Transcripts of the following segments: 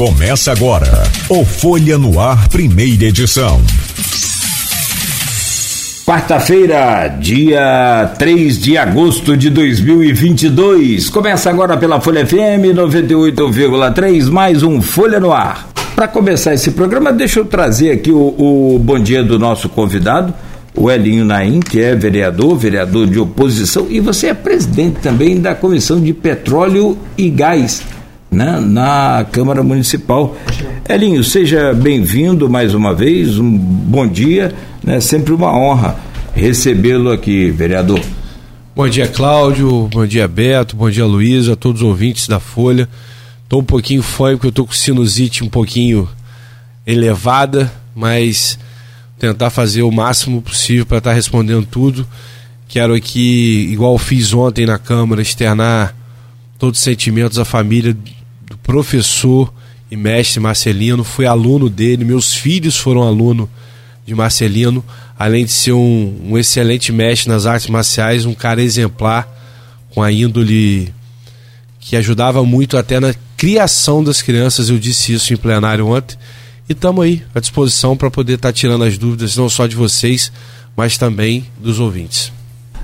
Começa agora o Folha no Ar, primeira edição. Quarta-feira, dia 3 de agosto de 2022. Começa agora pela Folha FM 98,3, mais um Folha no Ar. Para começar esse programa, deixa eu trazer aqui o bom dia do nosso convidado, o Elinho Naim, que é vereador de oposição, e você é presidente também da Comissão de Petróleo e Gás, né, na Câmara Municipal. Elinho, seja bem-vindo mais uma vez, um bom dia, né, sempre uma honra recebê-lo aqui, vereador. Bom dia, Cláudio, bom dia, Beto, bom dia, Luiz, a todos os ouvintes da Folha. Estou um pouquinho fóico, porque eu estou com sinusite um pouquinho elevada, mas tentar fazer o máximo possível para estar respondendo tudo. Quero aqui, igual fiz ontem na Câmara, externar todos os sentimentos à família do professor e mestre Marcelino. Fui aluno dele, meus filhos foram aluno de Marcelino, além de ser um excelente mestre nas artes marciais, um cara exemplar, com a índole que ajudava muito até na criação das crianças. Eu disse isso em plenário ontem. E estamos aí à disposição para poder estar tirando as dúvidas, não só de vocês, mas também dos ouvintes.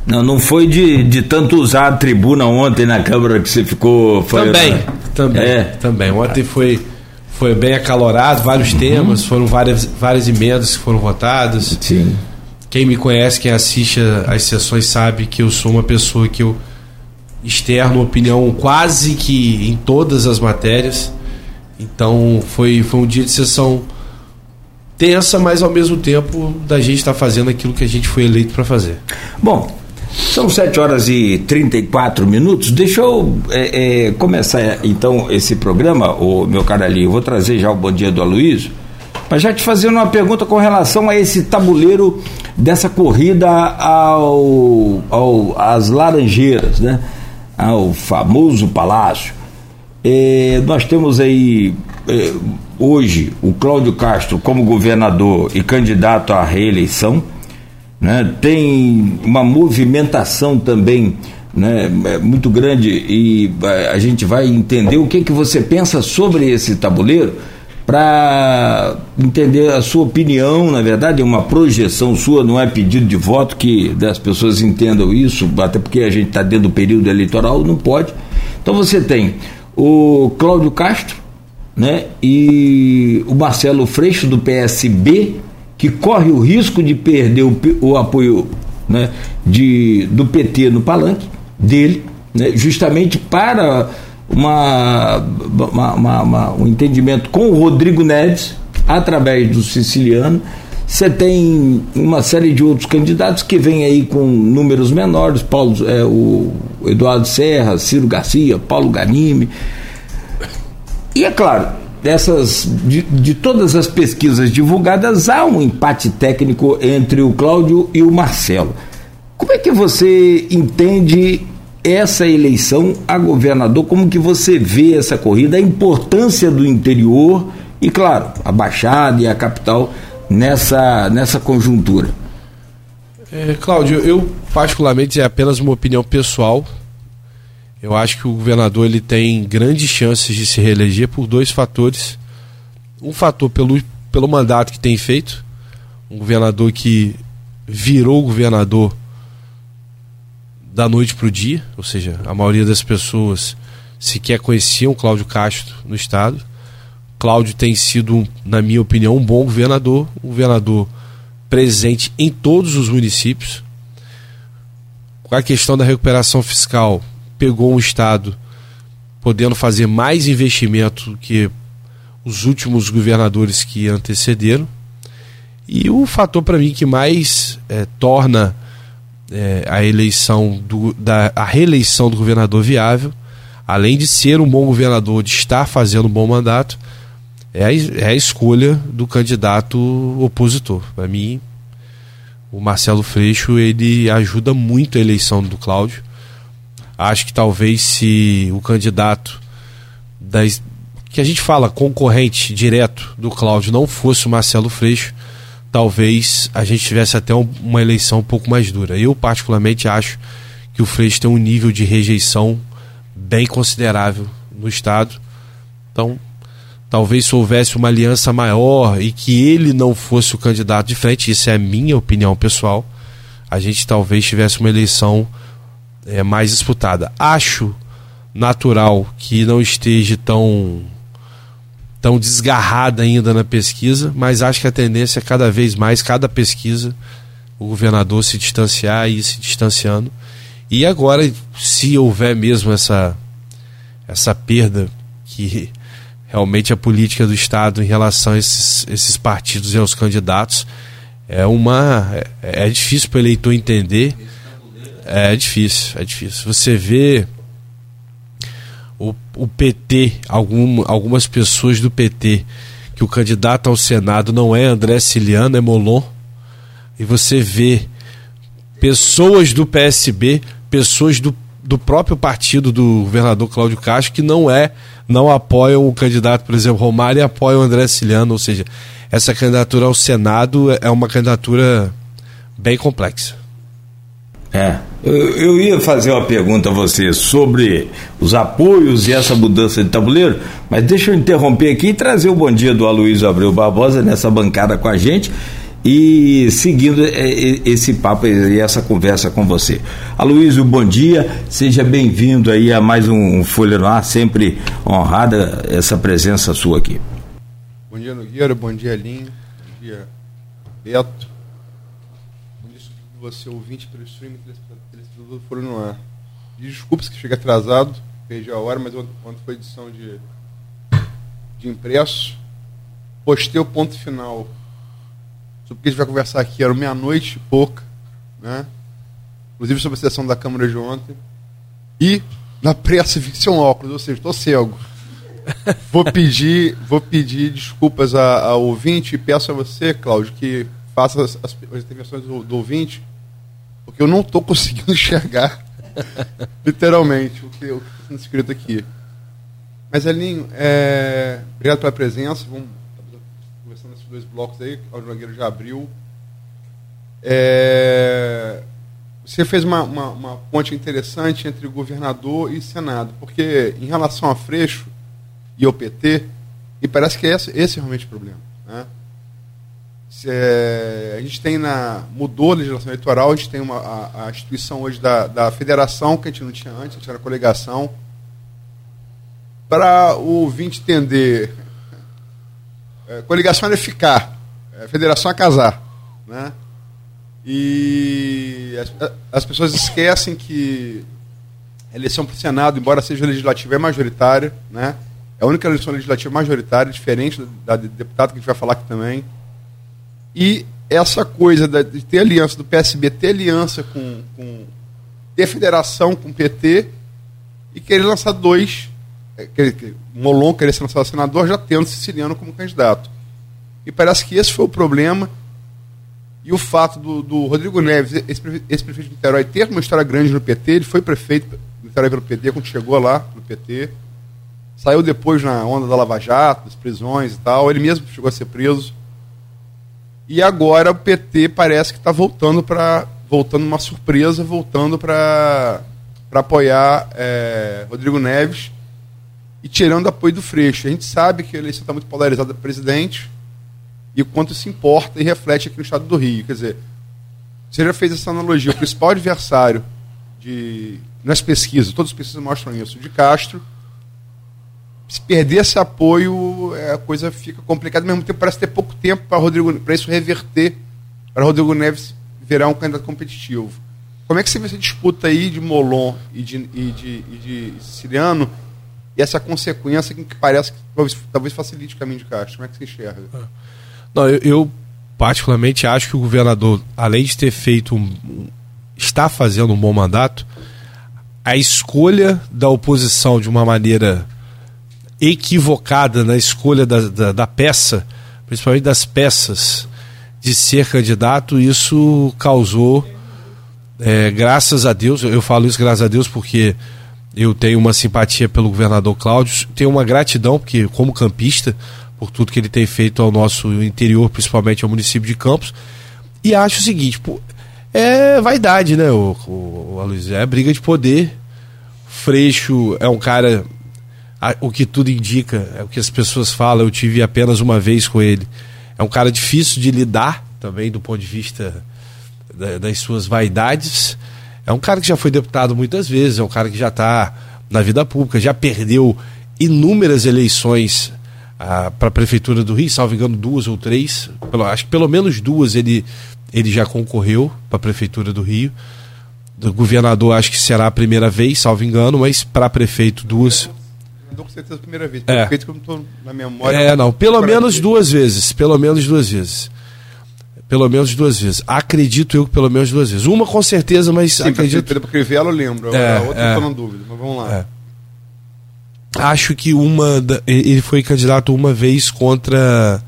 Não foi de tanto usar a tribuna ontem na Câmara que você ficou... Também. Ontem foi bem acalorado, vários temas, foram várias emendas que foram votadas. Sim. Quem me conhece, quem assiste às sessões sabe que eu sou uma pessoa que eu externo opinião quase que em todas as matérias. Então foi um dia de sessão tensa, mas ao mesmo tempo da gente estar fazendo aquilo que a gente foi eleito para fazer. Bom, são 7 horas e 34 minutos. Deixa eu começar então esse programa, o meu cara ali. Eu vou trazer já o bom dia do Aloysio, mas já te fazendo uma pergunta com relação a esse tabuleiro dessa corrida às Laranjeiras, né? Ao famoso Palácio. Nós temos aí hoje o Cláudio Castro como governador e candidato à reeleição, né? Tem uma movimentação também, né, muito grande, e a gente vai entender o que você pensa sobre esse tabuleiro para entender a sua opinião. Na verdade é uma projeção sua, não é pedido de voto, que das pessoas entendam isso, até porque a gente está dentro do período eleitoral, não pode. Então você tem o Cláudio Castro, né, e o Marcelo Freixo do PSB, que corre o risco de perder o apoio, né, do PT no palanque dele, né, justamente para um entendimento com o Rodrigo Neves através do Ceciliano. Você tem uma série de outros candidatos que vêm aí com números menores, o Eduardo Serra, Ciro Garcia, Paulo Ganime. E é claro, de todas as pesquisas divulgadas, há um empate técnico entre o Cláudio e o Marcelo. Como é que você entende essa eleição a governador? Como que você vê essa corrida, a importância do interior e, claro, a Baixada e a capital nessa conjuntura? Cláudio, eu particularmente, é apenas uma opinião pessoal, eu acho que o governador ele tem grandes chances de se reeleger por dois fatores. Um fator pelo mandato que tem feito, um governador que virou governador da noite para o dia, ou seja, a maioria das pessoas sequer conheciam Cláudio Castro no estado. Cláudio tem sido, na minha opinião, um bom governador, um governador presente em todos os municípios. A questão da recuperação fiscal pegou um estado podendo fazer mais investimento do que os últimos governadores que antecederam. E o fator para mim que mais torna a reeleição do governador viável, além de ser um bom governador, de estar fazendo um bom mandato, é a escolha do candidato opositor. Para mim, o Marcelo Freixo ele ajuda muito a eleição do Cláudio. Acho que talvez se o candidato que a gente fala concorrente direto do Cláudio não fosse o Marcelo Freixo, talvez a gente tivesse até uma eleição um pouco mais dura. Eu particularmente acho que o Freixo tem um nível de rejeição bem considerável no estado. Então talvez houvesse uma aliança maior e que ele não fosse o candidato de frente, isso é a minha opinião pessoal, a gente talvez tivesse uma eleição mais disputada. Acho natural que não esteja tão desgarrada ainda na pesquisa, mas acho que a tendência é cada vez mais, cada pesquisa, o governador se distanciar e ir se distanciando. E agora, se houver mesmo essa perda que realmente a política do Estado em relação a esses partidos e aos candidatos é difícil para o eleitor entender. É difícil. Você vê o PT, algumas pessoas do PT, que o candidato ao Senado não é André Ceciliano, é Molon, e você vê pessoas do PSB, pessoas do próprio partido do governador Cláudio Castro, que não apoiam o candidato, por exemplo, Romário, e apoiam o André Ceciliano. Ou seja, essa candidatura ao Senado é uma candidatura bem complexa. Eu ia fazer uma pergunta a você sobre os apoios e essa mudança de tabuleiro, mas deixa eu interromper aqui e trazer o bom dia do Aloysio Abreu Barbosa nessa bancada com a gente e seguindo esse papo e essa conversa com você. Aloysio, bom dia, seja bem-vindo aí a mais um Folha no Ar, sempre honrada essa presença sua aqui. Bom dia, Nogueira, bom dia, Elinho, bom dia, Beto, bom dia a você, ouvinte pelo streaming, telespectador do Folha no Ar. Desculpe-se que cheguei atrasado, perdi a hora, mas ontem foi edição de impresso, postei o ponto final sobre o que a gente vai conversar aqui, era meia-noite e pouca, né? Inclusive sobre a sessão da Câmara de ontem. E, na pressa, vi um óculos, ou seja, estou cego. Vou pedir desculpas ao ouvinte e peço a você, Cláudio, que faça as intervenções do ouvinte, porque eu não estou conseguindo enxergar, literalmente, o que está escrito aqui. Mas, Elinho, obrigado pela presença. Vamos conversando esses dois blocos aí, o Nogueira já abriu. Você fez uma ponte interessante entre governador e Senado, porque em relação a Freixo e ao PT, e parece que esse é realmente o problema, né? A gente tem mudou a legislação eleitoral, a gente tem a instituição hoje da federação, que a gente não tinha antes, a gente era coligação. Para o ouvinte entender, coligação era ficar, federação é casar, né? E as pessoas esquecem que a eleição para o Senado, embora seja legislativa, é majoritária, né? É a única eleição legislativa majoritária, diferente da de deputado, que a gente vai falar aqui também. E essa coisa de ter aliança do PSB, ter aliança ter federação com o PT e querer lançar dois. Molon querer ser lançado senador, já tendo Ceciliano como candidato. E parece que esse foi o problema. E o fato do Rodrigo Neves, esse prefeito de Niterói, ter uma história grande no PT, ele foi prefeito de Niterói pelo PT, quando chegou lá no PT, saiu depois na onda da Lava Jato, das prisões e tal, ele mesmo chegou a ser preso. E agora o PT parece que está voltando uma surpresa, voltando para apoiar Rodrigo Neves e tirando apoio do Freixo. A gente sabe que a eleição está muito polarizada para presidente e o quanto isso importa e reflete aqui no estado do Rio. Quer dizer, você já fez essa analogia, o principal adversário nas pesquisas, todas as pesquisas mostram isso, de Castro, se perder esse apoio, a coisa fica complicada. Ao mesmo tempo, parece ter pouco tempo para isso reverter, para Rodrigo Neves virar um candidato competitivo. Como é que você vê essa disputa aí de Molon e de Ceciliano e essa consequência que parece que talvez facilite o caminho de Castro? Como é que você enxerga? Não, eu particularmente acho que o governador, além de ter feito está fazendo um bom mandato, a escolha da oposição de uma maneira equivocada na escolha da peça, principalmente das peças, de ser candidato, isso causou, graças a Deus, eu falo isso graças a Deus porque eu tenho uma simpatia pelo governador Cláudio, tenho uma gratidão porque, como campista, por tudo que ele tem feito ao nosso interior, principalmente ao município de Campos, e acho o seguinte, é vaidade, né, o Aloysio, é briga de poder. Freixo é um cara o que tudo indica, é o que as pessoas falam, eu tive apenas uma vez com ele. É um cara difícil de lidar também do ponto de vista das suas vaidades. É um cara que já foi deputado muitas vezes, é um cara que já está na vida pública, já perdeu inúmeras eleições para a Prefeitura do Rio, salvo engano 2 ou 3, acho que pelo menos 2 ele já concorreu para a Prefeitura do Rio. Do governador acho que será a primeira vez, salvo engano, mas para prefeito 2... Não, com certeza a primeira vez, prefeito que eu não estou na memória... pelo menos 2 vezes, pelo menos duas vezes, acredito eu que pelo menos 2 vezes, uma com certeza, mas sim, acredito... Para Crivella eu lembro, a outra eu estou na dúvida, mas vamos lá... Acho que ele foi candidato uma vez contra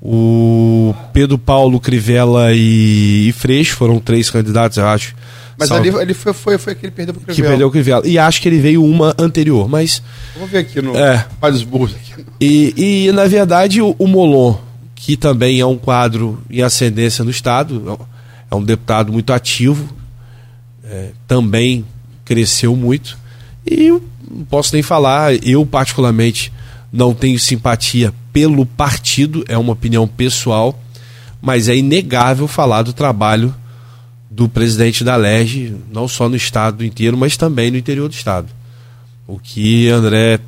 o Pedro Paulo, Crivella e Freixo, foram 3 candidatos, eu acho. Mas ali foi que ele perdeu para o Crivella. Que perdeu o Crivella. E acho que ele veio uma anterior, mas... Vamos ver aqui no Pares Burros. E, na verdade, o Molon, que também é um quadro em ascendência no Estado, é um deputado muito ativo, também cresceu muito, e eu não posso nem falar, eu particularmente não tenho simpatia pelo partido, é uma opinião pessoal, mas é inegável falar do trabalho do presidente da LERJ, não só no estado inteiro, mas também no interior do estado. O que André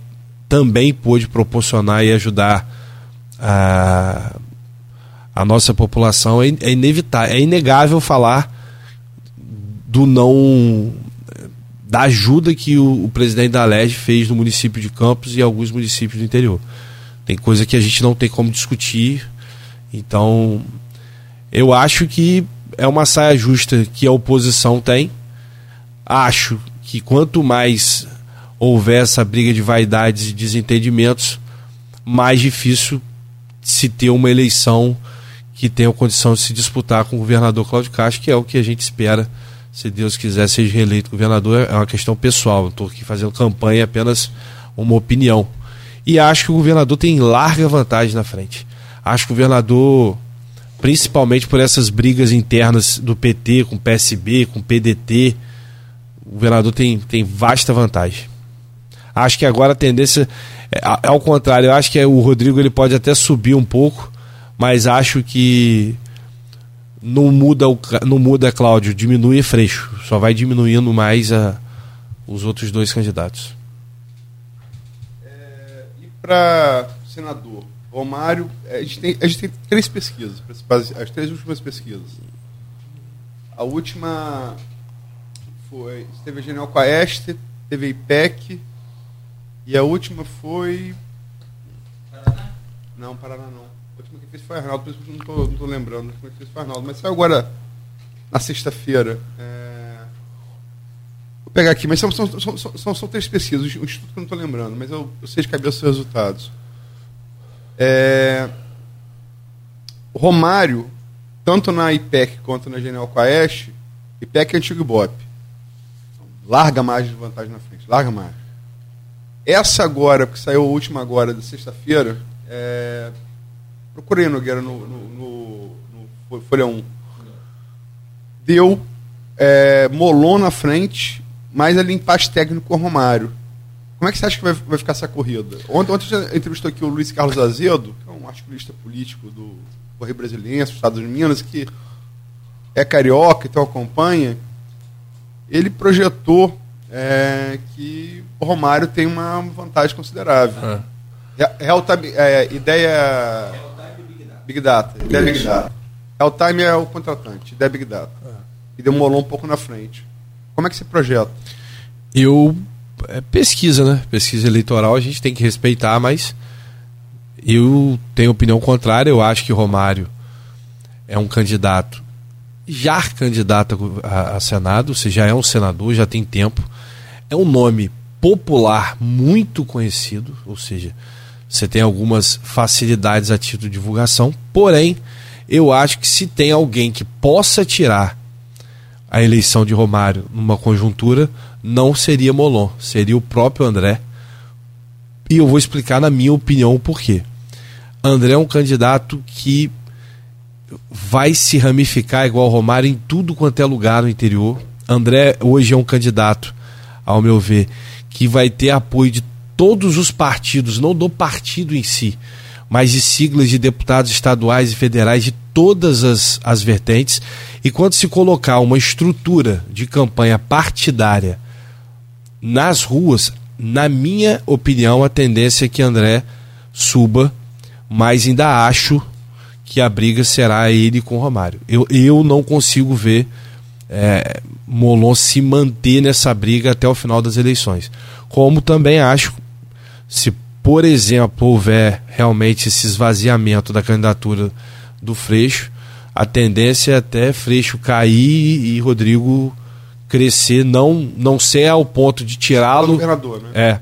também pôde proporcionar e ajudar a nossa população é inevitável, é inegável falar da ajuda que o presidente da LERJ fez no município de Campos e alguns municípios do interior. Tem coisa que a gente não tem como discutir, então eu acho que é uma saia justa que a oposição tem. Acho que quanto mais houver essa briga de vaidades e desentendimentos, mais difícil se ter uma eleição que tenha condição de se disputar com o governador Cláudio Castro, que é o que a gente espera, se Deus quiser, seja reeleito governador. É uma questão pessoal, não estou aqui fazendo campanha, é apenas uma opinião. E acho que o governador tem larga vantagem na frente. Acho que o governador... principalmente por essas brigas internas do PT, com o PSB, com o PDT, o governador tem vasta vantagem. Acho que agora a tendência é ao contrário, eu acho que o Rodrigo ele pode até subir um pouco, mas acho que não muda Cláudio, diminui Freixo, só vai diminuindo mais os outros 2 candidatos. E para senador? Romário, a gente tem 3 pesquisas, as 3 últimas pesquisas. A última foi, teve a Genial Quaest, teve a IPEC, e a última foi... Paraná? Não, Paraná não. A última que fez foi Arnaldo, por isso que eu não estou lembrando. A última que fez foi Arnaldo, mas saiu agora na sexta-feira. Vou pegar aqui, mas são 3 pesquisas, um instituto que eu não estou lembrando, mas eu sei de cabeça os resultados. O Romário, tanto na IPEC quanto na Genial Quaest, IPEC é antigo Ibope, larga margem de vantagem na frente, larga margem. Essa agora, porque saiu a última agora de sexta-feira, procurei Nogueira no Folha 1, deu Molon na frente, mas ali empate técnico com o Romário. Como é que você acha que vai ficar essa corrida? Ontem eu entrevistou aqui o Luiz Carlos Azedo, que é um articulista político do Correio Brasiliense, do Estado de Minas, que é carioca, então acompanha. Ele projetou que o Romário tem uma vantagem considerável. Real Time, ideia Big Data. Ideia Big Data. Real Time é o contratante, ideia Big Data. E demorou um pouco na frente. Como é que você projeta? É pesquisa, né? Pesquisa eleitoral a gente tem que respeitar, mas eu tenho opinião contrária. Eu acho que Romário é um candidato, já candidato a Senado, ou seja, já é um senador, já tem tempo. É um nome popular muito conhecido, ou seja, você tem algumas facilidades a título de divulgação. Porém, eu acho que se tem alguém que possa tirar a eleição de Romário numa conjuntura, não seria Molon, seria o próprio André. E eu vou explicar, na minha opinião, o porquê. André é um candidato que vai se ramificar igual Romário em tudo quanto é lugar no interior. André hoje é um candidato, ao meu ver, que vai ter apoio de todos os partidos, não do partido em si, mas de siglas de deputados estaduais e federais de todas as vertentes, e quando se colocar uma estrutura de campanha partidária nas ruas, na minha opinião, a tendência é que André suba, mas ainda acho que a briga será ele com o Romário. Eu não consigo ver Molon se manter nessa briga até o final das eleições. Como também acho, se por exemplo houver realmente esse esvaziamento da candidatura do Freixo, a tendência é até Freixo cair e Rodrigo crescer, não ser ao ponto de tirá-lo, né?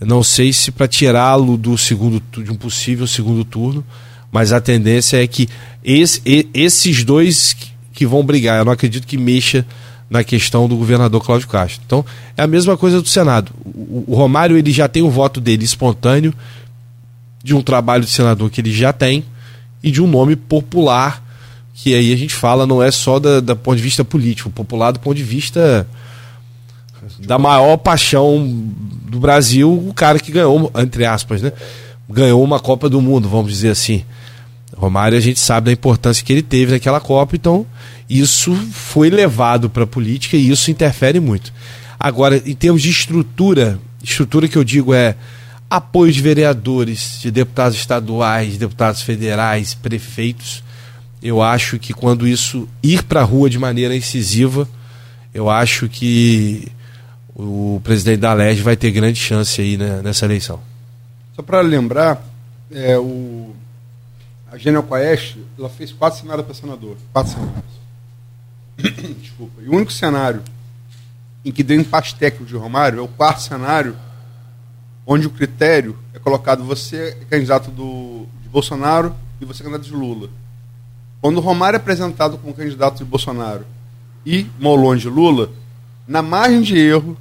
Não sei se para tirá-lo de um possível segundo turno, mas a tendência é que esses dois que vão brigar. Eu não acredito que mexa na questão do governador Cláudio Castro. Então, é a mesma coisa do Senado. O Romário, ele já tem o voto dele espontâneo, de um trabalho de senador que ele já tem, e de um nome popular, que aí a gente fala, não é só do ponto de vista político, popular do ponto de vista da maior paixão do Brasil, o cara que ganhou, entre aspas, né? Ganhou uma Copa do Mundo, vamos dizer assim. Romário, a gente sabe da importância que ele teve naquela Copa, então isso foi levado para a política e isso interfere muito. Agora, em termos de estrutura que eu digo é apoio de vereadores, de deputados estaduais, deputados federais, prefeitos, eu acho que quando isso ir para a rua de maneira incisiva, eu acho que o presidente da LERJ vai ter grande chance aí, né, nessa eleição. Só para lembrar, a Genial Quaest, ela fez 4 cenários para senador. 4 cenários. Desculpa. E o único cenário em que deu empate técnico de Romário é o 4º cenário, onde o critério é colocado: você é candidato de Bolsonaro e você é candidato de Lula. Quando o Romário é apresentado como candidato de Bolsonaro e Molon de Lula, na margem de erro,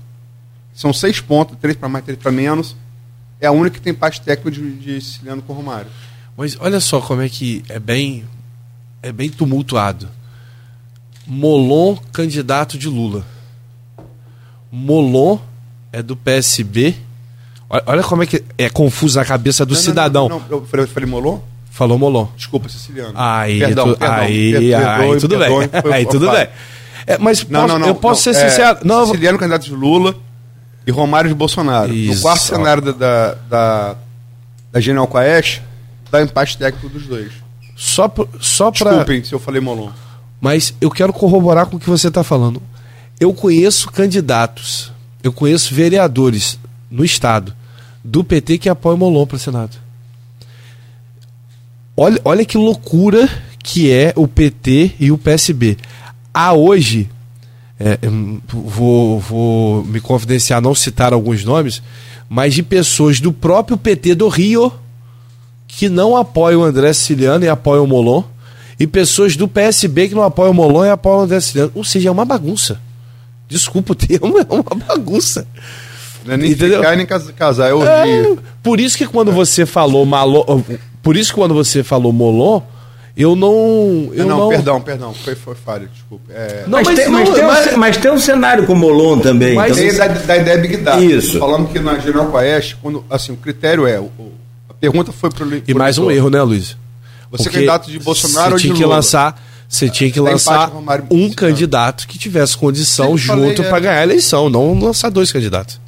são 6 pontos, 3 para mais, 3 para menos, é a única que tem empate técnico de Ceciliano com Romário. Mas olha só como é que é bem tumultuado. Molon, candidato de Lula. Molon é do PSB. Olha como é que é confusa a cabeça do cidadão. Não. Eu falei Molon? Falou Molon. Desculpa, Ceciliano. Perdão, tudo bem. Aí tudo bem. Mas eu posso ser sincero. Não, Ceciliano, candidato de Lula e Romário de Bolsonaro. Isso. No 4º cenário da Genial Quaest, dá empate técnico dos dois. Só pra... Desculpem se eu falei Molon. Mas eu quero corroborar com o que você está falando. Eu conheço candidatos, eu conheço vereadores no estado do PT que apoiam Molon para Senado. Olha que loucura que é o PT e o PSB. Hoje, vou me confidenciar, não citar alguns nomes, mas de pessoas do próprio PT do Rio que não apoiam o André Ceciliano e apoiam o Molon, e pessoas do PSB que não apoiam o Molon e apoiam o André Ceciliano. Ou seja, é uma bagunça. Desculpa o termo, é uma bagunça. Não é nem ficar nem casar, eu ouvi. Por isso que quando você falou Molon, eu não... Perdão, foi falha, desculpa. Mas tem um cenário com o Molon também. Mas então... da ideia Big Data. Isso. Falando que na Genial Quaest, quando assim, o critério é... Pergunta foi pro e mais um erro, né, Luiz? Você é candidato de Bolsonaro ou de Lula? Você tinha que lançar um candidato que tivesse condição junto para ganhar a eleição, não lançar 2 candidatos.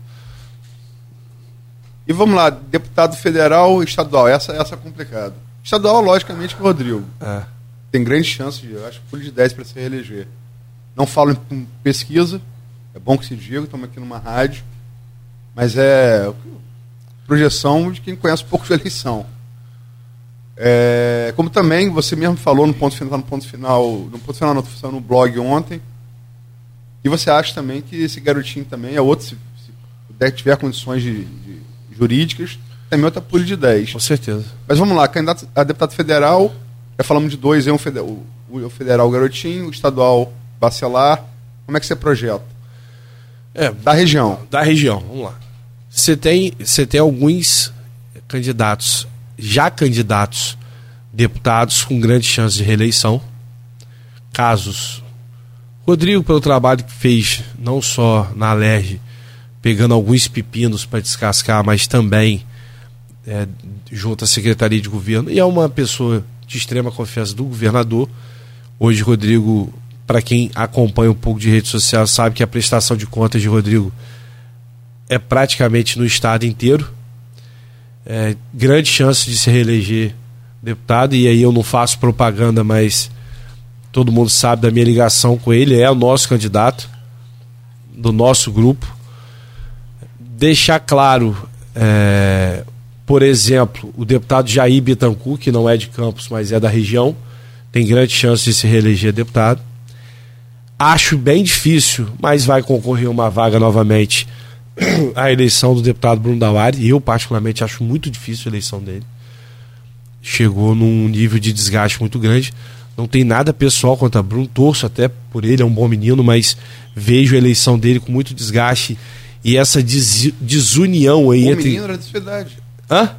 E vamos lá, deputado federal e estadual, essa é complicada. Estadual, logicamente, com o Rodrigo. Tem grande chance de, eu acho, pulo de 10 para se reeleger. Não falo em pesquisa, é bom que se diga, estamos aqui numa rádio, mas é... projeção de quem conhece pouco de eleição. Como também você mesmo falou no blog ontem, e você acha também que esse Garotinho também é outro, se tiver condições de jurídicas, também outra pulha de 10. Com certeza. Mas vamos lá, candidato a deputado federal, já falamos de 2, o federal Garotinho, o estadual Bacelar. Como é que você projeta? Da região. Da região, vamos lá. Você tem alguns candidatos, já candidatos, deputados com grande chance de reeleição. Casos. Rodrigo, pelo trabalho que fez, não só na LERJ, pegando alguns pepinos para descascar, mas também junto à Secretaria de Governo, e é uma pessoa de extrema confiança do governador. Hoje, Rodrigo, para quem acompanha um pouco de rede social, sabe que a prestação de contas de Rodrigo é praticamente no estado inteiro. É grande chance de se reeleger deputado, e aí eu não faço propaganda, mas todo mundo sabe da minha ligação com ele, é o nosso candidato, do nosso grupo. Deixar claro, por exemplo, o deputado Jair Bittencourt, que não é de Campos, mas é da região, tem grande chance de se reeleger deputado. Acho bem difícil, mas vai concorrer uma vaga novamente à eleição do deputado Bruno Dauaire, e eu particularmente acho muito difícil a eleição dele. Chegou num nível de desgaste muito grande. Não tem nada pessoal contra Bruno, torço até por ele, é um bom menino, mas vejo a eleição dele com muito desgaste e essa desunião aí. O menino era da sua idade. Hã?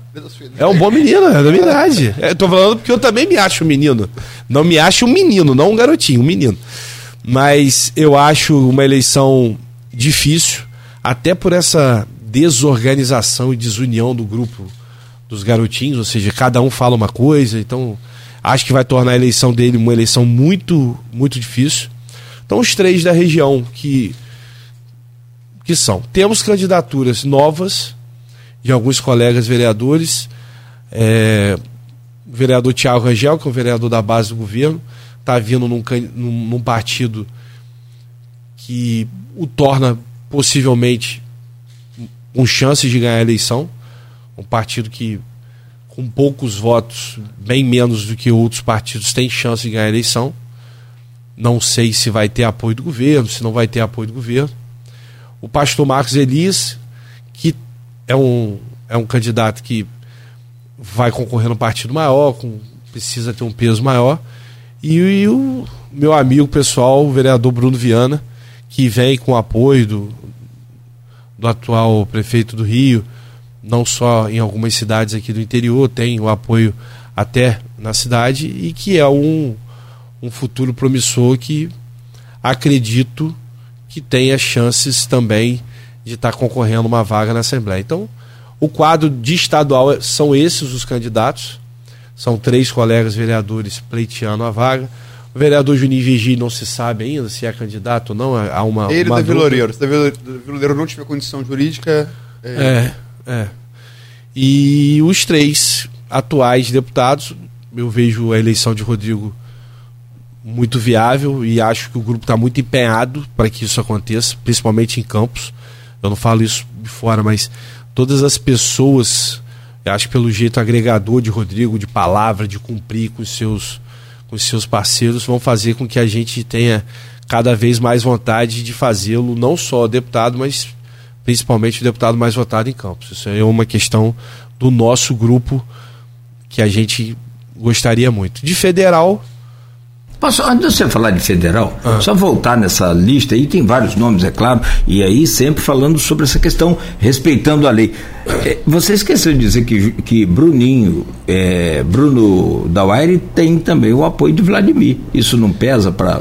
É um bom menino, é da minha idade. Estou falando porque eu também me acho um menino. Não me acho um menino, não um garotinho, um menino. Mas eu acho uma eleição difícil, até por essa desorganização e desunião do grupo dos garotinhos, ou seja, cada um fala uma coisa, então acho que vai tornar a eleição dele uma eleição muito, muito difícil. Então os três da região que são. Temos candidaturas novas de alguns colegas vereadores, o vereador Tiago Rangel, que é o vereador da base do governo, está vindo num partido que o torna possivelmente com chances de ganhar a eleição, um partido que com poucos votos, bem menos do que outros partidos, tem chance de ganhar a eleição. Não sei se vai ter apoio do governo, se não vai ter apoio do governo. O pastor Marcos Elias, que é um candidato que vai concorrer num partido maior, precisa ter um peso maior. E o meu amigo pessoal, o vereador Bruno Viana, que vem com apoio do atual prefeito do Rio, não só em algumas cidades aqui do interior, tem o apoio até na cidade, e que é um futuro promissor que acredito que tenha chances também de estar concorrendo uma vaga na Assembleia. Então, o quadro de estadual são esses os candidatos, são três colegas vereadores pleiteando a vaga. O vereador Juninho Vigílio não se sabe ainda se é candidato ou não. Há uma ele é Davi Loureiro. Se Davi Loureiro não tiver condição jurídica... E os três atuais deputados, eu vejo a eleição de Rodrigo muito viável e acho que o grupo está muito empenhado para que isso aconteça, principalmente em Campos. Eu não falo isso de fora, mas todas as pessoas, eu acho que pelo jeito agregador de Rodrigo, de palavra, de cumprir com os seus parceiros, vão fazer com que a gente tenha cada vez mais vontade de fazê-lo, não só deputado, mas principalmente o deputado mais votado em Campos. Isso é uma questão do nosso grupo que a gente gostaria muito. De federal... Antes de você falar de federal, só voltar nessa lista aí, tem vários nomes, é claro, e aí sempre falando sobre essa questão, respeitando a lei. Você esqueceu de dizer que Bruninho, Bruno Dauaire tem também o apoio de Vladimir. Isso não pesa para...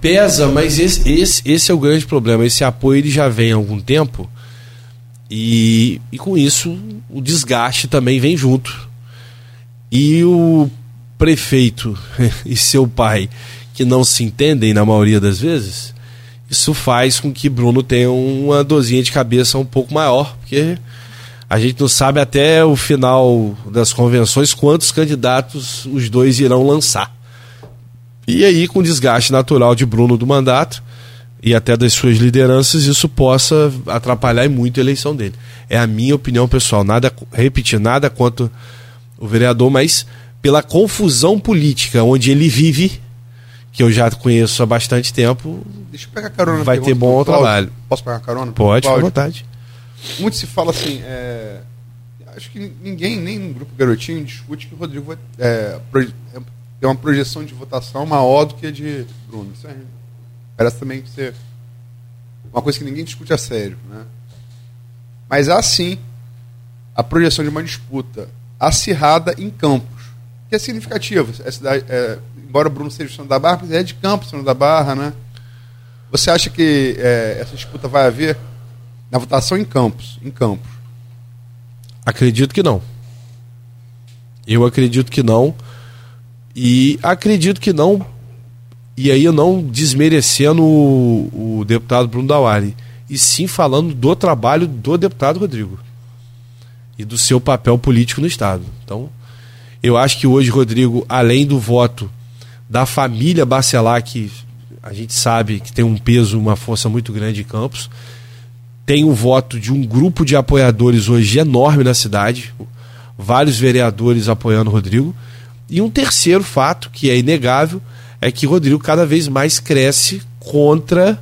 Pesa, mas esse é o grande problema. Esse apoio ele já vem há algum tempo. E com isso o desgaste também vem junto. E o prefeito e seu pai, que não se entendem na maioria das vezes, isso faz com que Bruno tenha uma dorzinha de cabeça um pouco maior, porque a gente não sabe até o final das convenções quantos candidatos os dois irão lançar. E aí, com o desgaste natural de Bruno do mandato e até das suas lideranças, isso possa atrapalhar muito a eleição dele. É a minha opinião pessoal, nada quanto o vereador, mas pela confusão política onde ele vive, que eu já conheço há bastante tempo, deixa eu pegar carona, vai ter bom trabalho. Posso pegar carona? Pode, à vontade. Muito se fala assim, acho que ninguém, nem no grupo Garotinho, discute que o Rodrigo vai ter uma projeção de votação maior do que a de Bruno. Isso parece também ser uma coisa que ninguém discute a sério, né? Mas há sim a projeção de uma disputa acirrada em Campos, que é significativo. Embora o Bruno seja de São da Barra, mas é de Campos, São da Barra, né? Você acha que essa disputa vai haver? da votação em Campos. Acredito que não. Eu acredito que não. E acredito que não. E aí eu não desmerecendo o deputado Bruno Dauaire, e sim falando do trabalho do deputado Rodrigo e do seu papel político no Estado. Então, eu acho que hoje, Rodrigo, além do voto da família Bacelar, que a gente sabe que tem um peso, uma força muito grande em Campos, tem o voto de um grupo de apoiadores hoje enorme na cidade, vários vereadores apoiando o Rodrigo. E um terceiro fato, que é inegável, é que Rodrigo cada vez mais cresce contra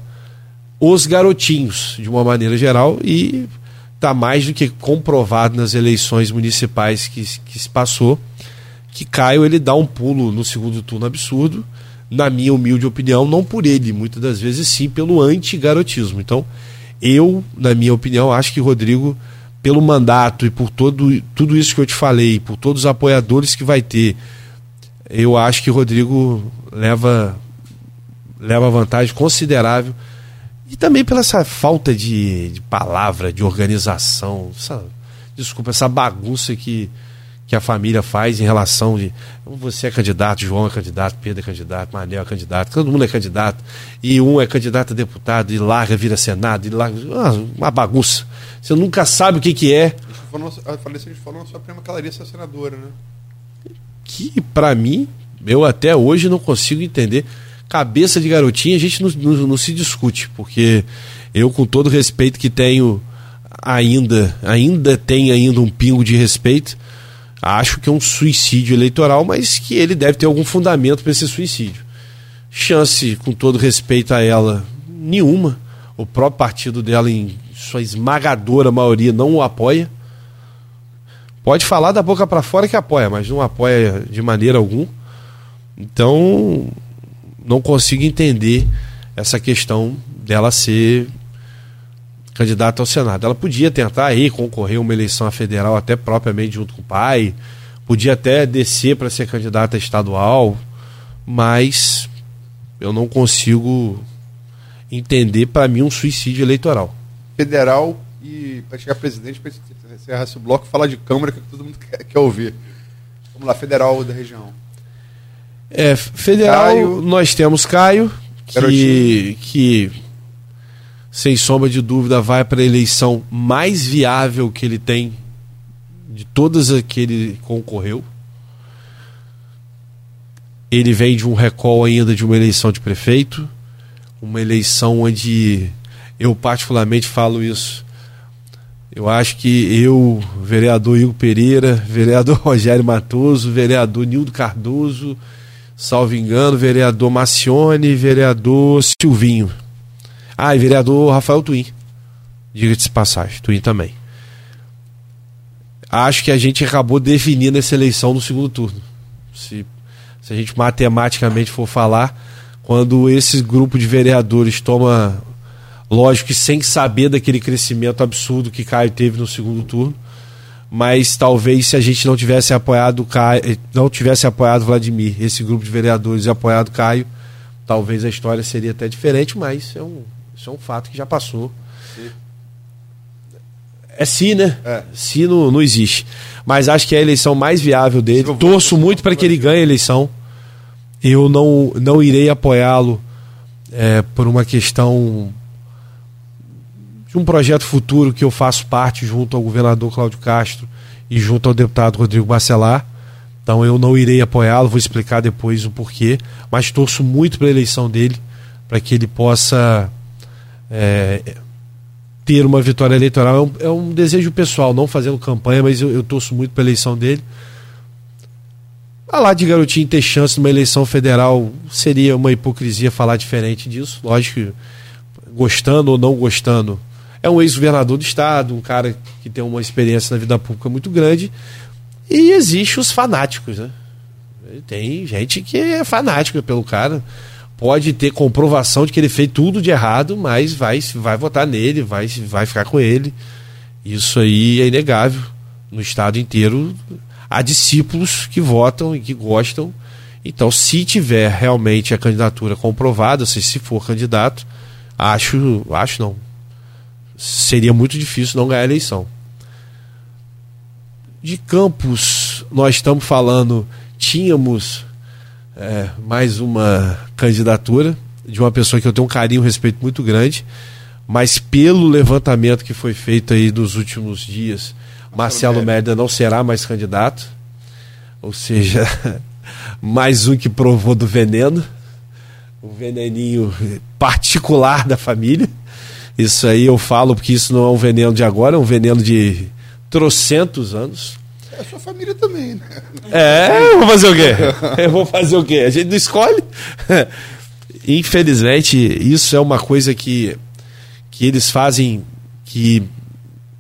os garotinhos, de uma maneira geral, e está mais do que comprovado nas eleições municipais que se passou, que Caio ele dá um pulo no segundo turno absurdo, na minha humilde opinião, não por ele, muitas das vezes sim, pelo anti-garotismo. Então, eu, na minha opinião, acho que Rodrigo, pelo mandato e por tudo isso que eu te falei, por todos os apoiadores que vai ter, eu acho que Rodrigo leva vantagem considerável, e também pela essa falta de palavra, de organização, essa bagunça que a família faz em relação de você é candidato, João é candidato, Pedro é candidato, Manel é candidato, todo mundo é candidato, e um é candidato a deputado, e larga, vira Senado, e larga, uma bagunça. Você nunca sabe o que é. Eu falei isso, a gente falou na sua prima Clarice, a senadora, né? Que, pra mim, eu até hoje não consigo entender. Cabeça de garotinho a gente não se discute, porque eu, com todo o respeito que tenho, ainda tem um pingo de respeito, acho que é um suicídio eleitoral, mas que ele deve ter algum fundamento para esse suicídio. Chance, com todo respeito a ela, nenhuma. O próprio partido dela, em sua esmagadora maioria, não o apoia. Pode falar da boca para fora que apoia, mas não apoia de maneira alguma. Então, não consigo entender essa questão dela ser candidata ao Senado. Ela podia tentar aí concorrer a uma eleição a federal, até propriamente junto com o pai, podia até descer para ser candidata estadual, mas eu não consigo entender, para mim, um suicídio eleitoral. Federal e para chegar presidente, para encerrar esse bloco, falar de Câmara, que todo mundo quer ouvir. Vamos lá, federal da região. Federal, Caio, nós temos Caio, que sem sombra de dúvida vai para a eleição mais viável que ele tem de todas as que ele concorreu. Ele vem de um recall ainda de uma eleição de prefeito, uma eleição onde eu particularmente falo isso. Eu acho que eu, vereador Igor Pereira, vereador Rogério Matoso, vereador Nildo Cardoso, salvo engano, vereador Macione, vereador Silvinho. E vereador Rafael Twin. Diga-se de passagem, Twin também. Acho que a gente acabou definindo essa eleição no segundo turno. Se a gente matematicamente for falar, quando esse grupo de vereadores toma, lógico que sem saber daquele crescimento absurdo que Caio teve no segundo turno, mas talvez se a gente não tivesse apoiado Caio, não tivesse apoiado Vladimir, esse grupo de vereadores e apoiado Caio, talvez a história seria até diferente, mas isso é um fato que já passou. Sim. É sim, né? É. Sim, não existe. Mas acho que é a eleição mais viável dele. Torço muito para que ele ganhe a eleição. Eu não irei apoiá-lo por uma questão de um projeto futuro que eu faço parte junto ao governador Cláudio Castro e junto ao deputado Rodrigo Bacelar. Então eu não irei apoiá-lo, vou explicar depois o porquê, mas torço muito para a eleição dele, para que ele possa ter uma vitória eleitoral. É um desejo pessoal, não fazendo campanha, mas eu torço muito para a eleição dele. Falar de garotinho ter chance numa eleição federal seria uma hipocrisia falar diferente disso. Lógico que, gostando ou não gostando, é um ex-governador do Estado, um cara que tem uma experiência na vida pública muito grande, e existe os fanáticos, né? Tem gente que é fanática pelo cara, pode ter comprovação de que ele fez tudo de errado, mas vai votar nele, vai ficar com ele. Isso aí é inegável. No Estado inteiro há discípulos que votam e que gostam. Então, se tiver realmente a candidatura comprovada, se for candidato, acho não, seria muito difícil não ganhar a eleição. De Campos, nós estamos falando, tínhamos mais uma candidatura de uma pessoa que eu tenho um carinho e um respeito muito grande, mas pelo levantamento que foi feito aí nos últimos dias, Marcelo Merda não será mais candidato, ou seja, mais um que provou do veneno, o veneninho particular da família. Isso aí eu falo porque isso não é um veneno de agora, é um veneno de trocentos anos. É a sua família também, né? É, eu vou fazer o quê? A gente não escolhe. Infelizmente, isso é uma coisa que eles fazem que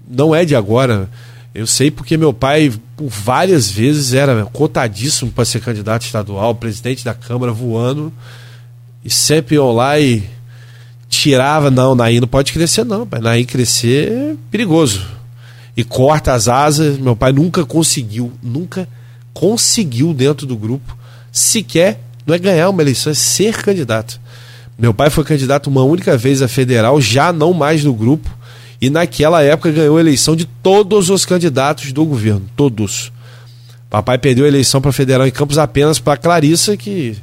não é de agora. Eu sei porque meu pai, por várias vezes, era cotadíssimo para ser candidato estadual, presidente da Câmara, voando, e sempre iam lá e tirava, não, Naí não pode crescer não, pai. Naí crescer é perigoso. E corta as asas, meu pai nunca conseguiu dentro do grupo, sequer, não é ganhar uma eleição, é ser candidato. Meu pai foi candidato uma única vez a federal, já não mais no grupo, e naquela época ganhou a eleição de todos os candidatos do governo, todos. Papai perdeu a eleição para federal em Campos apenas para Clarice, que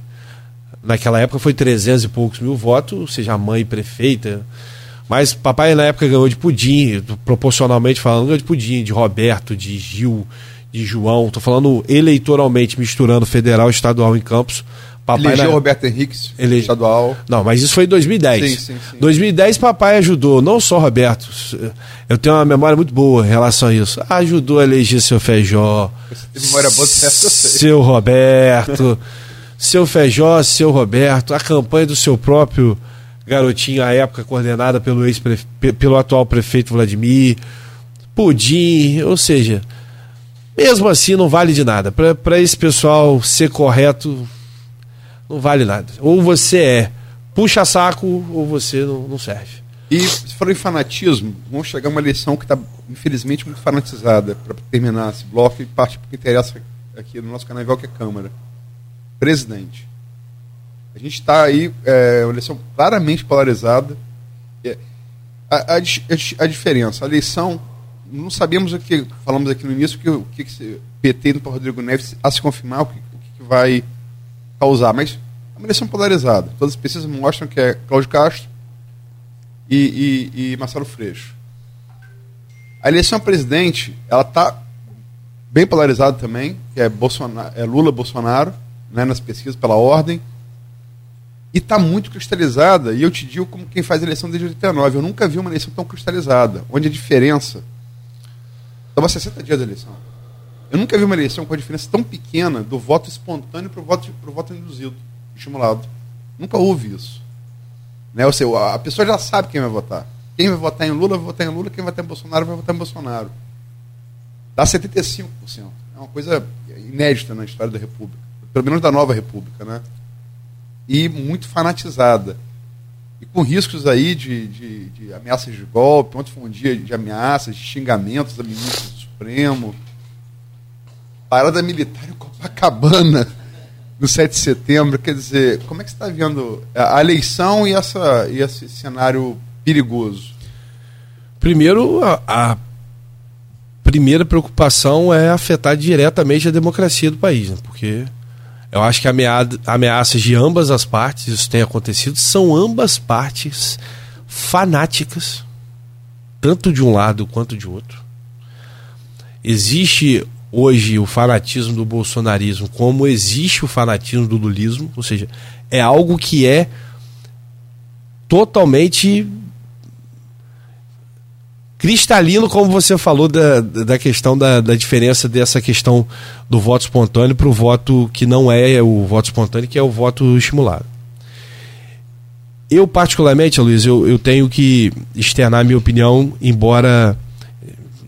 naquela época foi 300 e poucos mil votos, ou seja, a mãe prefeita. Mas papai na época ganhou de pudim, proporcionalmente falando, ganhou de pudim, de Roberto, de Gil, de João. Estou falando eleitoralmente, misturando federal e estadual em Campos. Papai elegeu Roberto Henriques, estadual. Não, mas isso foi em 2010. Sim. 2010 papai ajudou, não só Roberto. Eu tenho uma memória muito boa em relação a isso. Ajudou a eleger seu Feijó, seu Roberto, seu Feijó, seu Roberto, a campanha do seu próprio Garotinho, à época coordenada pelo atual prefeito Vladimir, pudim, ou seja, mesmo assim não vale de nada. Para esse pessoal ser correto, não vale nada. Ou você é puxa-saco, ou você não serve. E se for em fanatismo, vamos chegar a uma eleição que está, infelizmente, muito fanatizada. Para terminar esse bloco e parte para o que interessa aqui no nosso canal, que é a Câmara. Presidente. A gente está aí, uma eleição claramente polarizada. A diferença, a eleição, não sabemos o que falamos aqui no início, o que PT indo para Rodrigo Neves a se confirmar, o que vai causar, mas é uma eleição polarizada. Todas as pesquisas mostram que é Cláudio Castro e Marcelo Freixo. A eleição a presidente, ela está bem polarizada também, que é Bolsonaro, é Lula, Bolsonaro, né, nas pesquisas pela ordem. E está muito cristalizada, e eu te digo como quem faz eleição desde 89, eu nunca vi uma eleição tão cristalizada, onde a diferença estava 60 dias da eleição. Eu nunca vi uma eleição com a diferença tão pequena do voto espontâneo para o voto induzido, estimulado. Nunca houve isso. Né? Ou seja, a pessoa já sabe quem vai votar. Quem vai votar em Lula, vai votar em Lula. Quem vai votar em Bolsonaro, vai votar em Bolsonaro. Dá 75%. É uma coisa inédita na história da República. Pelo menos da nova República, né? E muito fanatizada. E com riscos aí de ameaças de golpe. Ontem foi um dia de ameaças, de xingamentos a ministro do Supremo. Parada militar em Copacabana, no 7 de setembro. Quer dizer, como é que você está vendo a eleição e esse cenário perigoso? Primeiro, a primeira preocupação é afetar diretamente a democracia do país, né? Porque eu acho que ameaças de ambas as partes, isso tem acontecido, são ambas partes fanáticas, tanto de um lado quanto de outro. Existe hoje o fanatismo do bolsonarismo, como existe o fanatismo do lulismo, ou seja, é algo que é totalmente cristalino, como você falou da questão da diferença dessa questão do voto espontâneo para o voto que não é o voto espontâneo, que é o voto estimulado. Eu, particularmente, Luiz, eu tenho que externar minha opinião, embora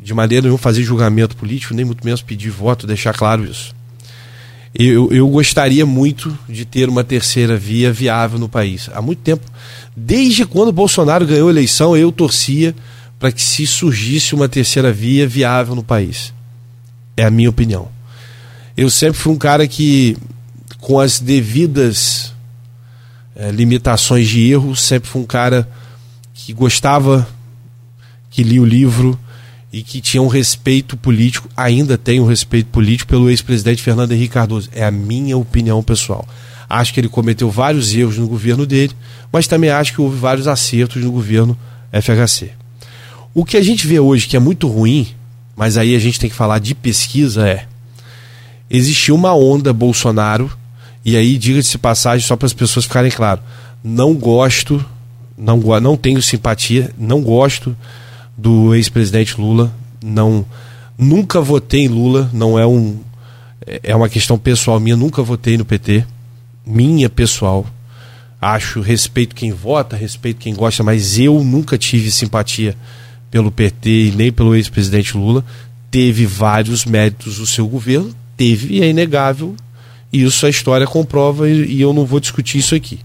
de maneira nenhuma fazer julgamento político, nem muito menos pedir voto, deixar claro isso. Eu gostaria muito de ter uma terceira via viável no país. Há muito tempo, desde quando Bolsonaro ganhou a eleição, eu torcia para que se surgisse uma terceira via viável no país. É a minha opinião. Eu sempre fui um cara que, com as devidas limitações de erro, sempre fui um cara que gostava que lia o livro e que tinha um respeito político, ainda tem um respeito político pelo ex-presidente Fernando Henrique Cardoso. É a minha opinião pessoal. Acho que ele cometeu vários erros no governo dele, mas também acho que houve vários acertos no governo FHC. O que a gente vê hoje que é muito ruim, mas aí a gente tem que falar de pesquisa, é: existiu uma onda Bolsonaro, e aí diga-se passagem só para as pessoas ficarem claras, não tenho simpatia, não gosto do ex-presidente Lula, nunca votei em Lula, é uma questão pessoal minha, nunca votei no PT. Minha pessoal, acho, respeito quem vota, respeito quem gosta, mas eu nunca tive simpatia pelo PT e nem pelo ex-presidente Lula. Teve vários méritos o seu governo, teve, e é inegável, e isso a história comprova, e eu não vou discutir isso aqui.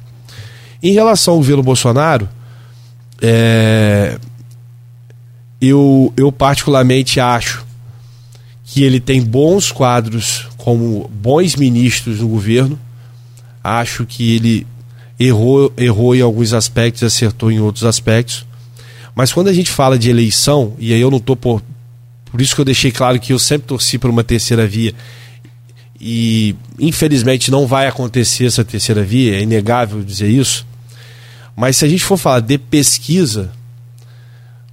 Em relação ao governo Bolsonaro, eu particularmente acho que ele tem bons quadros como bons ministros no governo. Acho que ele errou em alguns aspectos, acertou em outros aspectos. Mas quando a gente fala de eleição, e aí eu não estou por isso que eu deixei claro que eu sempre torci por uma terceira via, e infelizmente não vai acontecer essa terceira via, é inegável dizer isso. Mas se a gente for falar de pesquisa,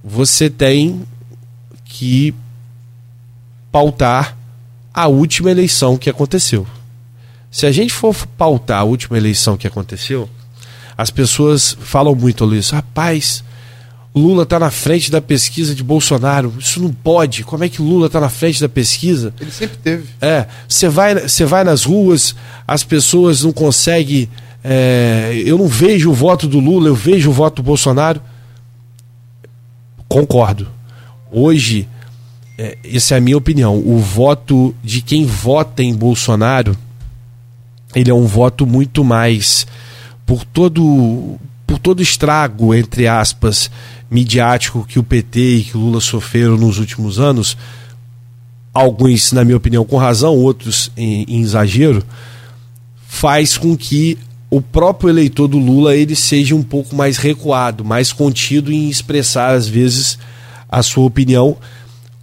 você tem que pautar a última eleição que aconteceu. Se a gente for pautar a última eleição que aconteceu, as pessoas falam muito, Luiz, rapaz, Lula está na frente da pesquisa de Bolsonaro, isso não pode, como é que Lula está na frente da pesquisa? Ele sempre teve. Você vai nas ruas, as pessoas não conseguem, eu não vejo o voto do Lula, eu vejo o voto do Bolsonaro. Concordo. Hoje, essa é a minha opinião, o voto de quem vota em Bolsonaro, ele é um voto muito mais por todo estrago, entre aspas, midiático que o PT e que o Lula sofreram nos últimos anos, alguns, na minha opinião, com razão, outros em exagero, faz com que o próprio eleitor do Lula ele seja um pouco mais recuado, mais contido em expressar, às vezes, a sua opinião,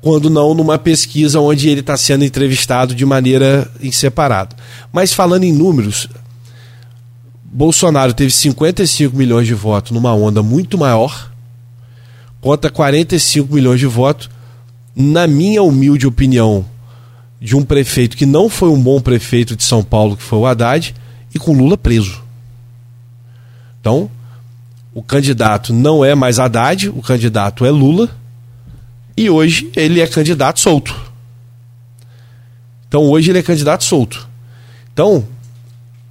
quando não numa pesquisa onde ele está sendo entrevistado de maneira em separado. Mas falando em números, Bolsonaro teve 55 milhões de votos numa onda muito maior, contra 45 milhões de votos, na minha humilde opinião, de um prefeito que não foi um bom prefeito de São Paulo, que foi o Haddad, e com Lula preso. Então, o candidato não é mais Haddad, o candidato é Lula, e hoje ele é candidato solto. Então hoje ele é candidato solto. Então,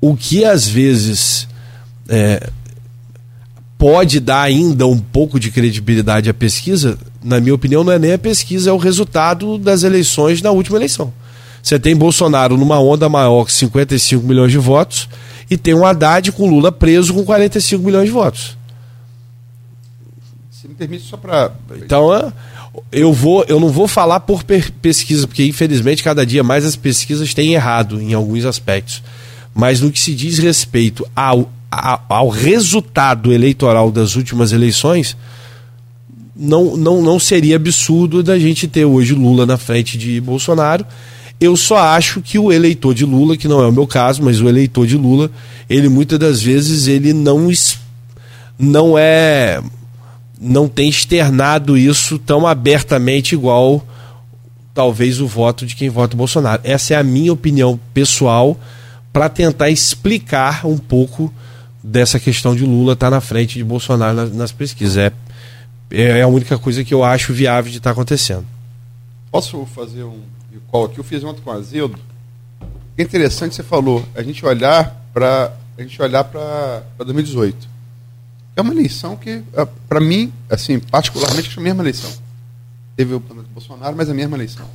o que às vezes pode dar ainda um pouco de credibilidade à pesquisa, na minha opinião não é nem a pesquisa, é o resultado das eleições na última eleição. Você tem Bolsonaro numa onda maior que 55 milhões de votos e tem um Haddad com Lula preso com 45 milhões de votos. Se me permite só para... Então, eu não vou falar por pesquisa, porque infelizmente cada dia mais as pesquisas têm errado em alguns aspectos, mas no que se diz respeito ao resultado eleitoral das últimas eleições, não seria absurdo da gente ter hoje Lula na frente de Bolsonaro. Eu só acho que o eleitor de Lula, que não é o meu caso, mas o eleitor de Lula, ele muitas das vezes ele não tem externado isso tão abertamente igual talvez o voto de quem vota Bolsonaro. Essa é a minha opinião pessoal para tentar explicar um pouco dessa questão de Lula estar na frente de Bolsonaro nas pesquisas. É a única coisa que eu acho viável de estar acontecendo. Posso fazer um recall aqui? Eu fiz ontem com o Azedo. É interessante, você falou, a gente olhar para 2018. É uma eleição que, para mim, assim, particularmente, acho a mesma eleição. Teve o plano de Bolsonaro, mas a mesma eleição.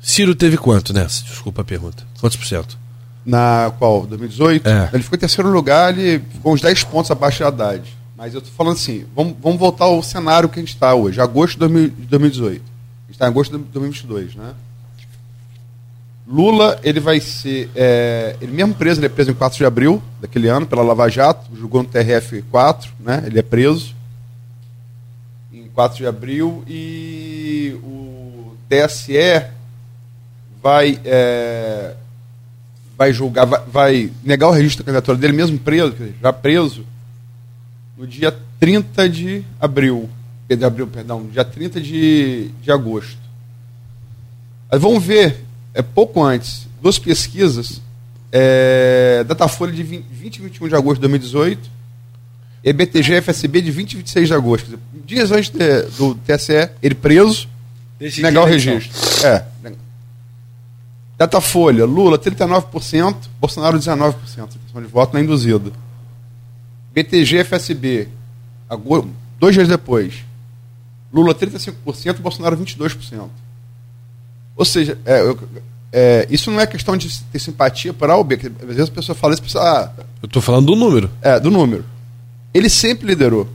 Ciro teve quanto nessa? Desculpa a pergunta. Quantos por cento? Na qual? 2018? Ele ficou em terceiro lugar, ele ficou uns 10 pontos abaixo de Haddad. Mas eu estou falando assim, vamos voltar ao cenário que a gente está hoje, agosto de 2018. A gente está em agosto de 2022, né? Lula, ele vai ser... ele mesmo preso, ele é preso em 4 de abril daquele ano, pela Lava Jato, julgou no TRF-4, né? Ele é preso. Em 4 de abril, e o TSE vai, vai julgar, vai negar o registro da candidatura dele, mesmo preso, já preso, no dia 30 de abril. De abril, perdão, dia 30 de agosto. Mas vamos ver, pouco antes, duas pesquisas, Datafolha de 20 e 21 de agosto de 2018, e BTG FSB de 20 e 26 de agosto. Dias antes do TSE, ele preso, negar o registro. Datafolha, Lula 39%, Bolsonaro 19%, intenção de voto não induzida. BTG FSB, agosto, 2 dias depois, Lula 35%, Bolsonaro 22%. Ou seja, isso não é questão de ter simpatia para A ou B. Às vezes a pessoa fala isso e pensa... eu estou falando do número. Do número. Ele sempre liderou.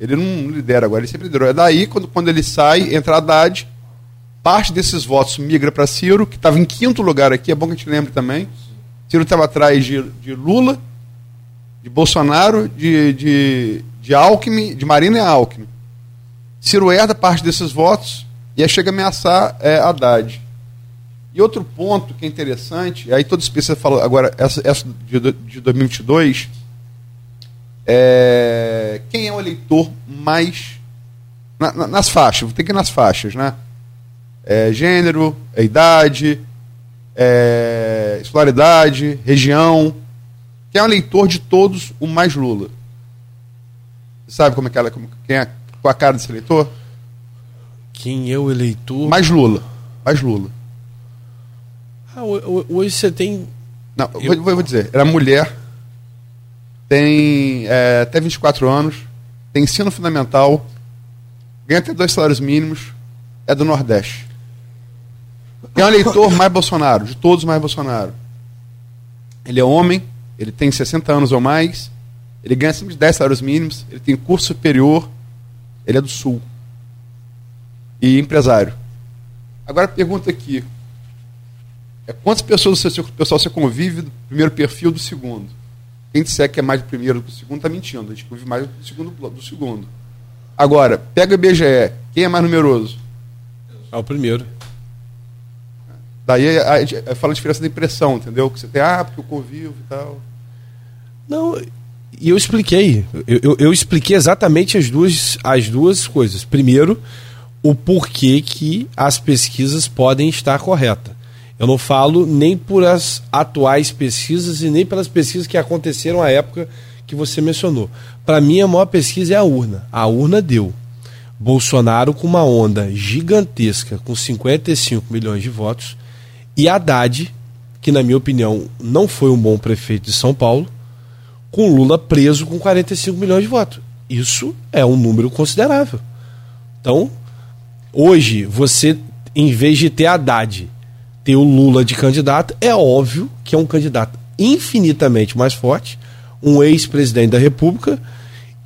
Ele não lidera agora, ele sempre liderou. É daí, quando ele sai, entra Haddad, parte desses votos migra para Ciro, que estava em quinto lugar aqui, é bom que a gente lembre também. Ciro estava atrás de Lula, de Bolsonaro, de Alckmin, de Marina e Alckmin. Ciro herda parte desses votos e aí chega a ameaçar Haddad. E outro ponto que é interessante, aí todos os especialistas falam agora, essa de 2022, quem é o eleitor mais... nas faixas, tem que ir nas faixas, né? Gênero, idade, escolaridade, região. Quem é o eleitor de todos, o mais Lula? Sabe como é que ela, quem é com a cara desse eleitor? Quem é o eleitor? Mais Lula. Mais Lula. Ah, hoje você tem... Não, vou dizer. Ela é mulher, tem até 24 anos, tem ensino fundamental, ganha até 2 salários mínimos, é do Nordeste. Quem é o eleitor mais Bolsonaro? De todos, mais Bolsonaro. Ele é homem, ele tem 60 anos ou mais, ele ganha acima de 10 salários mínimos, ele tem curso superior, ele é do Sul. E empresário. Agora a pergunta aqui, quantas pessoas do seu círculo pessoal você convive do primeiro perfil do segundo? Quem disser que é mais do primeiro do que do segundo está mentindo, a gente convive mais do segundo. Agora, pega o IBGE, quem é mais numeroso? É o primeiro. Daí fala a diferença da impressão, entendeu? Que você tem, porque eu convivo e tal. Não... E eu expliquei, eu expliquei exatamente as duas coisas. Primeiro, o porquê que as pesquisas podem estar corretas. Eu não falo nem por as atuais pesquisas e nem pelas pesquisas que aconteceram à época que você mencionou. Para mim, a maior pesquisa é a urna. A urna deu. Bolsonaro com uma onda gigantesca, com 55 milhões de votos, e Haddad, que na minha opinião não foi um bom prefeito de São Paulo, com Lula preso com 45 milhões de votos. Isso é um número considerável. Então, hoje, você, em vez de ter Haddad, ter o Lula de candidato, é óbvio que é um candidato infinitamente mais forte, um ex-presidente da República,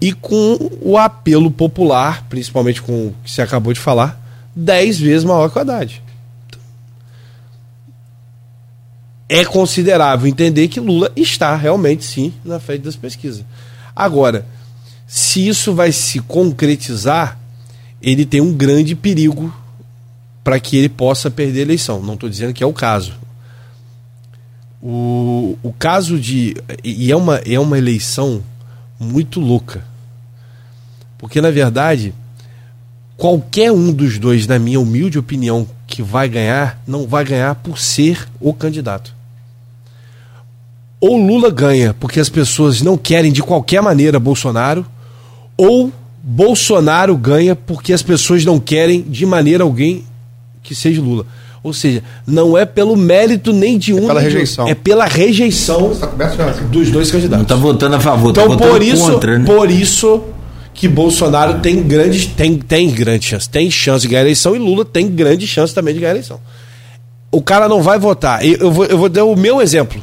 e com o apelo popular, principalmente com o que você acabou de falar, 10 vezes maior que o Haddad. É considerável entender que Lula está realmente, sim, na frente das pesquisas. Agora, se isso vai se concretizar, ele tem um grande perigo para que ele possa perder a eleição. Não estou dizendo que é o caso. O caso de... E é uma eleição muito louca. Porque, na verdade, qualquer um dos dois, na minha humilde opinião, que vai ganhar, não vai ganhar por ser o candidato. Ou Lula ganha porque as pessoas não querem de qualquer maneira Bolsonaro, ou Bolsonaro ganha porque as pessoas não querem de maneira alguém que seja Lula. Ou seja, não é pelo mérito nem de um, é pela rejeição dos dois candidatos. Não está votando a favor, está votando contra. Então, por isso que Bolsonaro tem grande chance. Tem chance de ganhar a eleição e Lula tem grande chance também de ganhar a eleição. O cara não vai votar. Eu vou dar o meu exemplo.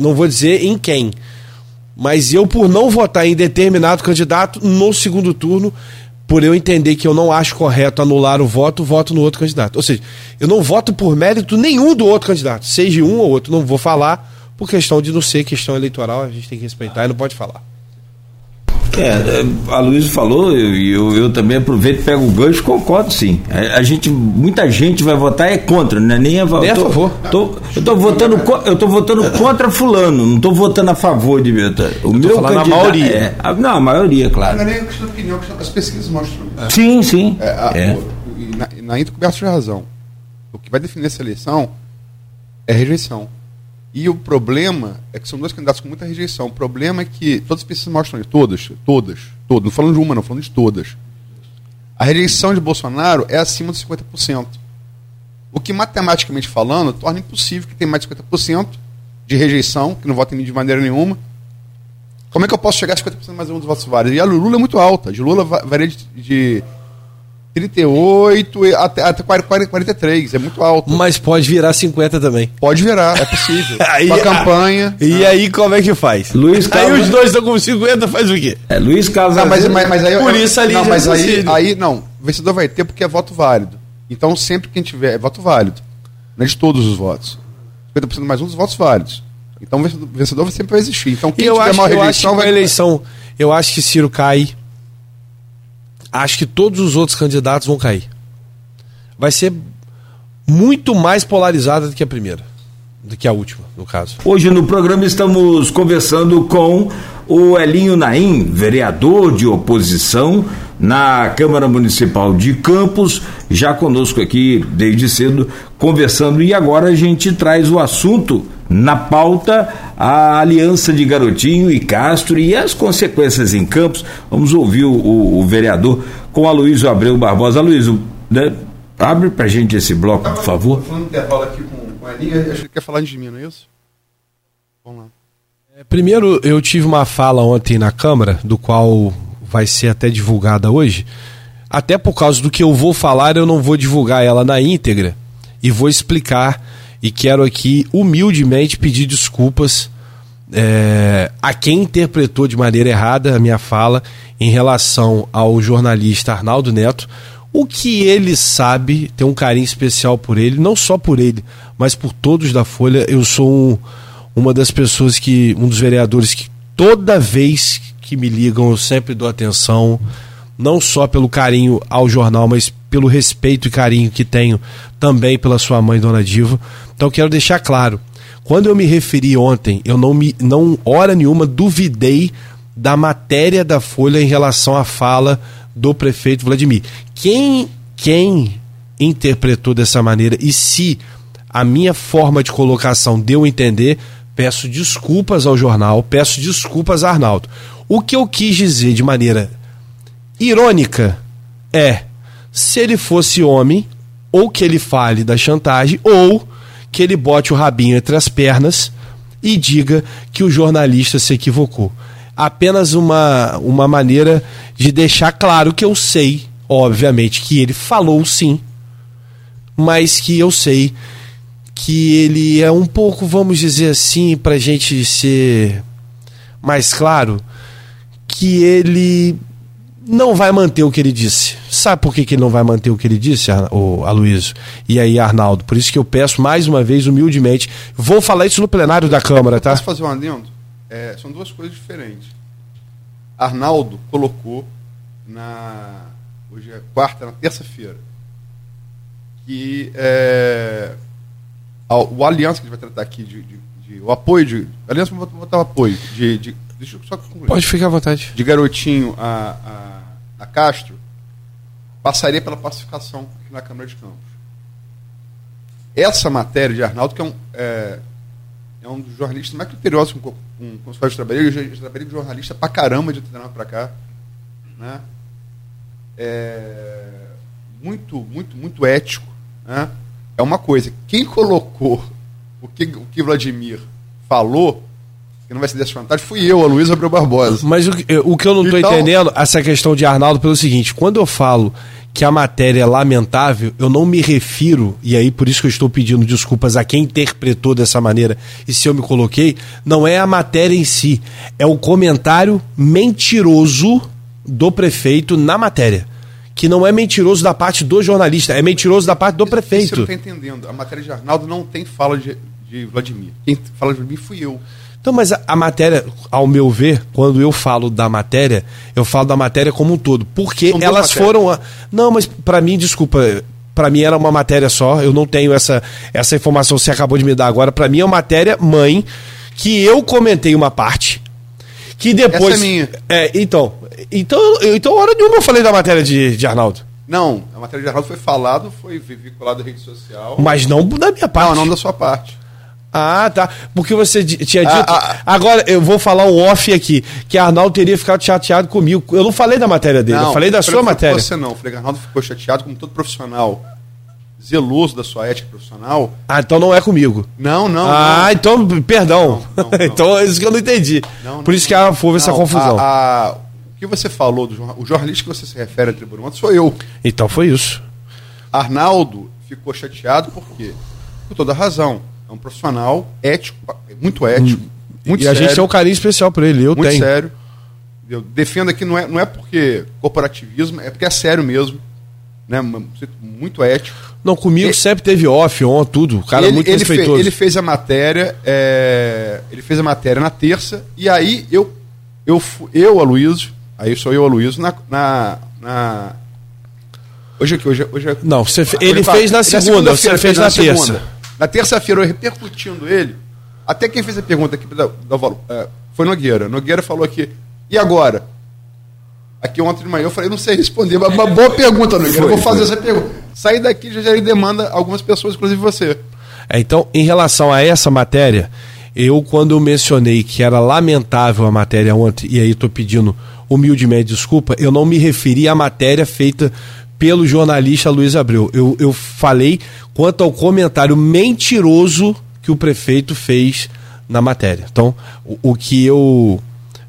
Não vou dizer em quem. Mas eu, por não votar em determinado candidato, no segundo turno, por eu entender que eu não acho correto anular o voto, voto no outro candidato. Ou seja, eu não voto por mérito nenhum do outro candidato, seja um ou outro. Não vou falar por questão de não ser questão eleitoral. A gente tem que respeitar e não pode falar. A Luísa falou, e eu também aproveito, pego o gancho, concordo sim. Muita gente vai votar contra, não é nem a favor. Eu estou votando contra fulano, não estou votando a favor de Betânia. O meu candidato, a maioria. Não, a maioria, claro. Não é nem a questão de opinião, as pesquisas mostram. Sim, sim. Na Índia, o Berto tem razão. O que vai definir essa eleição é rejeição. E o problema é que são dois candidatos com muita rejeição. O problema é que todas as pesquisas mostram isso, todas, não falando de uma, não, falando de todas. A rejeição de Bolsonaro é acima de 50%. O que, matematicamente falando, torna impossível que tenha mais de 50% de rejeição, que não vota em mim de maneira nenhuma. Como é que eu posso chegar a 50% mais um dos votos vários? E a Lula é muito alta. De Lula varia de 38 até 43, é muito alto. Mas pode virar 50 também. Pode virar, é possível. Aí, a campanha. E aí como é que faz? Aí os dois estão com 50, faz o quê? Luiz Carlos. Mas aí, por isso ali não, já mas aí não, o vencedor vai ter porque é voto válido. Então sempre quem tiver é voto válido. Não é de todos os votos. 50% mais um dos votos válidos. Então o vencedor sempre vai existir. Então quem tiver maior rejeição vai... Eu acho que Ciro cai. Acho que todos os outros candidatos vão cair. Vai ser muito mais polarizada do que a primeira, do que a última, no caso. Hoje no programa estamos conversando com o Elinho Naim, vereador de oposição na Câmara Municipal de Campos, já conosco aqui desde cedo, conversando. E agora a gente traz o assunto na pauta, a aliança de Garotinho e Castro e as consequências em Campos. Vamos ouvir o vereador com Aloysio Abreu Barbosa. Aloysio, né, abre pra gente esse bloco, por favor. Estou falando de intervalo aqui com a Elinha, acho que ele quer falar de mim, não é isso? Vamos lá. Primeiro, eu tive uma fala ontem na Câmara, do qual vai ser até divulgada hoje. Até por causa do que eu vou falar, eu não vou divulgar ela na íntegra e vou explicar. E quero aqui humildemente pedir desculpas a quem interpretou de maneira errada a minha fala em relação ao jornalista Arnaldo Neto. O que ele sabe, tem um carinho especial por ele, não só por ele, mas por todos da Folha. Eu sou uma das pessoas que, um dos vereadores que toda vez que me ligam eu sempre dou atenção, não só pelo carinho ao jornal, mas pelo respeito e carinho que tenho também pela sua mãe, Dona Diva. Então quero deixar claro, quando eu me referi ontem, eu não hora nenhuma duvidei da matéria da Folha em relação à fala do prefeito Vladimir. Quem interpretou dessa maneira, e se a minha forma de colocação deu a entender, peço desculpas ao jornal, peço desculpas a Arnaldo. O que eu quis dizer de maneira irônica é: se ele fosse homem, ou que ele fale da chantagem, ou que ele bote o rabinho entre as pernas e diga que o jornalista se equivocou. Apenas uma maneira de deixar claro que eu sei, obviamente, que ele falou sim, mas que eu sei que ele é um pouco, vamos dizer assim, pra gente ser mais claro, que ele não vai manter o que ele disse. Sabe por que ele não vai manter o que ele disse, Aloysio? E aí, Arnaldo, por isso que eu peço mais uma vez, humildemente, vou falar isso no plenário da Câmara, tá? Posso fazer um adendo? São duas coisas diferentes. Arnaldo colocou hoje é quarta, na terça-feira, que o aliança que a gente vai tratar aqui o apoio de... Aliança, vamos botar o apoio de deixa eu só concluir. Pode ficar à vontade. De Garotinho a Castro, passaria pela pacificação aqui na Câmara de Campos. Essa matéria de Arnaldo, que é um dos jornalistas mais criteriosos com os quais eu trabalhei de jornalista pra caramba, de Tetanama pra cá, né? Muito, muito, muito ético, né? É uma coisa, quem colocou o que Vladimir falou, que não vai ser desvantagem, fui eu, Aloysio Abreu Barbosa. Mas o que eu não estou entendendo, essa questão de Arnaldo, pelo seguinte: quando eu falo que a matéria é lamentável, eu não me refiro, e aí por isso que eu estou pedindo desculpas a quem interpretou dessa maneira, e se eu me coloquei, não é a matéria em si, é o comentário mentiroso do prefeito na matéria, que não é mentiroso da parte do jornalista, é mentiroso da parte do prefeito. Você não está entendendo, a matéria de Arnaldo não tem fala de Vladimir, quem fala de Vladimir fui eu. Então, mas a matéria, ao meu ver, quando eu falo da matéria, eu falo da matéria como um todo. Porque elas foram... Não, mas para mim, desculpa... Para mim era uma matéria só, eu não tenho essa informação que você acabou de me dar agora. Para mim é uma matéria mãe, que eu comentei uma parte, que depois... Essa é minha. É, então hora nenhuma eu falei da matéria de Arnaldo. Não, a matéria de Arnaldo foi falado, foi vinculada à rede social. Mas não da minha parte. Não da sua parte. Ah, tá. Porque você tinha dito... Agora, eu vou falar um off aqui, que Arnaldo teria ficado chateado comigo. Eu não falei da matéria dele, eu falei da sua matéria. Você não. Eu falei que Arnaldo ficou chateado como todo profissional zeloso da sua ética profissional. Ah, então não é comigo. Não. Ah, então, perdão. Não. Então é isso que eu não entendi. Por isso que houve essa confusão. O que você falou, o jornalista que você se refere a tribunal sou eu. Então foi isso. Arnaldo ficou chateado por quê? Com toda a razão. É um profissional ético, muito sério. E a gente tem um carinho especial para ele, muito tenho. Muito sério. Eu defendo aqui, não é porque corporativismo, é porque é sério mesmo. Né? Muito ético. Não, comigo ele, sempre teve on, tudo. O cara é muito respeitoso. Ele fez a matéria na terça, e aí eu, Aloysio, na Hoje é... Não, ele fez na segunda, você fez na terça. Na terça-feira, eu repercutindo ele, até quem fez a pergunta aqui foi Nogueira. Nogueira falou aqui, e agora? Aqui ontem de manhã eu falei, não sei responder, mas uma boa pergunta, Nogueira, eu vou fazer essa pergunta. Sair daqui já demanda algumas pessoas, inclusive você. Então, em relação a essa matéria, quando eu mencionei que era lamentável a matéria ontem, e aí estou pedindo humildemente desculpa, eu não me referi à matéria feita pelo jornalista Luiz Abreu. Eu falei quanto ao comentário mentiroso que o prefeito fez na matéria. Então, o que eu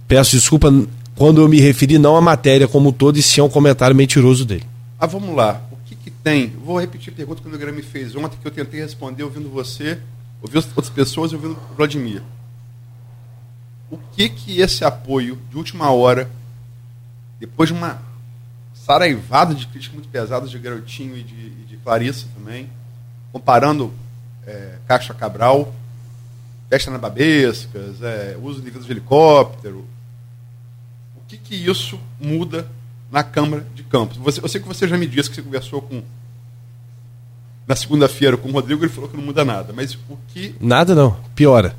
peço desculpa quando eu me referi não à matéria como um todo, e sim a um comentário mentiroso dele. Vamos lá. O que tem? Vou repetir a pergunta que o Nogueira me fez ontem, que eu tentei responder ouvindo você, ouvindo outras pessoas e ouvindo o Vladimir. O que esse apoio de última hora, depois de uma saraivada de críticas muito pesadas de Garotinho e de Clarice também, comparando Caixa Cabral, festa na Babescas, uso de livros de helicóptero. O que isso muda na Câmara de Campos? Eu sei que você já me disse que você conversou na segunda-feira com o Rodrigo, ele falou que não muda nada, mas o que... Nada não, piora.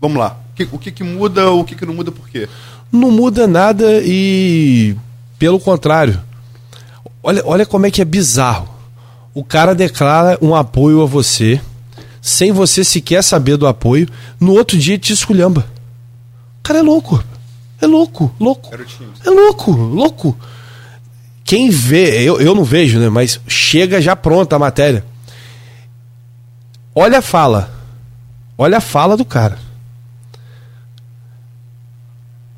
Vamos lá. O que muda, o que não muda, por quê? Não muda nada e... Pelo contrário, olha como é que é bizarro. O cara declara um apoio a você, sem você sequer saber do apoio, no outro dia te esculhamba. O cara é louco. É louco. Quem vê, eu não vejo, né? Mas chega já pronta a matéria. Olha a fala do cara.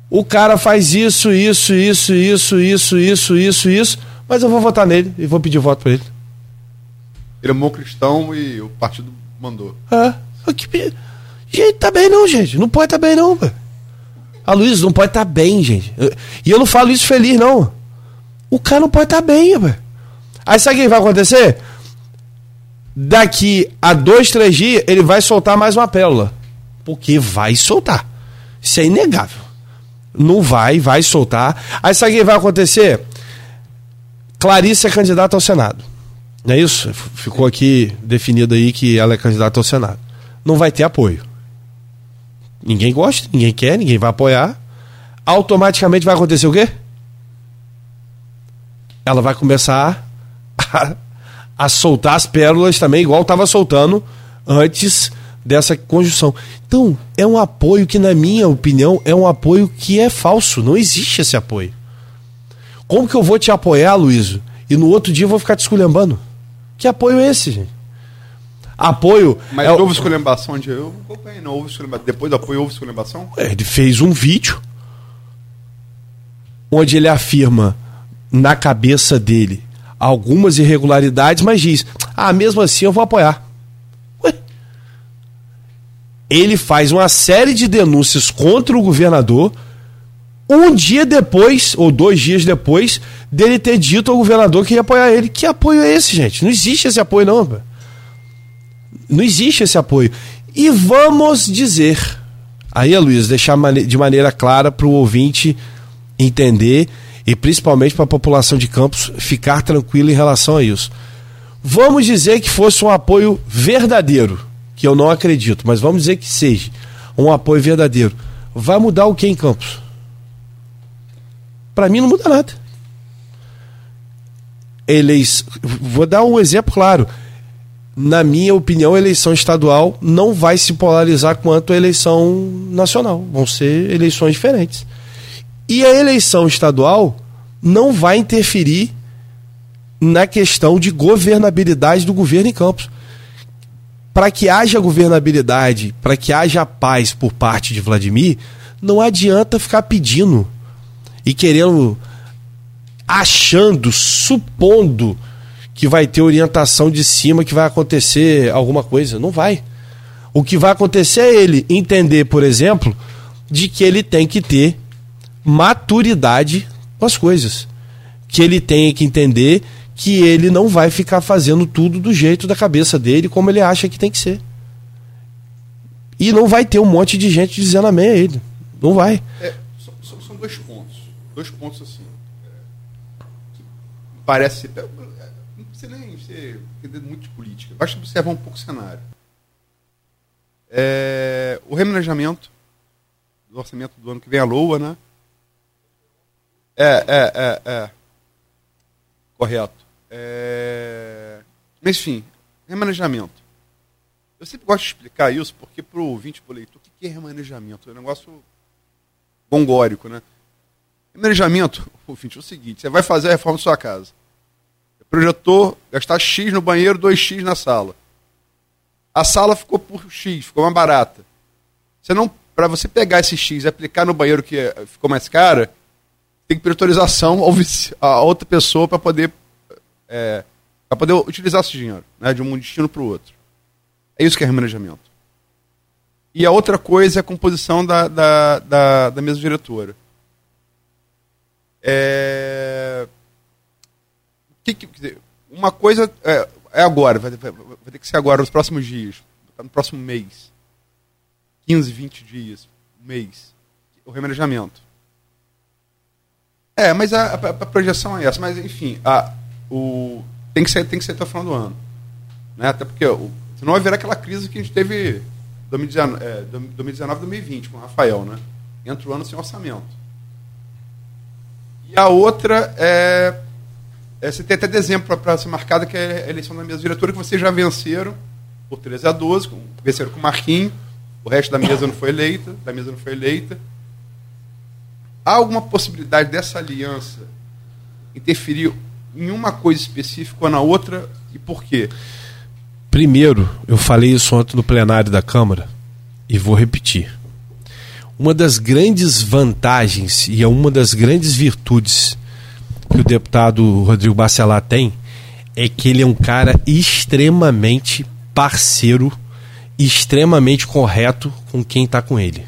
O cara faz isso, mas eu vou votar nele e vou pedir voto pra ele. Ele é um bom cristão e o partido mandou. Tá bem não, gente. Não pode tá bem não, velho. Aloysio, não pode tá bem, gente. E eu não falo isso feliz, não. O cara não pode tá bem, velho. Aí sabe o que vai acontecer? Daqui a 2-3 dias ele vai soltar mais uma pérola. Porque vai soltar. Isso é inegável. Não vai soltar. Aí sabe o que vai acontecer? Clarice é candidata ao Senado. Não é isso? Ficou aqui definido aí que ela é candidata ao Senado. Não vai ter apoio. Ninguém gosta, ninguém quer, ninguém vai apoiar. Automaticamente vai acontecer o quê? Ela vai começar a soltar as pérolas também, igual estava soltando antes dessa conjunção. Então, é um apoio que, na minha opinião, é um apoio que é falso. Não existe esse apoio. Como que eu vou te apoiar, Aloysio, e no outro dia eu vou ficar te esculhambando? Que apoio é esse, gente? Apoio... Mas houve esculhambação de... Eu não acompanhei, não. Depois do apoio, houve esculhambação? Ele fez um vídeo onde ele afirma, na cabeça dele, algumas irregularidades, mas diz, mesmo assim eu vou apoiar. Ele faz uma série de denúncias contra o governador um dia depois, ou 2 dias depois, dele ter dito ao governador que ia apoiar ele. Que apoio é esse, gente? Não existe esse apoio, não. Pô. Não existe esse apoio. E vamos dizer Aí, Luiz, deixar de maneira clara para o ouvinte entender e principalmente para a população de Campos ficar tranquila em relação a isso. Vamos dizer que fosse um apoio verdadeiro, que eu não acredito, mas vamos dizer que seja um apoio verdadeiro. Vai mudar o que em Campos? Para mim não muda nada. Vou dar um exemplo claro. Na minha opinião, a eleição estadual não vai se polarizar quanto a eleição nacional. Vão ser eleições diferentes. E a eleição estadual não vai interferir na questão de governabilidade do governo em Campos. Para que haja governabilidade, para que haja paz por parte de Vladimir, não adianta ficar pedindo e querendo, achando, supondo que vai ter orientação de cima, que vai acontecer alguma coisa. Não vai. O que vai acontecer é ele entender, por exemplo, de que ele tem que ter maturidade com as coisas. Que ele tem que entender que ele não vai ficar fazendo tudo do jeito da cabeça dele, como ele acha que tem que ser. E não vai ter um monte de gente dizendo amém a ele. Não vai. São dois pontos. Dois pontos assim. Parece. Não precisa nem entender muito de política. Basta observar um pouco o cenário. O remanejamento do orçamento do ano que vem, a LOA, né? Correto. Mas, enfim, remanejamento. Eu sempre gosto de explicar isso, porque para o ouvinte, para o leitor, o que é remanejamento? É um negócio gongórico, né? Remanejamento, ouvinte, é o seguinte: você vai fazer a reforma da sua casa. O projetor gastar X no banheiro, 2X na sala. A sala ficou por X, ficou mais barata. Você não, para você pegar esse X e aplicar no banheiro que ficou mais cara, tem que pedir autorização a outra pessoa para poder, poder utilizar esse dinheiro, né, de um destino para o outro. É isso que é remanejamento. E a outra coisa é a composição da mesa diretora. Uma coisa é agora, vai ter que ser agora, nos próximos dias, no próximo mês. 15, 20 dias, um mês. O remanejamento. Mas a projeção é essa. Mas, enfim, tem que ser até o final do ano. Né? Até porque senão vai virar aquela crise que a gente teve em 2019, 2020, com o Rafael. Né? Entra o ano sem orçamento. E a outra é você tem até dezembro para ser marcada, que é a eleição da mesa diretora, que vocês já venceram por 13-12, venceram com o Marquinhos, o resto da mesa não foi eleita. Há alguma possibilidade dessa aliança interferir em uma coisa específica ou na outra, e por quê? Primeiro, eu falei isso ontem no plenário da Câmara e vou repetir. Uma das grandes vantagens e é uma das grandes virtudes que o deputado Rodrigo Bacelar tem é que ele é um cara extremamente parceiro, extremamente correto com quem está com ele.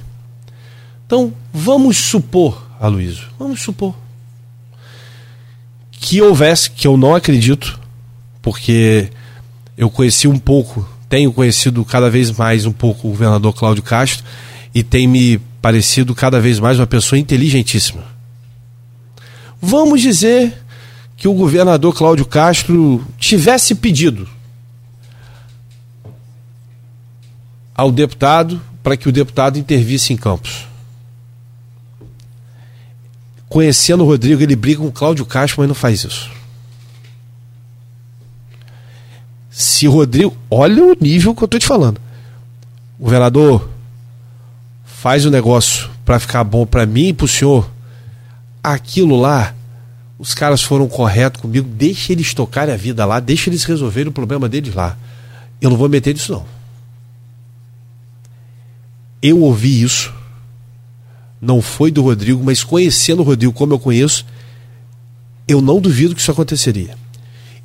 Então, vamos supor, Aloysio, que houvesse, que eu não acredito, porque eu conheci um pouco, tenho conhecido cada vez mais um pouco o governador Cláudio Castro e tem me parecido cada vez mais uma pessoa inteligentíssima. Vamos dizer que o governador Cláudio Castro tivesse pedido ao deputado para que o deputado intervisse em Campos. Conhecendo o Rodrigo, ele briga com o Cláudio Castro, mas não faz isso. Se Rodrigo... Olha o nível que eu estou te falando. O governador faz o negócio para ficar bom para mim e para o senhor. Aquilo lá, os caras foram corretos comigo. Deixa eles tocarem a vida lá, deixa eles resolverem o problema deles lá. Eu não vou meter nisso, não. Eu ouvi isso. Não foi do Rodrigo, mas conhecendo o Rodrigo como eu conheço, eu não duvido que isso aconteceria.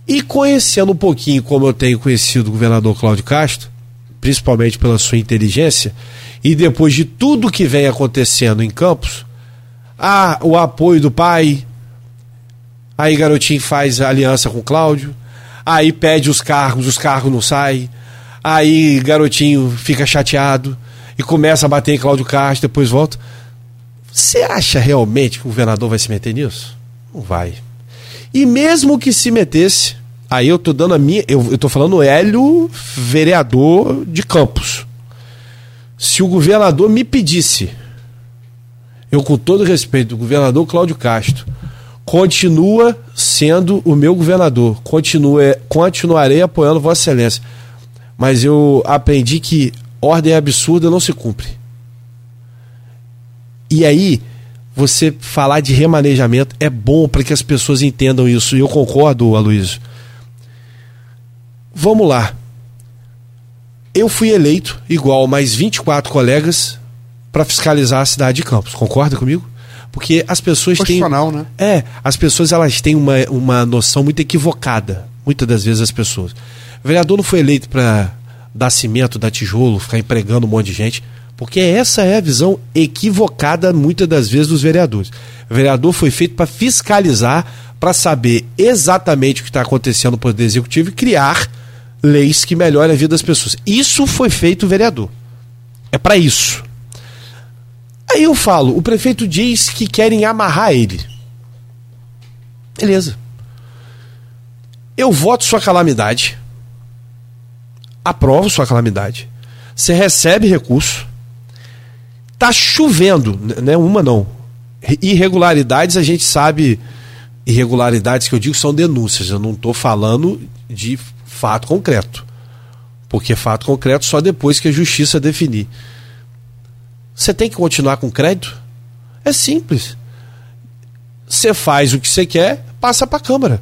E conhecendo um pouquinho como eu tenho conhecido o governador Cláudio Castro, principalmente pela sua inteligência, e depois de tudo que vem acontecendo em Campos, o apoio do pai, aí Garotinho faz a aliança com Cláudio, aí pede os cargos não saem, aí Garotinho fica chateado, e começa a bater em Cláudio Castro, depois volta. Você acha realmente que o governador vai se meter nisso? Não vai. E mesmo que se metesse, aí eu tô dando a minha, eu tô falando Hélio, vereador de Campos. Se o governador me pedisse, eu, com todo respeito do governador Cláudio Castro, continua sendo o meu governador, continuarei apoiando Vossa Excelência, mas eu aprendi que ordem absurda não se cumpre. E aí, você falar de remanejamento é bom para que as pessoas entendam isso, e eu concordo, Aloysio. Vamos lá. Eu fui eleito, igual mais 24 colegas, para fiscalizar a cidade de Campos, concorda comigo? Porque as pessoas têm... né? É, as pessoas elas têm uma noção muito equivocada, muitas das vezes as pessoas. O vereador não foi eleito para dar cimento, dar tijolo, ficar empregando um monte de gente, porque essa é a visão equivocada, muitas das vezes, dos vereadores. O vereador foi feito para fiscalizar, para saber exatamente o que está acontecendo no Poder Executivo e criar leis que melhorem a vida das pessoas. Isso foi feito o vereador. É para isso. Aí eu falo, o prefeito diz que querem amarrar ele. Beleza. Eu voto sua calamidade. Aprovo sua calamidade. Você recebe recurso. Tá chovendo, né? Uma não. Irregularidades, a gente sabe, irregularidades que eu digo são denúncias. Eu não tô falando de fato concreto. Porque fato concreto só depois que a justiça definir. Você tem que continuar com crédito? É simples. Você faz o que você quer, passa para a Câmara.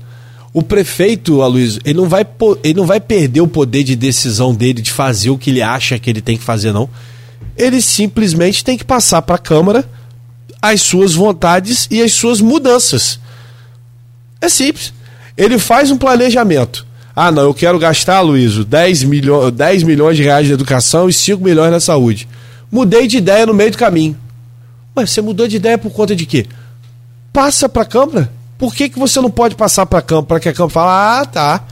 O prefeito, Aloysio, ele não vai perder o poder de decisão dele de fazer o que ele acha que ele tem que fazer, não. Ele simplesmente tem que passar para a Câmara as suas vontades e as suas mudanças. É simples. Ele faz um planejamento. Ah, não, eu quero gastar, Aloysio, 10 milhões de reais na educação e 5 milhões na saúde. Mudei de ideia no meio do caminho. Mas você mudou de ideia por conta de quê? Passa para a Câmara. Por que você não pode passar para a Câmara? Para que a Câmara fale, ah, tá.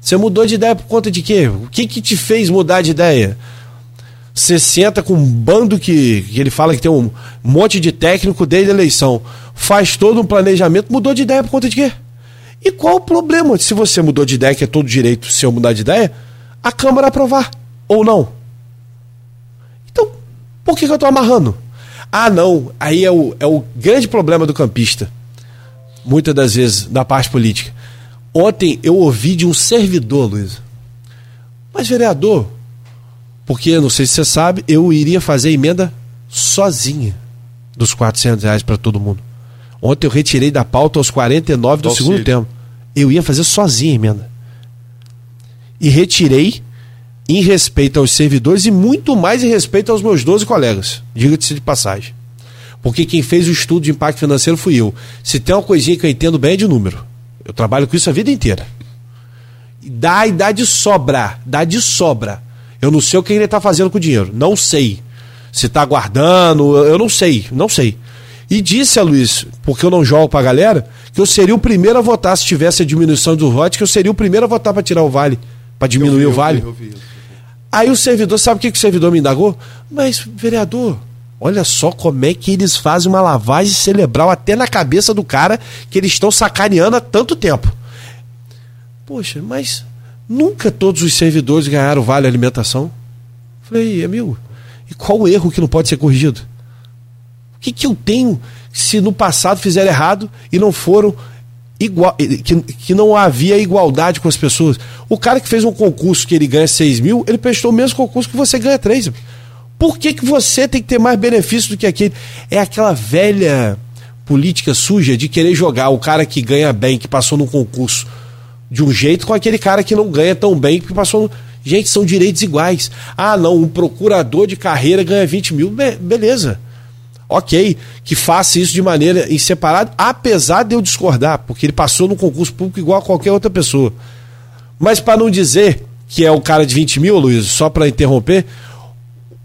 Você mudou de ideia por conta de quê? O que que te fez mudar de ideia? Você senta com um bando que ele fala que tem um monte de técnico desde a eleição. Faz todo um planejamento, mudou de ideia por conta de quê? E qual o problema? Se você mudou de ideia, que é todo direito seu mudar de ideia, a Câmara aprovar ou não. Por que eu estou amarrando? Ah, não. Aí é o grande problema do campista. Muitas das vezes, da parte política. Ontem eu ouvi de um servidor, Luiz. Mas, vereador, porque, não sei se você sabe, eu iria fazer a emenda sozinha dos R$400 para todo mundo. Ontem eu retirei da pauta aos 49 do segundo tempo. Eu ia fazer sozinha a emenda. E retirei em respeito aos servidores e muito mais em respeito aos meus 12 colegas, diga-se de passagem, porque quem fez o estudo de impacto financeiro fui eu. Se tem uma coisinha que eu entendo bem é de número, eu trabalho com isso a vida inteira, dá de sobra. Eu não sei o que ele está fazendo com o dinheiro, não sei se está guardando, eu não sei. E disse a Luiz, porque eu não jogo pra galera, que eu seria o primeiro a votar se tivesse a diminuição do voto, que eu seria o primeiro a votar para tirar o vale, para diminuir o vale. Aí o servidor, sabe o que o servidor me indagou? Mas, vereador, olha só como é que eles fazem uma lavagem cerebral até na cabeça do cara que eles estão sacaneando há tanto tempo. Poxa, mas nunca todos os servidores ganharam vale alimentação? Falei, amigo, e qual o erro que não pode ser corrigido? O que eu tenho se no passado fizeram errado e não foram... igual, que não havia igualdade com as pessoas? O cara que fez um concurso que ele ganha 6 mil, ele prestou o mesmo concurso que você ganha 3. Por que você tem que ter mais benefício do que aquele? É aquela velha política suja de querer jogar o cara que ganha bem, que passou num concurso de um jeito, com aquele cara que não ganha tão bem, que passou no... Gente, são direitos iguais. Ah, não, um procurador de carreira ganha 20 mil, beleza, ok, que faça isso de maneira em separado, apesar de eu discordar, porque ele passou no concurso público igual a qualquer outra pessoa. Mas para não dizer que é o cara de 20 mil, Luiz, só para interromper,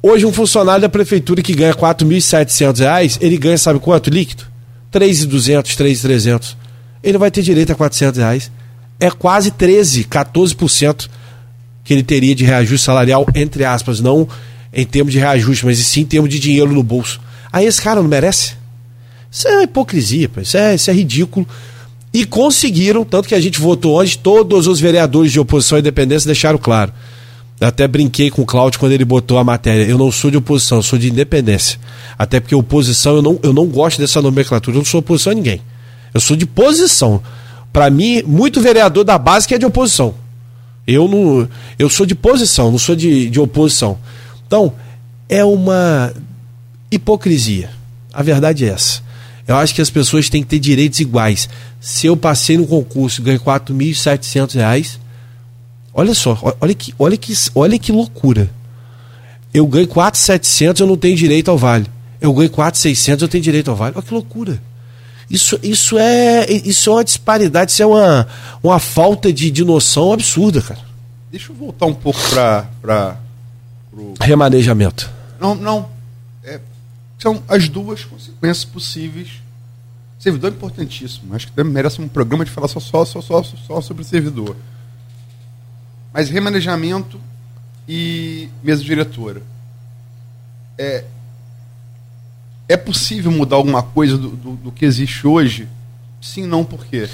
hoje um funcionário da prefeitura que ganha 4.700 reais, ele ganha, sabe quanto líquido? 3.200, 3.300. Ele vai ter direito a 400 reais. É quase 13, 14% que ele teria de reajuste salarial, entre aspas, não em termos de reajuste, mas sim em termos de dinheiro no bolso. Aí esse cara não merece? Isso é hipocrisia, isso é ridículo. E conseguiram, tanto que a gente votou hoje, todos os vereadores de oposição à independência deixaram claro. Eu até brinquei com o Cláudio quando ele botou a matéria. Eu não sou de oposição, eu sou de independência. Até porque oposição, eu não gosto dessa nomenclatura, eu não sou oposição a ninguém. Eu sou de posição. Para mim, muito vereador da base que é de oposição. Eu sou de posição, não sou de oposição. Então, é uma hipocrisia. A verdade é essa. Eu acho que as pessoas têm que ter direitos iguais. Se eu passei no concurso e ganhei R$4.700, olha só, olha que loucura. Eu ganho R$4.700, eu não tenho direito ao vale. Eu ganho R$4.600, eu tenho direito ao vale. Olha que loucura. Isso é uma disparidade, isso é uma falta de noção absurda, cara. Deixa eu voltar um pouco para remanejamento. Não. São as duas consequências possíveis. Servidor é importantíssimo. Acho que também merece um programa de falar só sobre servidor. Mas remanejamento e mesa diretora. É possível mudar alguma coisa do que existe hoje? Sim, não, por quê?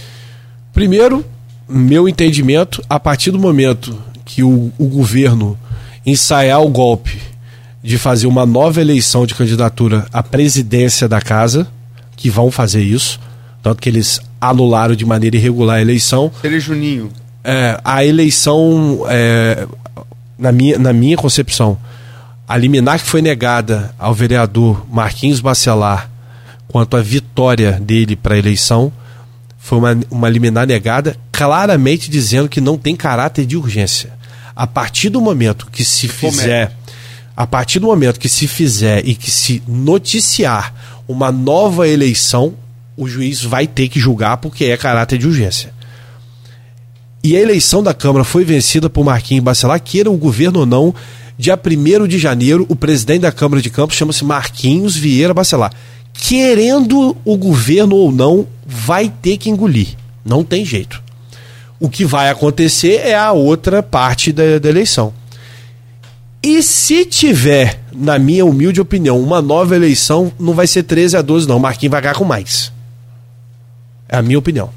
Primeiro, meu entendimento, a partir do momento que o governo ensaiar o golpe de fazer uma nova eleição de candidatura à presidência da casa, que vão fazer isso, tanto que eles anularam de maneira irregular a eleição. Seria Juninho. A eleição, na minha concepção, a liminar que foi negada ao vereador Marquinhos Bacelar quanto à vitória dele para a eleição, foi uma liminar negada, claramente dizendo que não tem caráter de urgência. A partir do momento que se fizer e que se noticiar uma nova eleição, o juiz vai ter que julgar porque é caráter de urgência. E a eleição da Câmara foi vencida por Marquinhos Bacelar, queira o governo ou não. Dia 1º de janeiro, o presidente da Câmara de Campos chama-se Marquinhos Vieira Bacelar. Querendo o governo ou não, vai ter que engolir. Não tem jeito. O que vai acontecer é a outra parte da eleição. E se tiver, na minha humilde opinião, uma nova eleição, não vai ser 13-12, não. O Marquinhos vai ganhar com mais. É a minha opinião.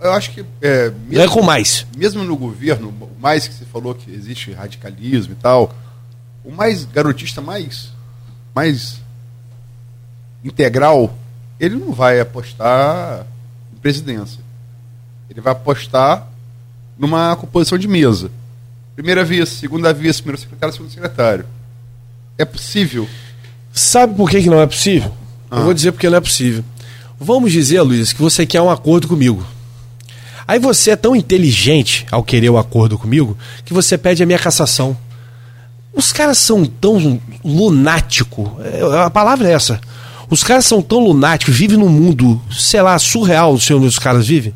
Eu acho que... mesmo, é com mais. Mesmo no governo, o mais que você falou que existe radicalismo e tal, o mais garotista, mais integral, ele não vai apostar em presidência. Ele vai apostar numa composição de mesa. Primeira vice, segunda vice, primeiro secretário, segundo secretário. É possível? Sabe por que não é possível? Eu vou dizer porque não é possível. Vamos dizer, Luiz, que você quer um acordo comigo. Aí você é tão inteligente ao querer o acordo comigo que você pede a minha cassação. Os caras são tão lunáticos, a palavra é essa. Os caras são tão lunáticos, vivem num mundo, sei lá, surreal, onde os caras vivem.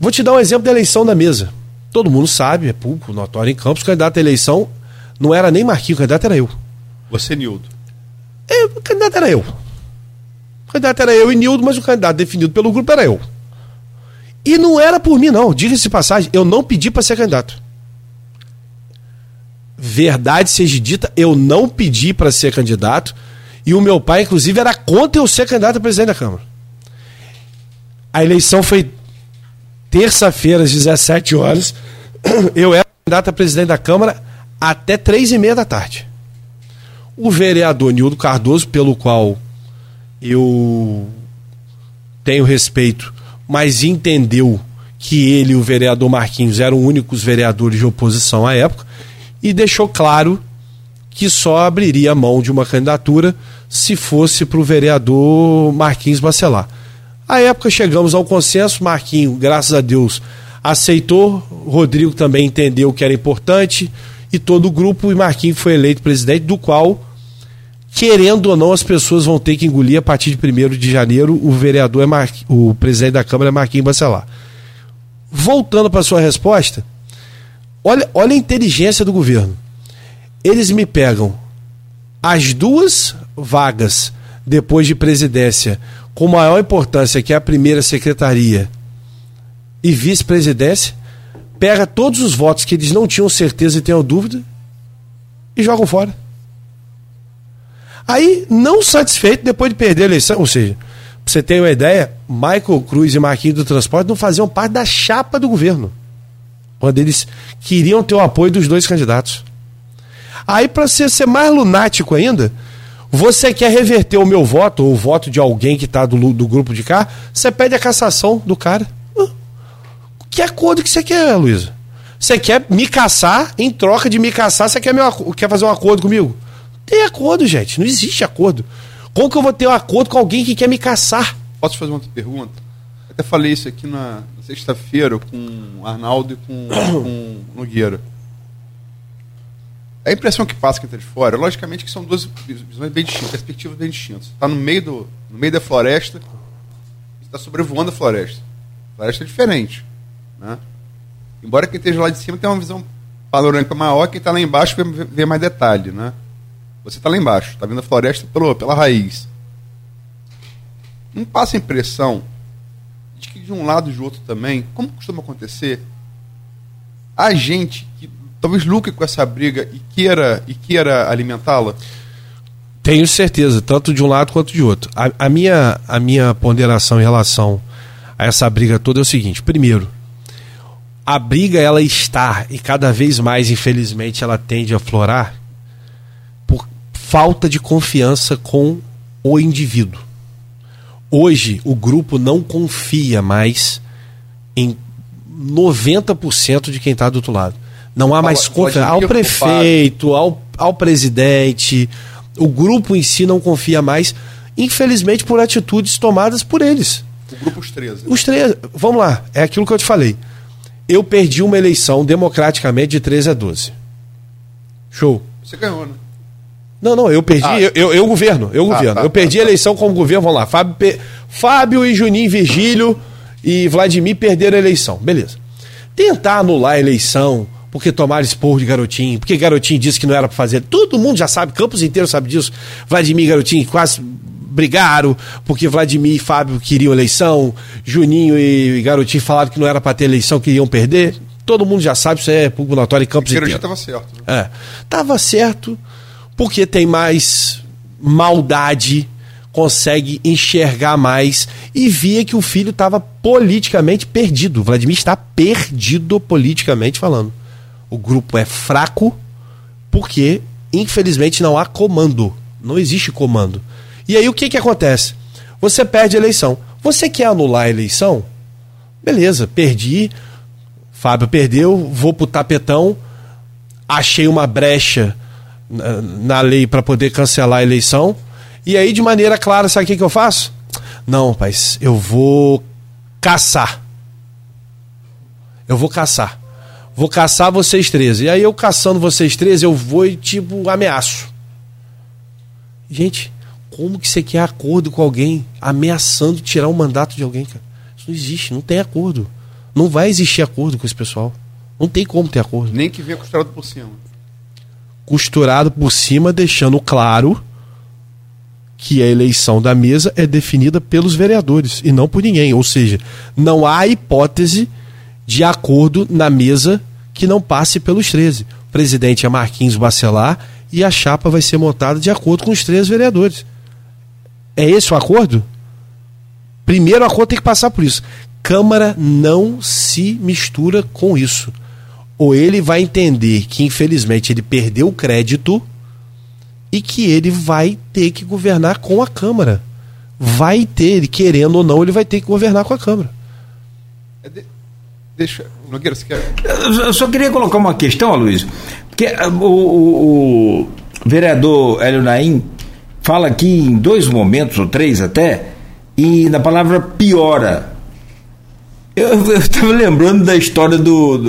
Vou te dar um exemplo da eleição da mesa. Todo mundo sabe, é público, notório em Campos, candidato à eleição não era nem Marquinhos, o candidato era eu. Você, Nildo? O candidato era eu. O candidato era eu e Nildo, mas o candidato definido pelo grupo era eu. E não era por mim, não. Diga-se de passagem, eu não pedi para ser candidato. Verdade seja dita, eu não pedi para ser candidato. E o meu pai, inclusive, era contra eu ser candidato a presidente da Câmara. A eleição foi terça-feira, às 17 horas. Eu era candidato a presidente da Câmara até 3h30 da tarde. O vereador Nildo Cardoso, pelo qual eu tenho respeito, mas entendeu que ele e o vereador Marquinhos eram únicos vereadores de oposição à época, e deixou claro que só abriria mão de uma candidatura se fosse para o vereador Marquinhos Bacelar. À época chegamos ao consenso, Marquinhos, graças a Deus, aceitou, Rodrigo também entendeu que era importante, e todo o grupo, e Marquinhos foi eleito presidente, do qual, querendo ou não, as pessoas vão ter que engolir a partir de 1º de janeiro, o presidente da Câmara é Marquinhos Bacelar. Voltando para a sua resposta, olha a inteligência do governo. Eles me pegam as duas vagas depois de presidência com maior importância, que é a primeira secretaria e vice-presidência, pega todos os votos que eles não tinham certeza e tenham dúvida e jogam fora. Aí, não satisfeito, depois de perder a eleição, ou seja, pra você ter uma ideia, Michael Cruz e Marquinhos do Transporte não faziam parte da chapa do governo, quando eles queriam ter o apoio dos dois candidatos. Aí, para você ser mais lunático ainda, você quer reverter o meu voto, ou o voto de alguém que está do grupo de cá, você pede a cassação do cara. Que acordo que você quer, Luísa? Você quer me caçar, em troca de me caçar, você quer fazer um acordo comigo? Não tem acordo, gente, não existe acordo. Como que eu vou ter um acordo com alguém que quer me caçar? Posso fazer uma pergunta? Até falei isso aqui na sexta-feira com o Arnaldo e com o Nogueira. A impressão que passa que entra de fora, logicamente que são duas visões bem distintas, perspectivas bem distintas. Está no meio da floresta, está sobrevoando a floresta. A floresta é diferente, né? Embora quem esteja lá de cima tenha uma visão panorâmica maior, quem está lá embaixo vê mais detalhe, né? Você está lá embaixo, está vendo a floresta pela raiz. Não passa a impressão de que de um lado e de outro também, como costuma acontecer, a gente que talvez lucre com essa briga e queira alimentá-la? Tenho certeza, tanto de um lado quanto de outro. A minha ponderação em relação a essa briga toda é o seguinte: primeiro, a briga ela está, e cada vez mais, infelizmente, ela tende a aflorar por falta de confiança com o indivíduo. Hoje, o grupo não confia mais em 90% de quem está do outro lado. Não há mais confiança ao prefeito, ao presidente. O grupo em si não confia mais, infelizmente, por atitudes tomadas por eles. O grupo os 13. Os 13, vamos lá, é aquilo que eu te falei. Eu perdi uma eleição democraticamente de 13 a 12. Show. Você ganhou, né? Não, eu perdi. Eu governo. Eu perdi a eleição como governo, vamos lá. Fábio e Juninho Vigílio e Vladimir perderam a eleição. Beleza. Tentar anular a eleição porque tomaram esporro de Garotinho, porque Garotinho disse que não era para fazer. Todo mundo já sabe, Campos inteiro sabe disso. Vladimir e Garotinho quase brigaram porque Vladimir e Fábio queriam eleição, Juninho e Garotinho falaram que não era para ter eleição, que iriam perder. Todo mundo já sabe, isso é público notório em Campos inteiro. Garotinho estava certo. Né? É, estava certo porque tem mais maldade, consegue enxergar mais e via que o filho estava politicamente perdido. Vladimir está perdido politicamente falando. O grupo é fraco porque, infelizmente, não há comando. Não existe comando. E aí o que acontece? Você perde a eleição. Você quer anular a eleição? Beleza, perdi. Fábio perdeu, vou pro tapetão. Achei uma brecha na lei para poder cancelar a eleição. E aí, de maneira clara, sabe o que eu faço? Não, rapaz, eu vou caçar. Vou caçar vocês 13. E aí eu caçando vocês 13, eu vou e tipo ameaço. Gente, como que você quer acordo com alguém ameaçando tirar o mandato de alguém, cara? Isso não existe, não tem acordo. Não vai existir acordo com esse pessoal. Não tem como ter acordo. Nem que venha costurado por cima. Costurado por cima, deixando claro que a eleição da mesa é definida pelos vereadores e não por ninguém. Ou seja, não há hipótese de acordo na mesa que não passe pelos 13. O presidente é Marquinhos Bacelar e a chapa vai ser montada de acordo com os 13 vereadores. É esse o acordo? Primeiro o acordo tem que passar por isso. Câmara não se mistura com isso. Ou ele vai entender que, infelizmente, ele perdeu o crédito e que ele vai ter que governar com a Câmara. Vai ter, ele querendo ou não, ele vai ter que governar com a Câmara. Deixa, Nogueira, você quer... Eu só queria colocar uma questão, Aloysio. Porque o vereador Elinho Naim fala aqui em 2 momentos, ou 3 até, e na palavra piora. Eu estava lembrando da história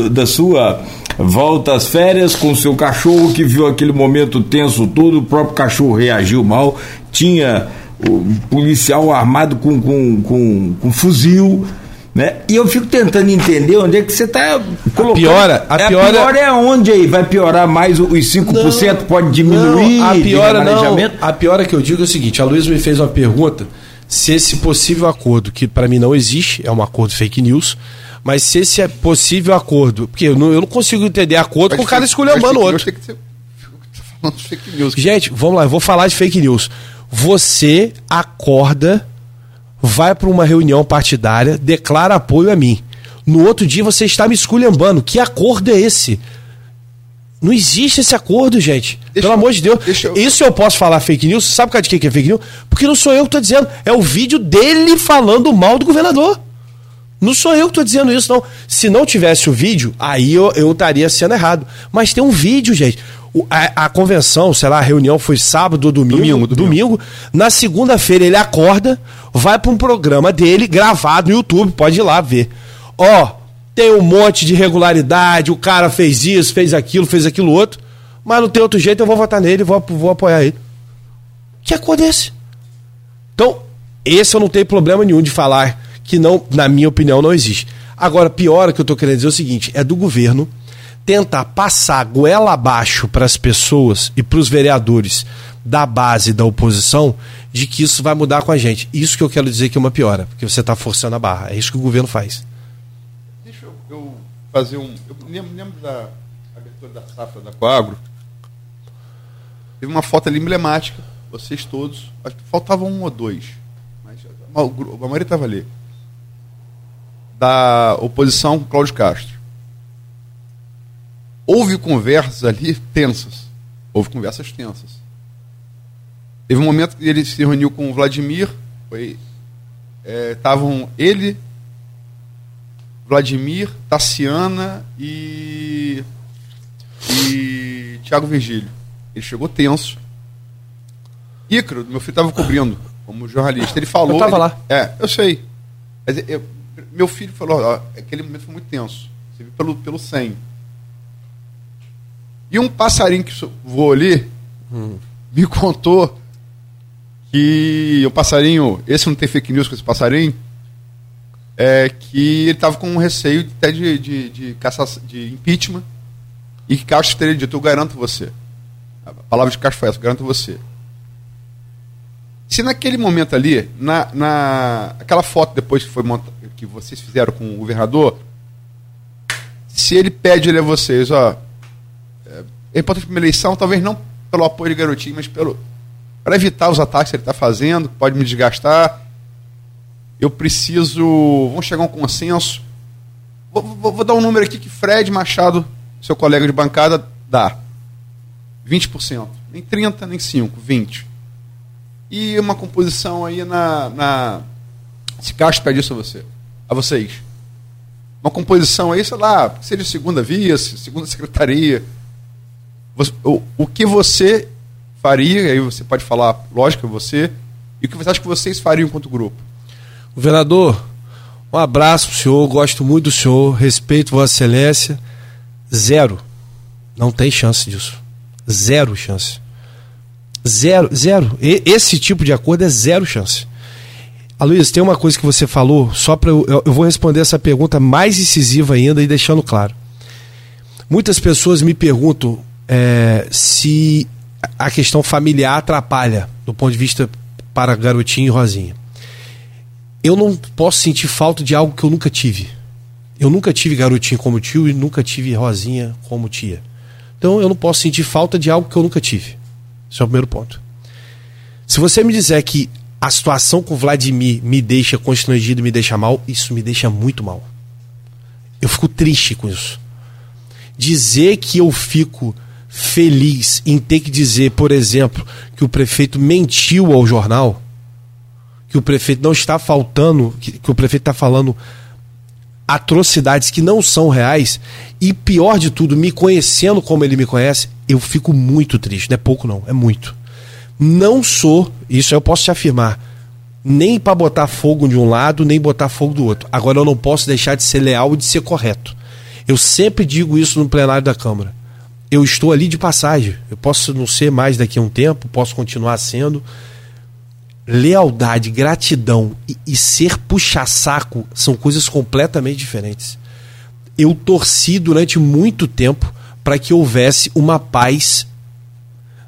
da sua volta às férias com o seu cachorro, que viu aquele momento tenso todo, o próprio cachorro reagiu mal, tinha um policial armado com fuzil, né? E eu fico tentando entender onde é que você está colocando. A piora é onde aí? Vai piorar mais os 5%? Não, pode diminuir? Não, a piora não. A piora que eu digo é o seguinte: a Luísa me fez uma pergunta se esse possível acordo, que para mim não existe, é um acordo fake news, mas se esse é possível acordo, porque eu não consigo entender acordo com o cara esculhambando o outro. Nossa, fake news. Gente, vamos lá, eu vou falar de fake news. Você acorda, vai para uma reunião partidária, declara apoio a mim. No outro dia você está me esculhambando. Que acordo é esse? Não existe esse acordo, gente. Pelo amor de Deus. Isso eu posso falar fake news? Sabe por causa de quem que é fake news? Porque não sou eu que estou dizendo. É o vídeo dele falando mal do governador. Não sou eu que estou dizendo isso, não. Se não tivesse o vídeo, aí eu estaria sendo errado. Mas tem um vídeo, gente. A convenção, sei lá, a reunião foi sábado ou domingo. Domingo. Na segunda-feira ele acorda, vai para um programa dele, gravado no YouTube, pode ir lá ver. Ó, tem um monte de irregularidade, o cara fez isso, fez aquilo outro, mas não tem outro jeito, eu vou votar nele, vou apoiar ele. Que acordo é esse? Então, esse eu não tenho problema nenhum de falar, que não, na minha opinião, não existe. Agora, pior que eu tô querendo dizer é o seguinte, é do governo tentar passar goela abaixo para as pessoas e para os vereadores da base da oposição de que isso vai mudar com a gente. Isso que eu quero dizer que é uma piora, porque você está forçando a barra. É isso que o governo faz. Deixa eu fazer um... Eu lembro da abertura da safra da Coagro. Teve uma foto ali emblemática, vocês todos. Acho que faltava um ou dois. Mas a maioria estava ali. Da oposição, Cláudio Castro. Houve conversas ali tensas. Teve um momento que ele se reuniu com o Vladimir. Estavam ele, Vladimir, Tassiana e Tiago Virgílio. Ele chegou tenso. Ícaro, meu filho, estava cobrindo como jornalista. Ele falou... Eu tava lá. Eu sei. Mas meu filho falou, ó, aquele momento foi muito tenso. Você viu pelo senho. E um passarinho que voou ali me contou que o passarinho, esse não tem fake news com esse passarinho, que ele estava com um receio até de impeachment e que Castro teria dito, eu garanto você. A palavra de Castro foi essa, eu garanto você. Se naquele momento ali, aquela foto depois que, que vocês fizeram com o governador, se ele pede ali a vocês, ó, é importante para uma eleição, talvez não pelo apoio de Garotinho, mas para evitar os ataques que ele está fazendo, pode me desgastar. Eu preciso... Vamos chegar a um consenso. Vou dar um número aqui que Fred Machado, seu colega de bancada, dá. 20%. Nem 30%, nem 5%. 20%. E uma composição aí Se Castro pede isso a vocês. Uma composição aí, sei lá, seja segunda via, segunda secretaria... O que você faria, aí você pode falar, lógico, você, e o que você acha que vocês fariam enquanto grupo? Governador, um abraço pro senhor, gosto muito do senhor, respeito Vossa Excelência. Zero. Não tem chance disso. Zero chance. Zero. Esse tipo de acordo é zero chance. Aloysio, tem uma coisa que você falou, só para eu vou responder essa pergunta mais incisiva ainda e deixando claro. Muitas pessoas me perguntam se a questão familiar atrapalha do ponto de vista para Garotinho e Rosinha. Eu não posso sentir falta de algo que eu nunca tive. Eu nunca tive Garotinho como tio e nunca tive Rosinha como tia. Então eu não posso sentir falta de algo que eu nunca tive. Esse é o primeiro ponto. Se você me disser que a situação com o Vladimir me deixa constrangido, me deixa mal, isso me deixa muito mal. Eu fico triste com isso. Dizer que eu fico feliz em ter que dizer, por exemplo, que o prefeito mentiu ao jornal, que o prefeito não está faltando, que o prefeito está falando atrocidades que não são reais, e pior de tudo, me conhecendo como ele me conhece, eu fico muito triste. Não é pouco não, é muito. Não sou, isso eu posso te afirmar, nem para botar fogo de um lado, nem botar fogo do outro. Agora eu não posso deixar de ser leal e de ser correto. Eu sempre digo isso no plenário da Câmara. Eu estou ali de passagem. Eu posso não ser mais daqui a um tempo, posso continuar sendo. Lealdade, gratidão e ser puxa-saco são coisas completamente diferentes. Eu torci durante muito tempo para que houvesse uma paz,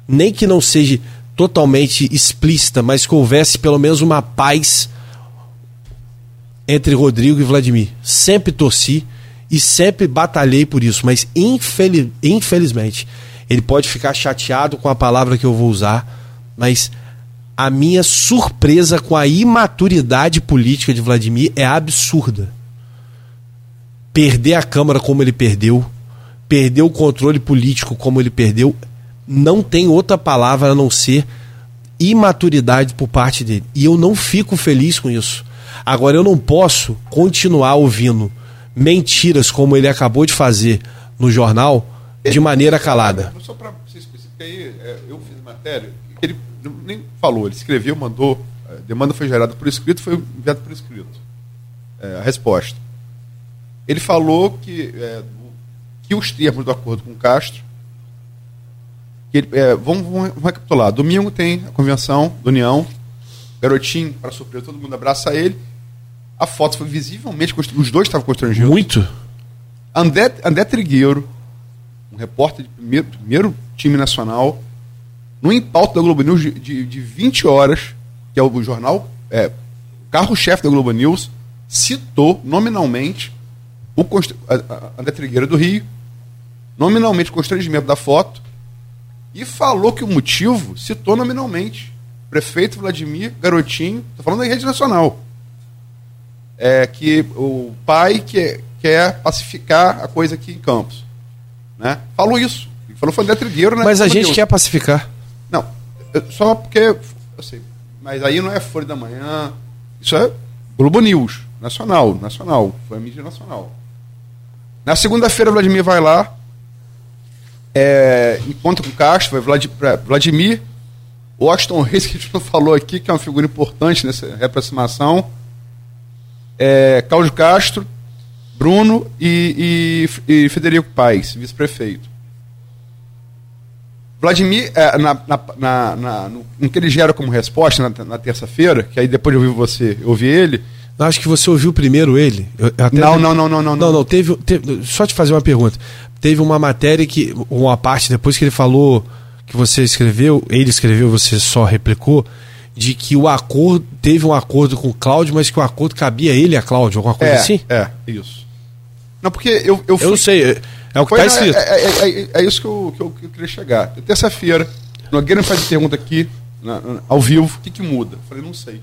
nem que não seja totalmente explícita, mas que houvesse pelo menos uma paz entre Rodrigo e Vladimir. Sempre torci. E sempre batalhei por isso, mas infelizmente ele pode ficar chateado com a palavra que eu vou usar, mas a minha surpresa com a imaturidade política de Vladimir é absurda. Perder a Câmara como ele perdeu, perder o controle político como ele perdeu, não tem outra palavra a não ser imaturidade por parte dele. E eu não fico feliz com isso. Agora, eu não posso continuar ouvindo mentiras como ele acabou de fazer no jornal de maneira calada. Só para ser específico, aí eu fiz matéria, ele nem falou, ele escreveu, mandou, a demanda foi gerada por escrito, foi enviada por escrito. A resposta. Ele falou que os termos do acordo com o Castro, que ele, vamos recapitular, domingo tem a convenção da União, Garotinho, para surpresa, todo mundo abraça ele. A foto foi visivelmente... Os dois estavam constrangidos. Muito. André Trigueiro, um repórter de primeiro time nacional, no impauto da Globo News de 20 horas, que é o jornal, carro-chefe da Globo News, citou nominalmente o André Trigueiro do Rio, nominalmente o constrangimento da foto, e falou que o motivo, citou nominalmente, prefeito Vladimir, Garotinho, estou falando da rede nacional, que o pai quer pacificar a coisa aqui em Campos, né? Falou isso. Ele falou foi André Trigueiro, né? Mas a gente quer pacificar. Não, só porque eu sei. Mas aí não é Folha da Manhã. Isso é Globo News, nacional, foi a mídia nacional. Na segunda-feira Vladimir vai lá, encontra com o Castro, vai Vladimir, Washington Reis, que a gente não falou aqui, que é uma figura importante nessa reaproximação, Cláudio Castro, Bruno e Frederico Paes, vice-prefeito. Vladimir, no que ele gera como resposta na terça-feira, que aí depois de ouvir você, eu ouvi ele. Acho que você ouviu primeiro ele. Não. Teve, só te fazer uma pergunta. Teve uma matéria que, uma parte, depois que ele falou, que você escreveu, ele escreveu, você só replicou, de que o acordo, teve um acordo com o Cláudio, mas que o acordo cabia a ele e a Cláudio, alguma coisa assim? É, isso. Não, porque eu fui... Eu sei, é o que está escrito. É isso que eu queria chegar. Terça-feira, Nogueira me faz pergunta aqui, ao vivo, o que muda? Eu falei, não sei.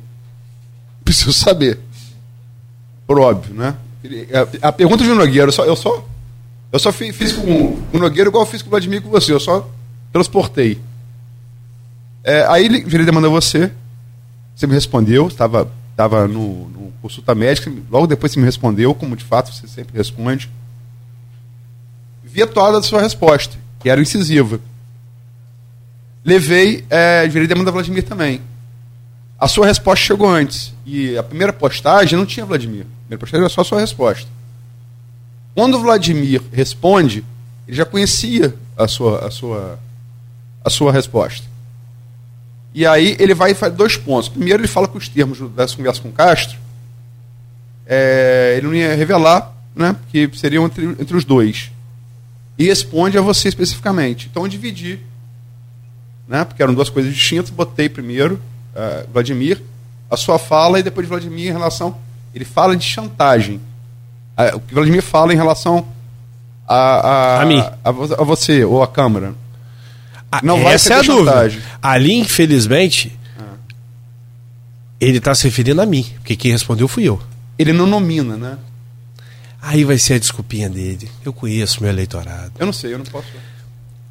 Preciso saber. Por óbvio, né? A pergunta de Nogueira, eu só fiz com o Nogueira igual eu fiz com o Vladimir com você, eu só transportei. Aí ele demandou você me respondeu, estava no consulta médica, logo depois você me respondeu, como de fato você sempre responde. Vi a toada da sua resposta, que era incisiva. Levei, virei demanda Vladimir também. A sua resposta chegou antes, e a primeira postagem não tinha Vladimir, a primeira postagem era só a sua resposta. Quando o Vladimir responde, ele já conhecia a sua resposta. E aí ele vai fazer dois pontos. Primeiro, ele fala que os termos dessa conversa com o Castro, ele não ia revelar, né, que seriam entre os dois. E responde a você especificamente. Então eu dividi, né, porque eram duas coisas distintas. Botei primeiro Vladimir, a sua fala, e depois Vladimir em relação... Ele fala de chantagem. O que Vladimir fala em relação a mim. A você, ou a Câmara. Não, essa é a dúvida. Chantagem. Ali, infelizmente, ele está se referindo a mim, porque quem respondeu fui eu. Ele não nomina, né? Aí vai ser a desculpinha dele. Eu conheço meu eleitorado. Eu não sei, eu não posso.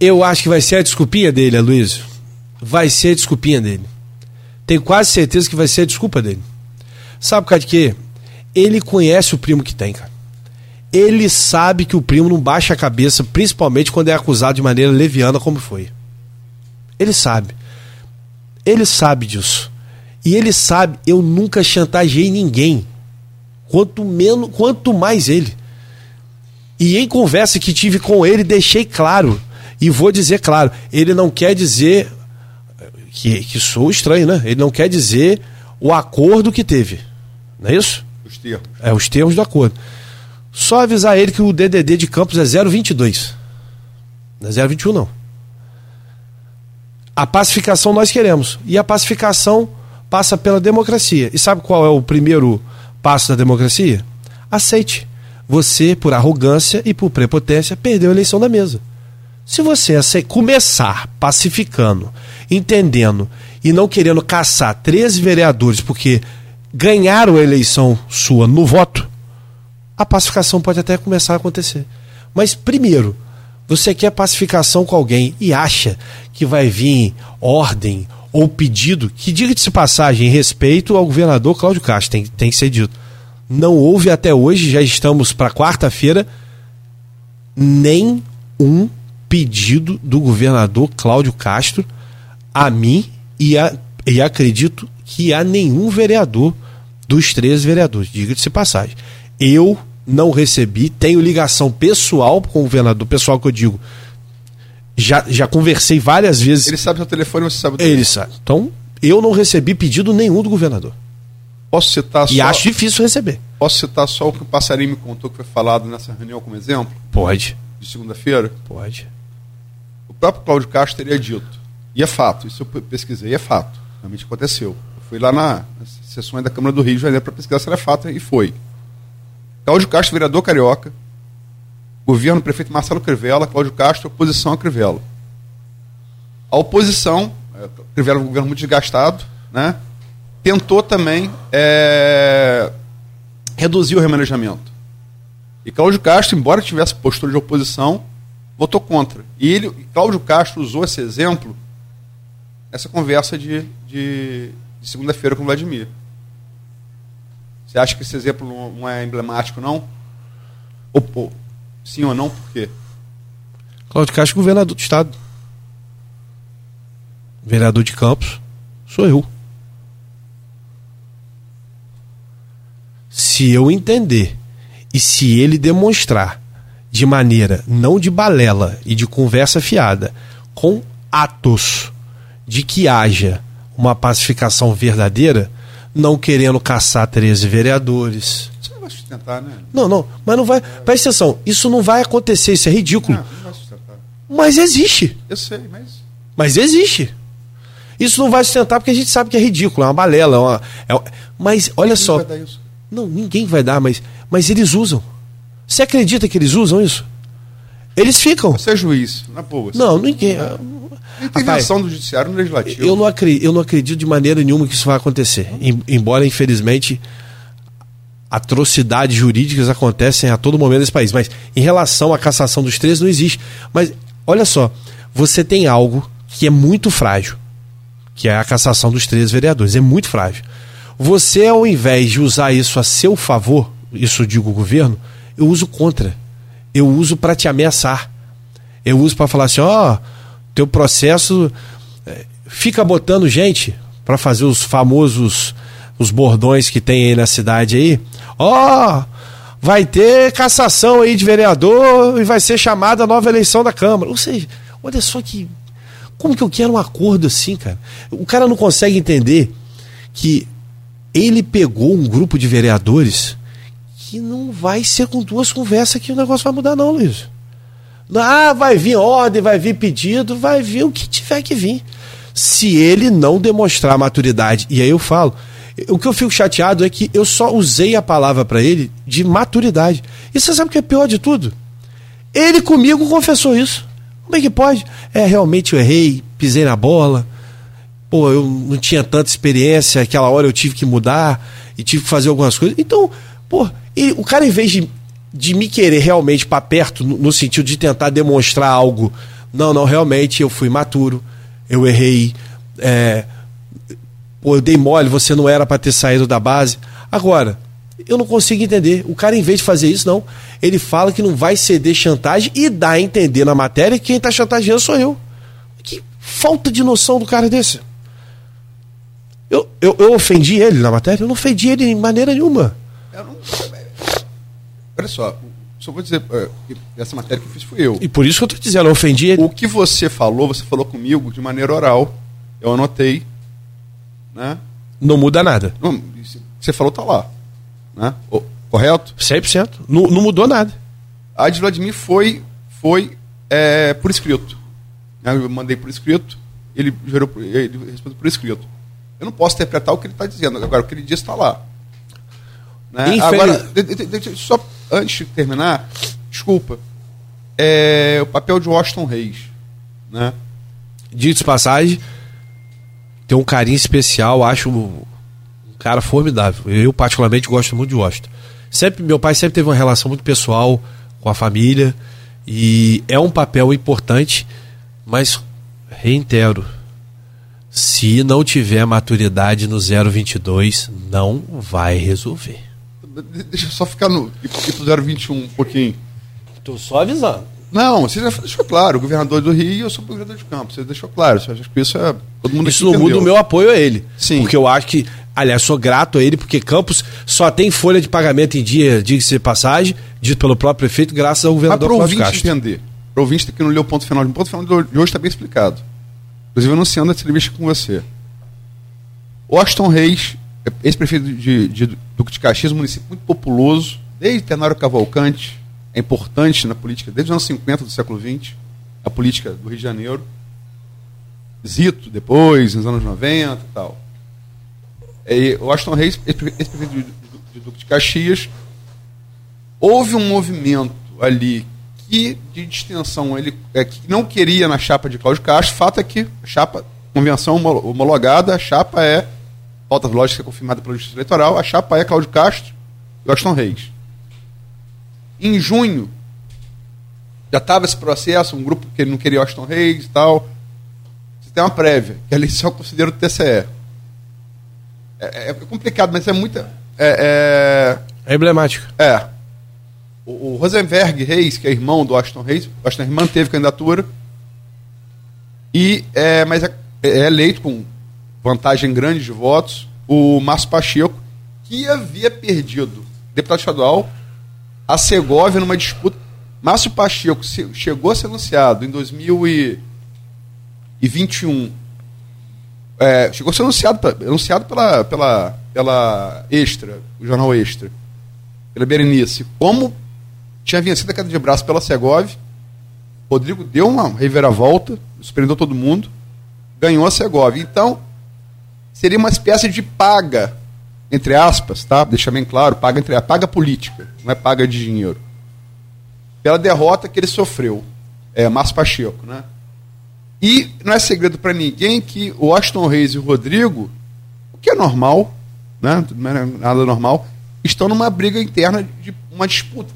Eu acho que vai ser a desculpinha dele, Aloysio. Vai ser a desculpinha dele. Tenho quase certeza que vai ser a desculpa dele. Sabe por causa de quê? Ele conhece o primo que tem, cara. Ele sabe que o primo não baixa a cabeça, principalmente quando é acusado de maneira leviana como foi. Ele sabe. Ele sabe disso. E ele sabe, eu nunca chantageei ninguém. Quanto mais ele. E em conversa que tive com ele, deixei claro. E vou dizer claro, ele não quer dizer que sou estranho, né? Ele não quer dizer o acordo que teve. Não é isso? Os termos. Os termos do acordo. Só avisar ele que o DDD de Campos é 0,22. Não é 0,21, não. A pacificação nós queremos. E a pacificação passa pela democracia. E sabe qual é o primeiro passo da democracia? Aceite. Você, por arrogância e por prepotência, perdeu a eleição da mesa. Se você começar pacificando, entendendo e não querendo caçar 13 vereadores porque ganharam a eleição sua no voto, a pacificação pode até começar a acontecer. Mas primeiro, você quer pacificação com alguém e acha que vai vir ordem ou pedido, que diga-se de passagem, respeito ao governador Cláudio Castro, tem que ser dito. Não houve até hoje, já estamos para quarta-feira, nem um pedido do governador Cláudio Castro a mim e acredito que a nenhum vereador dos 13 vereadores, diga-se de passagem. Eu não recebi, tenho ligação pessoal com o governador, pessoal que eu digo, já conversei várias vezes. Ele sabe seu telefone, você sabe o telefone? Ele sabe. Então, eu não recebi pedido nenhum do governador. Posso citar só... E acho difícil receber. Posso citar só o que o passarinho me contou que foi falado nessa reunião como exemplo? Pode. De segunda-feira? Pode. O próprio Cláudio Castro teria dito, e é fato, isso eu pesquisei, é fato, realmente aconteceu. Eu fui lá nas sessões da Câmara do Rio de Janeiro para pesquisar se era fato, e foi. Cláudio Castro, vereador carioca, governo, prefeito Marcelo Crivella, Cláudio Castro, oposição a Crivella. A oposição, Crivella é um governo muito desgastado, né? Tentou também reduzir o remanejamento. E Cláudio Castro, embora tivesse postura de oposição, votou contra. E Cláudio Castro usou esse exemplo nessa conversa de segunda-feira com o Vladimir. Você acha que esse exemplo não é emblemático, não? Ou, sim ou não, por quê? Cláudio Castro, governador do Estado. Vereador de Campos, sou eu. Se eu entender e se ele demonstrar de maneira, não de balela e de conversa fiada, com atos de que haja uma pacificação verdadeira, não querendo caçar 13 vereadores. Você não vai sustentar, né? Não, mas não vai. Presta atenção, isso não vai acontecer, isso é ridículo. Não vai sustentar. Mas existe. Eu sei, mas... Mas existe. Isso não vai sustentar porque a gente sabe que é ridículo, é uma balela. Mas olha só. Ninguém vai dar isso. Não, ninguém vai dar, mas eles usam. Você acredita que eles usam isso? Eles ficam. Você é juiz, na boa. Não, ninguém. A intervenção do judiciário no legislativo. Eu não acredito de maneira nenhuma que isso vai acontecer. Embora, infelizmente, atrocidades jurídicas acontecem a todo momento nesse país. Mas em relação à cassação dos 13 não existe. Mas, olha só, você tem algo que é muito frágil, que é a cassação dos 13 vereadores. É muito frágil. Você, ao invés de usar isso a seu favor, isso digo o governo, eu uso contra. Eu uso para te ameaçar. Eu uso para falar assim, teu processo fica botando gente para fazer os famosos os bordões que tem aí na cidade aí. Vai ter cassação aí de vereador e vai ser chamada a nova eleição da Câmara. Ou seja, olha só que... Como que eu quero um acordo assim, cara? O cara não consegue entender que ele pegou um grupo de vereadores que não vai ser com duas conversas que o negócio vai mudar não, Luiz. Vai vir ordem, vai vir pedido, vai vir o que tiver que vir. Se ele não demonstrar maturidade, e aí eu falo, o que eu fico chateado é que eu só usei a palavra para ele de maturidade. E você sabe o que é pior de tudo? Ele comigo confessou isso. Como é que pode? Realmente eu errei, pisei na bola, eu não tinha tanta experiência, aquela hora eu tive que mudar e tive que fazer algumas coisas. Então, o cara, em vez de me querer realmente para perto, no sentido de tentar demonstrar algo, não, realmente eu fui maturo, eu errei, eu dei mole, você não era para ter saído da base. Agora, eu não consigo entender, o cara, em vez de fazer isso, não, ele fala que não vai ceder chantagem e dá a entender na matéria que quem tá chantageando sou eu. Que falta de noção do cara desse. Eu ofendi ele na matéria? Eu não ofendi ele de maneira nenhuma. Eu não... Olha só vou dizer, essa matéria que eu fiz fui eu. E por isso que eu estou dizendo, eu ofendi ele. O que você falou comigo de maneira oral. Eu anotei. Né? Não muda nada. O que você falou está lá. Né? Correto? 100%. Não mudou nada. A de Vladimir foi por escrito. Eu mandei por escrito, ele respondeu por escrito. Eu não posso interpretar o que ele está dizendo. Agora, o que ele disse está lá. Né? Agora, só antes de terminar, desculpa, o papel de Washington Reis, né? Dito de passagem, tem um carinho especial, acho um cara formidável. Eu particularmente gosto muito de Washington. Meu pai sempre teve uma relação muito pessoal com a família e é um papel importante, mas reitero, se não tiver maturidade no 022, não vai resolver. Deixa eu só ficar no 021 um pouquinho. Estou só avisando. Não, você já deixou claro, o governador do Rio, eu sou o governador de Campos, você deixou claro, você acha que isso é... Todo mundo isso não muda o meu apoio a ele. Sim. Porque eu acho que, aliás, sou grato a ele, porque Campos só tem folha de pagamento em dia, diga-se de passagem, dito pelo próprio prefeito, graças ao governador Cláudio Castro. Mas para o ouvinte entender, para o ouvinte que não leu o ponto final de hoje está bem explicado. Inclusive anunciando essa entrevista com você. Washington Reis, ex-prefeito de Duque de Caxias, um município muito populoso, desde Tenário Cavalcante, é importante na política, desde os anos 50 do século XX, a política do Rio de Janeiro. Zito, depois, nos anos 90 e tal. E Washington Reis, ex-prefeito de Duque de Caxias, houve um movimento ali de distensão, ele que não queria na chapa de Cláudio Castro. Fato é que a chapa, convenção homologada, a chapa é, falta lógica confirmada pela Justiça Eleitoral, a chapa é Cláudio Castro e Washington Reis. Em junho, já estava esse processo, um grupo que não queria Washington Reis e tal. Você tem uma prévia, que a eleição considera o TCE. É complicado, mas é muita... É emblemático. É. O Rosenberg Reis, que é irmão do Washington Reis, Washington Reis manteve candidatura, mas é eleito com vantagem grande de votos o Márcio Pacheco, que havia perdido deputado estadual a Segóvia numa disputa. Márcio Pacheco chegou a ser anunciado em 2021. Chegou a ser anunciado pela Extra, o jornal Extra, pela Berenice, como tinha vencido a queda de braço pela Segov. Rodrigo deu uma reviravolta, surpreendeu todo mundo, ganhou a Segov. Então, seria uma espécie de paga, entre aspas, tá? Deixa bem claro, paga política, não é paga de dinheiro. Pela derrota que ele sofreu, Márcio Pacheco, né? E não é segredo para ninguém que o Washington Reis e o Rodrigo, o que é normal, né? Não é nada normal, estão numa briga interna de uma disputa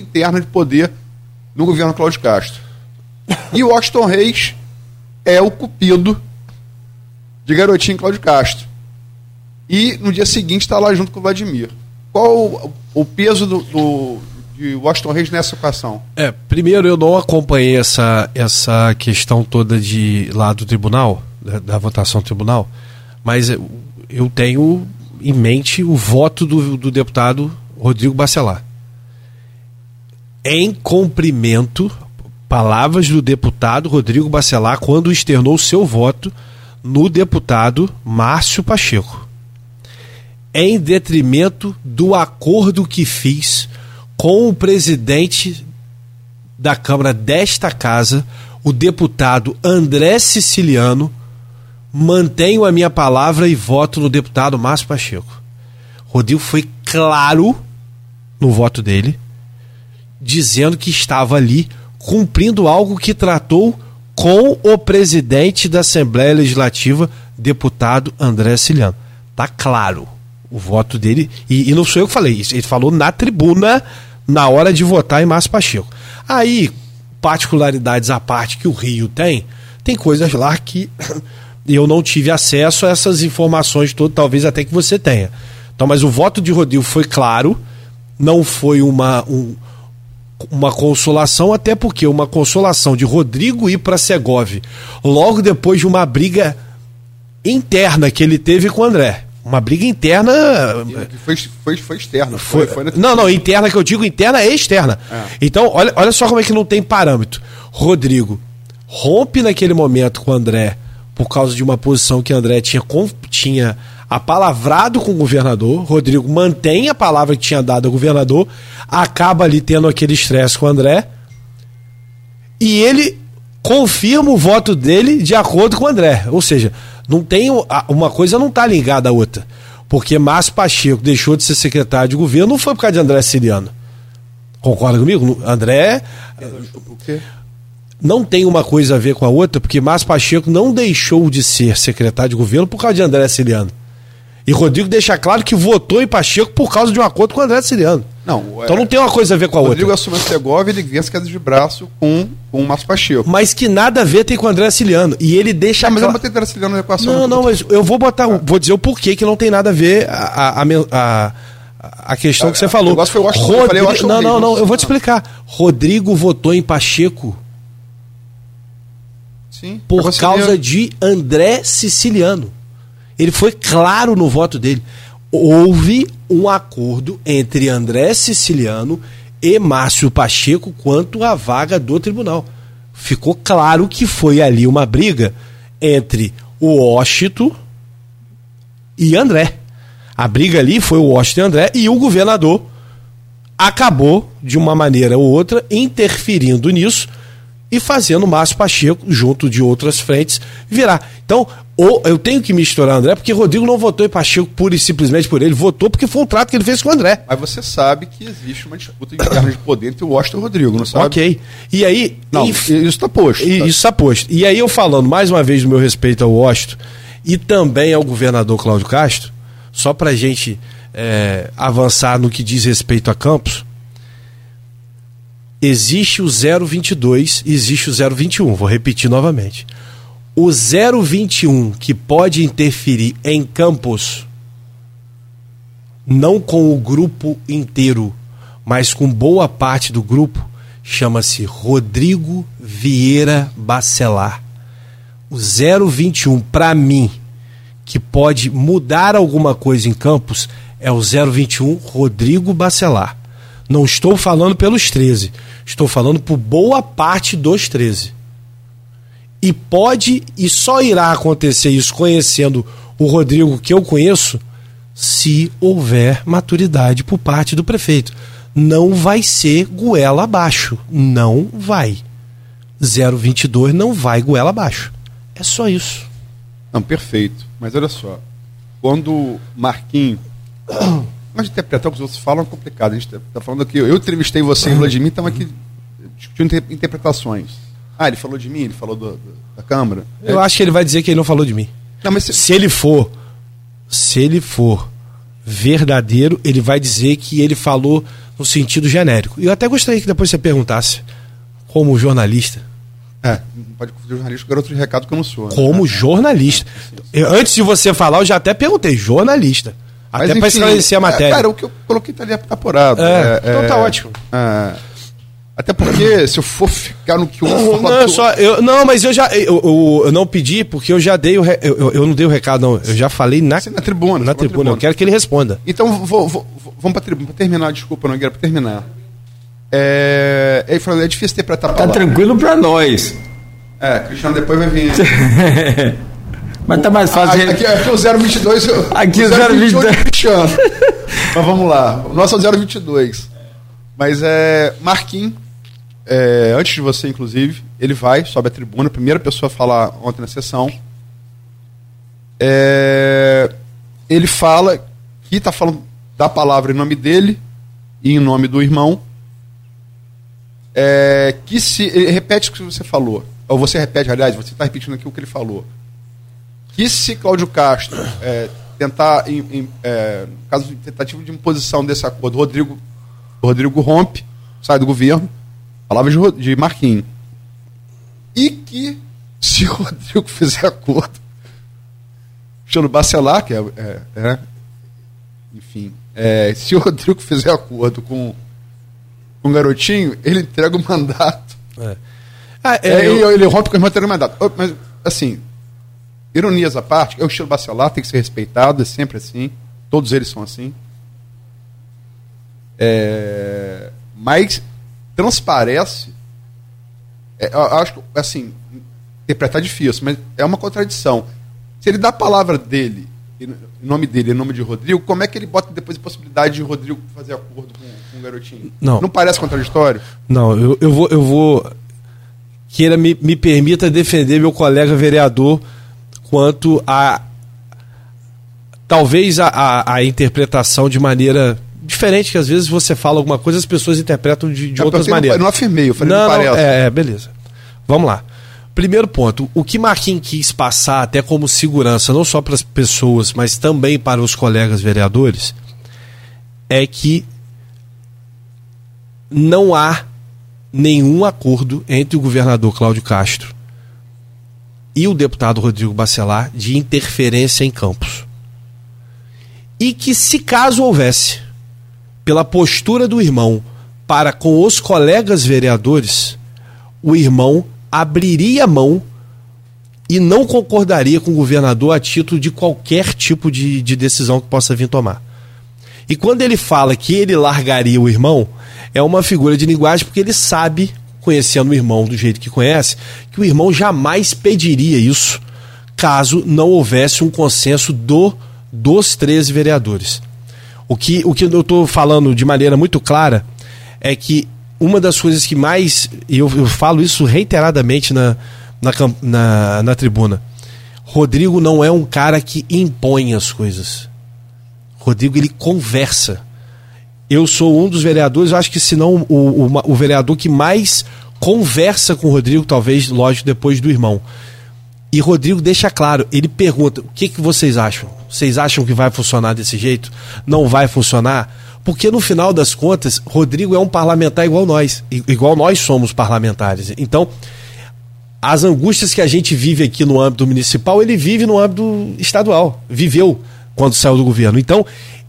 interna de poder no governo Cláudio Castro. E o Washington Reis é o cupido de Garotinho Cláudio Castro. E no dia seguinte está lá junto com o Vladimir. Qual o peso de Washington Reis nessa equação? Primeiro, eu não acompanhei essa questão toda de lá do tribunal, da votação do tribunal, mas eu tenho em mente o voto do deputado Rodrigo Bacelar. Em cumprimento, palavras do deputado Rodrigo Bacelar quando externou seu voto no deputado Márcio Pacheco. Em detrimento do acordo que fiz com o presidente da Câmara desta Casa, o deputado André Ceciliano, mantenho a minha palavra e voto no deputado Márcio Pacheco. Rodrigo foi claro no voto dele, dizendo que estava ali cumprindo algo que tratou com o presidente da Assembleia Legislativa, deputado André Ceciliano. Tá claro o voto dele, e não sou eu que falei isso, ele falou na tribuna na hora de votar em Márcio Pacheco. Aí, particularidades à parte que o Rio tem coisas lá que eu não tive acesso a essas informações todas, talvez até que você tenha. Então, mas o voto de Rodrigo foi claro, não foi uma consolação, até porque uma consolação de Rodrigo ir para Segov, logo depois de uma briga interna que ele teve com o André. Uma briga interna... Foi externa. Não, interna que eu digo, interna e externa. É. Então, olha só como é que não tem parâmetro. Rodrigo rompe naquele momento com o André por causa de uma posição que o André tinha apalavrado com o governador. Rodrigo mantém a palavra que tinha dado ao governador, acaba ali tendo aquele estresse com o André, e ele confirma o voto dele de acordo com o André. Ou seja, não tem, uma coisa não está ligada à outra, porque Márcio Pacheco deixou de ser secretário de governo, não foi por causa de André Ceciliano. Concorda comigo? André... Por quê? Não tem uma coisa a ver com a outra, porque Márcio Pacheco não deixou de ser secretário de governo por causa de André Ceciliano. E Rodrigo deixa claro que votou em Pacheco por causa de um acordo com André Ceciliano. Não, então não tem uma coisa a ver com a outra. Rodrigo assume a Segovia e ele ganha as quedas de braço com o Márcio Pacheco. Mas que nada a ver tem com o André Ceciliano. E ele deixa... Mas eu não botei André Ceciliano na equação. Não, não, mas eu vou botar... Vou dizer o porquê que não tem nada a ver a questão que você falou. O negócio foi eu acho não, não, não, eu vou te explicar. Rodrigo votou em Pacheco. Sim, por causa de André Ceciliano. Ele foi claro no voto dele. Houve um acordo entre André Ceciliano e Márcio Pacheco quanto à vaga do tribunal. Ficou claro que foi ali uma briga entre o Washington e André. A briga ali foi o Washington e André, e o governador acabou, de uma maneira ou outra, interferindo nisso e fazendo o Márcio Pacheco, junto de outras frentes, virar. Então, ou eu tenho que misturar, André, porque Rodrigo não votou em Pacheco pura e simplesmente por ele. Votou porque foi um trato que ele fez com o André. Mas você sabe que existe uma disputa interna de poder entre o Washington e o Rodrigo, não sabe? Ok. E aí... Não, isso está posto. Tá? Isso está posto. E aí eu falando mais uma vez do meu respeito ao Washington e também ao governador Cláudio Castro, só para a gente avançar no que diz respeito a Campos, existe o 022 e existe o 021. Vou repetir novamente. O 021 que pode interferir em Campos, não com o grupo inteiro, mas com boa parte do grupo, chama-se Rodrigo Vieira Bacelar. O 021, para mim, que pode mudar alguma coisa em Campos, é o 021 Rodrigo Bacelar. Não estou falando pelos 13, estou falando por boa parte dos 13. E pode, e só irá acontecer isso conhecendo o Rodrigo que eu conheço, se houver maturidade por parte do prefeito. Não vai ser goela abaixo, não vai. 022 não vai goela abaixo. É só isso. Não, perfeito. Mas olha só, quando Marquinhos... Mas interpretar o que os outros falam é complicado. A gente está falando aqui, eu entrevistei você e o Vladimir, estamos aqui discutindo interpretações. Ah, ele falou de mim, ele falou da Câmara. Eu acho que ele vai dizer que ele não falou de mim. Não, mas se ele for verdadeiro, ele vai dizer que ele falou no sentido genérico. E eu até gostaria que depois você perguntasse, como jornalista... não pode confundir jornalista com garoto de recado que eu não sou. Né? Como jornalista. Eu, antes de você falar, eu já até perguntei, jornalista. Até para esclarecer a matéria. Cara, o que eu coloquei está ali apurado. Então tá ótimo. Até porque, se eu for ficar no que eu falo... mas eu já... Eu não pedi, porque eu já dei o... Eu não dei o recado, não. Eu já falei na tribuna. Na tribuna, eu quero que ele responda. Então, vamos para a tribuna. Para terminar, desculpa, não quero terminar. Ele falou, é difícil interpretar a palavra. Tá tranquilo para nós. Cristiano depois vai vir... Mas tá mais fácil. Aqui o 022. Aqui o 022. Mas vamos lá. O nosso é o 022. Mas Marquinhos, antes de você, inclusive, ele vai, sobe a tribuna, a primeira pessoa a falar ontem na sessão. Ele fala que está falando da palavra em nome dele e em nome do irmão. Ele repete o que você falou. Ou você repete, aliás, você está repetindo aqui o que ele falou. E se Cláudio Castro tentar, no caso de tentativa de imposição desse acordo, Rodrigo rompe, sai do governo, palavras de Marquinhos. E que se o Rodrigo fizer acordo, Cristiano Bacelar, que se o Rodrigo fizer acordo com o Garotinho, ele entrega o mandato. Ele rompe com o mandato, mas assim... Ironias à parte, é o estilo Bacelar, tem que ser respeitado, é sempre assim. Todos eles são assim. Mas transparece. Eu acho que, assim, interpretar é difícil, mas é uma contradição. Se ele dá a palavra dele, em nome dele, em nome de Rodrigo, como é que ele bota depois a possibilidade de Rodrigo fazer acordo com o Garotinho? Não parece contraditório? Não, eu vou que ele me permita defender meu colega vereador quanto a interpretação de maneira diferente, que às vezes você fala alguma coisa e as pessoas interpretam de outras maneiras. Eu não afirmei, eu falei, não parece. Beleza. Vamos lá. Primeiro ponto, o que Marquinhos quis passar até como segurança, não só para as pessoas, mas também para os colegas vereadores, é que não há nenhum acordo entre o governador Cláudio Castro e o deputado Rodrigo Bacelar de interferência em Campos. E que, se caso houvesse, pela postura do irmão para com os colegas vereadores, o irmão abriria mão e não concordaria com o governador a título de qualquer tipo de decisão que possa vir tomar. E quando ele fala que ele largaria o irmão, é uma figura de linguagem, porque ele sabe, conhecendo o irmão do jeito que conhece, que o irmão jamais pediria isso caso não houvesse um consenso dos 13 vereadores. O que eu estou falando de maneira muito clara é que uma das coisas que mais, e eu falo isso reiteradamente na tribuna, Rodrigo não é um cara que impõe as coisas. Rodrigo, ele conversa. Eu sou um dos vereadores, eu acho que se não o vereador que mais conversa com o Rodrigo, talvez, lógico, depois do irmão. E Rodrigo deixa claro, ele pergunta, o que vocês acham? Vocês acham que vai funcionar desse jeito? Não vai funcionar? Porque no final das contas, Rodrigo é um parlamentar igual nós somos parlamentares. Então, as angústias que a gente vive aqui no âmbito municipal, ele vive no âmbito estadual, viveu quando saiu do governo. Então,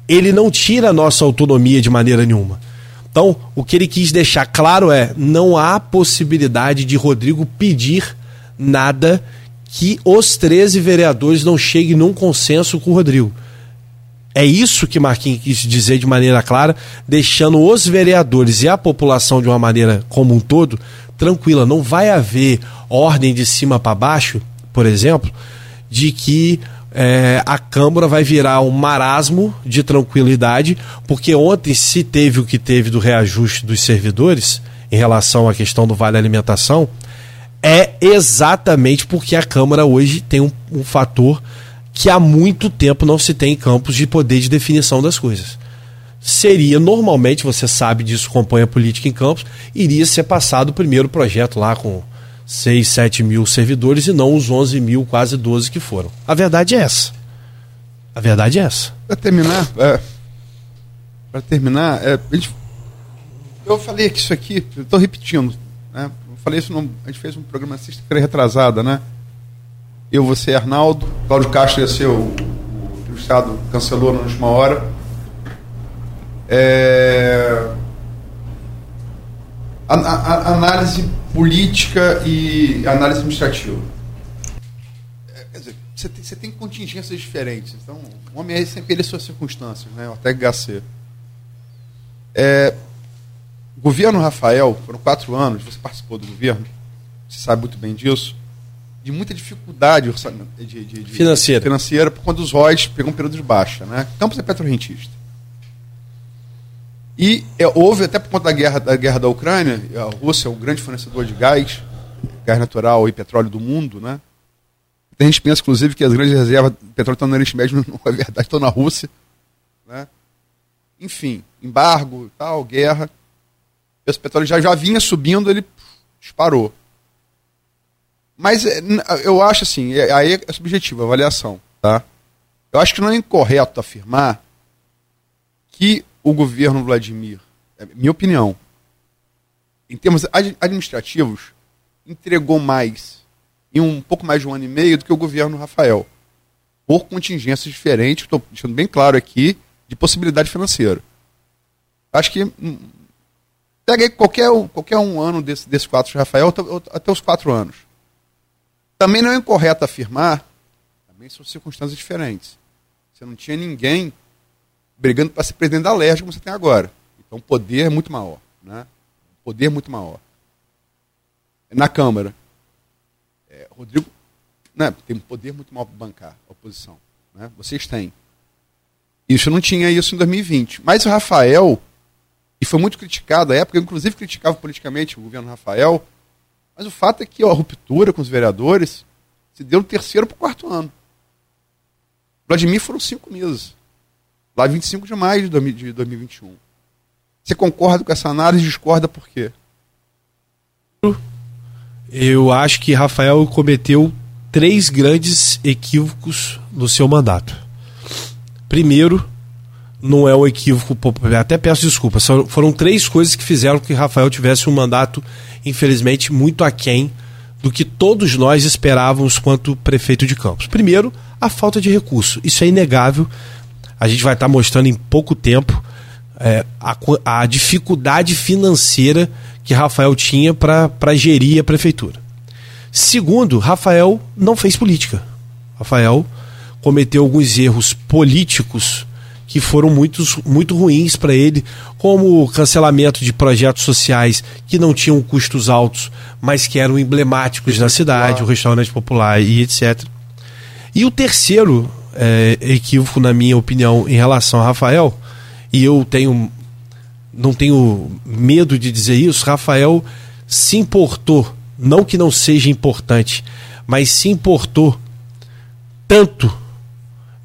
ele não tira a nossa autonomia de maneira nenhuma. Então, o que ele quis deixar claro é, não há possibilidade de Rodrigo pedir nada que os 13 vereadores não cheguem num consenso com o Rodrigo. É isso que Marquinhos quis dizer de maneira clara, deixando os vereadores e a população de uma maneira como um todo tranquila. Não vai haver ordem de cima para baixo, por exemplo, de que a Câmara vai virar um marasmo de tranquilidade, porque ontem se teve o que teve do reajuste dos servidores em relação à questão do vale alimentação, é exatamente porque a Câmara hoje tem um fator que há muito tempo não se tem em Campos de poder de definição das coisas. Seria, normalmente, você sabe disso, compõe a política em Campos, iria ser passado o primeiro projeto lá com 6, 7 mil servidores e não os 11 mil, quase 12 que foram. A verdade é essa. A verdade é essa. Para terminar, eu falei que isso aqui, eu estou repetindo, né? Eu falei isso, a gente fez um programa sexta-feira retrasada, né? Eu, você, Arnaldo, Cláudio Castro ia ser o Estado cancelou na última hora. A análise política e análise administrativa. Quer dizer, você tem contingências diferentes. Então, o homem aí sempre ele é suas circunstâncias, né? Até HC. Governo Rafael, foram 4 anos, você participou do governo, você sabe muito bem disso. De muita dificuldade financeira por conta dos ROIs, pegou um período de baixa, né? Campos é petrorrentista. E houve, até por conta da guerra da Ucrânia, a Rússia é um grande fornecedor de gás natural e petróleo do mundo, né? A gente pensa, inclusive, que as grandes reservas de petróleo estão no Oriente Médio, não é verdade, estão na Rússia, né? Enfim, embargo, tal, guerra. Esse petróleo já vinha subindo, ele disparou. Mas eu acho assim, aí é subjetivo, a avaliação, tá? Eu acho que não é incorreto afirmar que o governo Vladimir, minha opinião, em termos administrativos, entregou mais em um pouco mais de 1 ano e meio do que o governo Rafael, por contingências diferentes, estou deixando bem claro aqui, de possibilidade financeira. Acho que pega aí qualquer um ano desse 4 de Rafael até os 4 anos. Também não é incorreto afirmar, também são circunstâncias diferentes. Você não tinha ninguém brigando para ser presidente da LERJ como você tem agora. Então o poder é muito maior, né? O poder é muito maior. Na Câmara, Rodrigo, né, tem um poder muito maior para bancar a oposição, né? Vocês têm. Isso não tinha isso em 2020. Mas o Rafael, e foi muito criticado à época, eu inclusive criticava politicamente o governo Rafael, mas o fato é que a ruptura com os vereadores se deu do 3º para o 4º ano. Vladimir foram 5 meses. lá 25 de maio de 2021. Você concorda com essa análise e discorda por quê? Eu acho que Rafael cometeu 3 grandes equívocos no seu mandato. Primeiro, não é um equívoco, até peço desculpas, foram 3 coisas que fizeram que Rafael tivesse um mandato, infelizmente, muito aquém do que todos nós esperávamos quanto prefeito de Campos. Primeiro, a falta de recurso. Isso é inegável. A gente vai estar mostrando em pouco tempo a dificuldade financeira que Rafael tinha para gerir a prefeitura. Segundo, Rafael não fez política. Rafael cometeu alguns erros políticos que foram muito ruins para ele, como o cancelamento de projetos sociais que não tinham custos altos, mas que eram emblemáticos na cidade, o restaurante popular e etc. E o terceiro equívoco, na minha opinião, em relação a Rafael, e eu não tenho medo de dizer isso, Rafael se importou, não que não seja importante, mas se importou tanto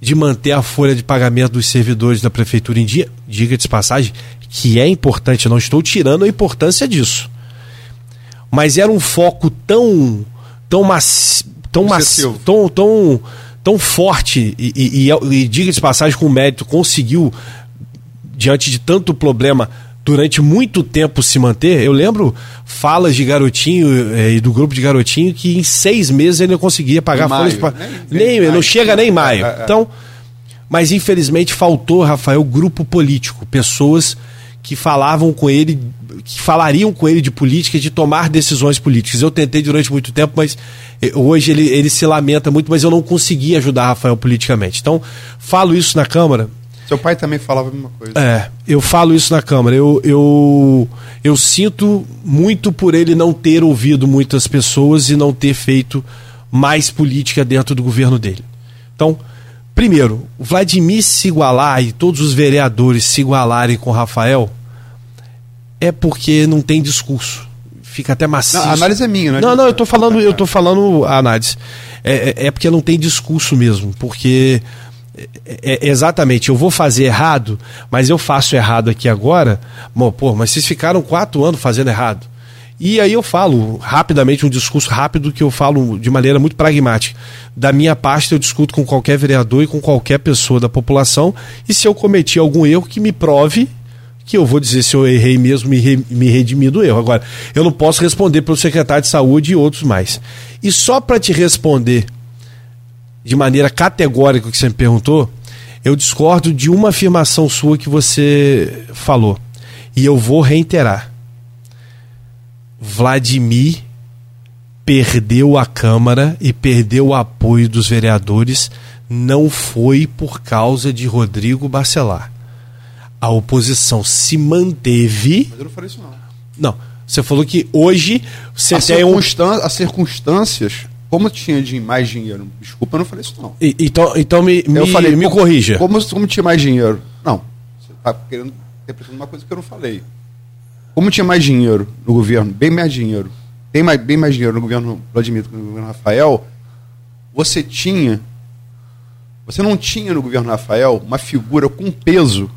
de manter a folha de pagamento dos servidores da prefeitura em dia, diga de passagem, que é importante, eu não estou tirando a importância disso. Mas era um foco tão forte, e diga de passagem, com mérito, conseguiu, diante de tanto problema, durante muito tempo se manter. Eu lembro falas de Garotinho e do grupo de Garotinho que em 6 meses ele não conseguia pagar folhas. Nem não chega nem em maio. Então, mas infelizmente faltou, Rafael, grupo político, pessoas que falavam com ele, que falariam com ele de política, de tomar decisões políticas. Eu tentei durante muito tempo, mas hoje ele se lamenta muito, mas eu não consegui ajudar Rafael politicamente. Então, falo isso na Câmara. Seu pai também falava a mesma coisa. Eu falo isso na Câmara. Eu sinto muito por ele não ter ouvido muitas pessoas e não ter feito mais política dentro do governo dele. Então, primeiro, o Vladimir se igualar e todos os vereadores se igualarem com o Rafael é porque não tem discurso. Fica até macio. A análise é minha, né? Não, eu tô falando a análise. É porque não tem discurso mesmo, porque... exatamente, eu vou fazer errado, mas eu faço errado aqui agora. Bom, mas vocês ficaram 4 anos fazendo errado. E aí eu falo rapidamente, um discurso rápido que eu falo de maneira muito pragmática. Da minha parte, eu discuto com qualquer vereador e com qualquer pessoa da população, e se eu cometi algum erro, que me prove, que eu vou dizer se eu errei mesmo, me redimir do erro. Agora, eu não posso responder pelo secretário de saúde e outros mais. E só para te responder de maneira categórica o que você me perguntou, eu discordo de uma afirmação sua que você falou. E eu vou reiterar. Vladimir perdeu a Câmara e perdeu o apoio dos vereadores. Não foi por causa de Rodrigo Bacelar. A oposição se manteve... Mas eu não falei isso, não. Não. Você falou que hoje... você tem as circunstâncias... Como tinha mais dinheiro? Desculpa, eu não falei isso, não. Então me corrija. Como tinha mais dinheiro? Não, você está querendo interpretar uma coisa que eu não falei. Como tinha mais dinheiro no governo, bem mais dinheiro, bem mais dinheiro no governo Vladimir que no governo Rafael, você não tinha no governo Rafael uma figura com peso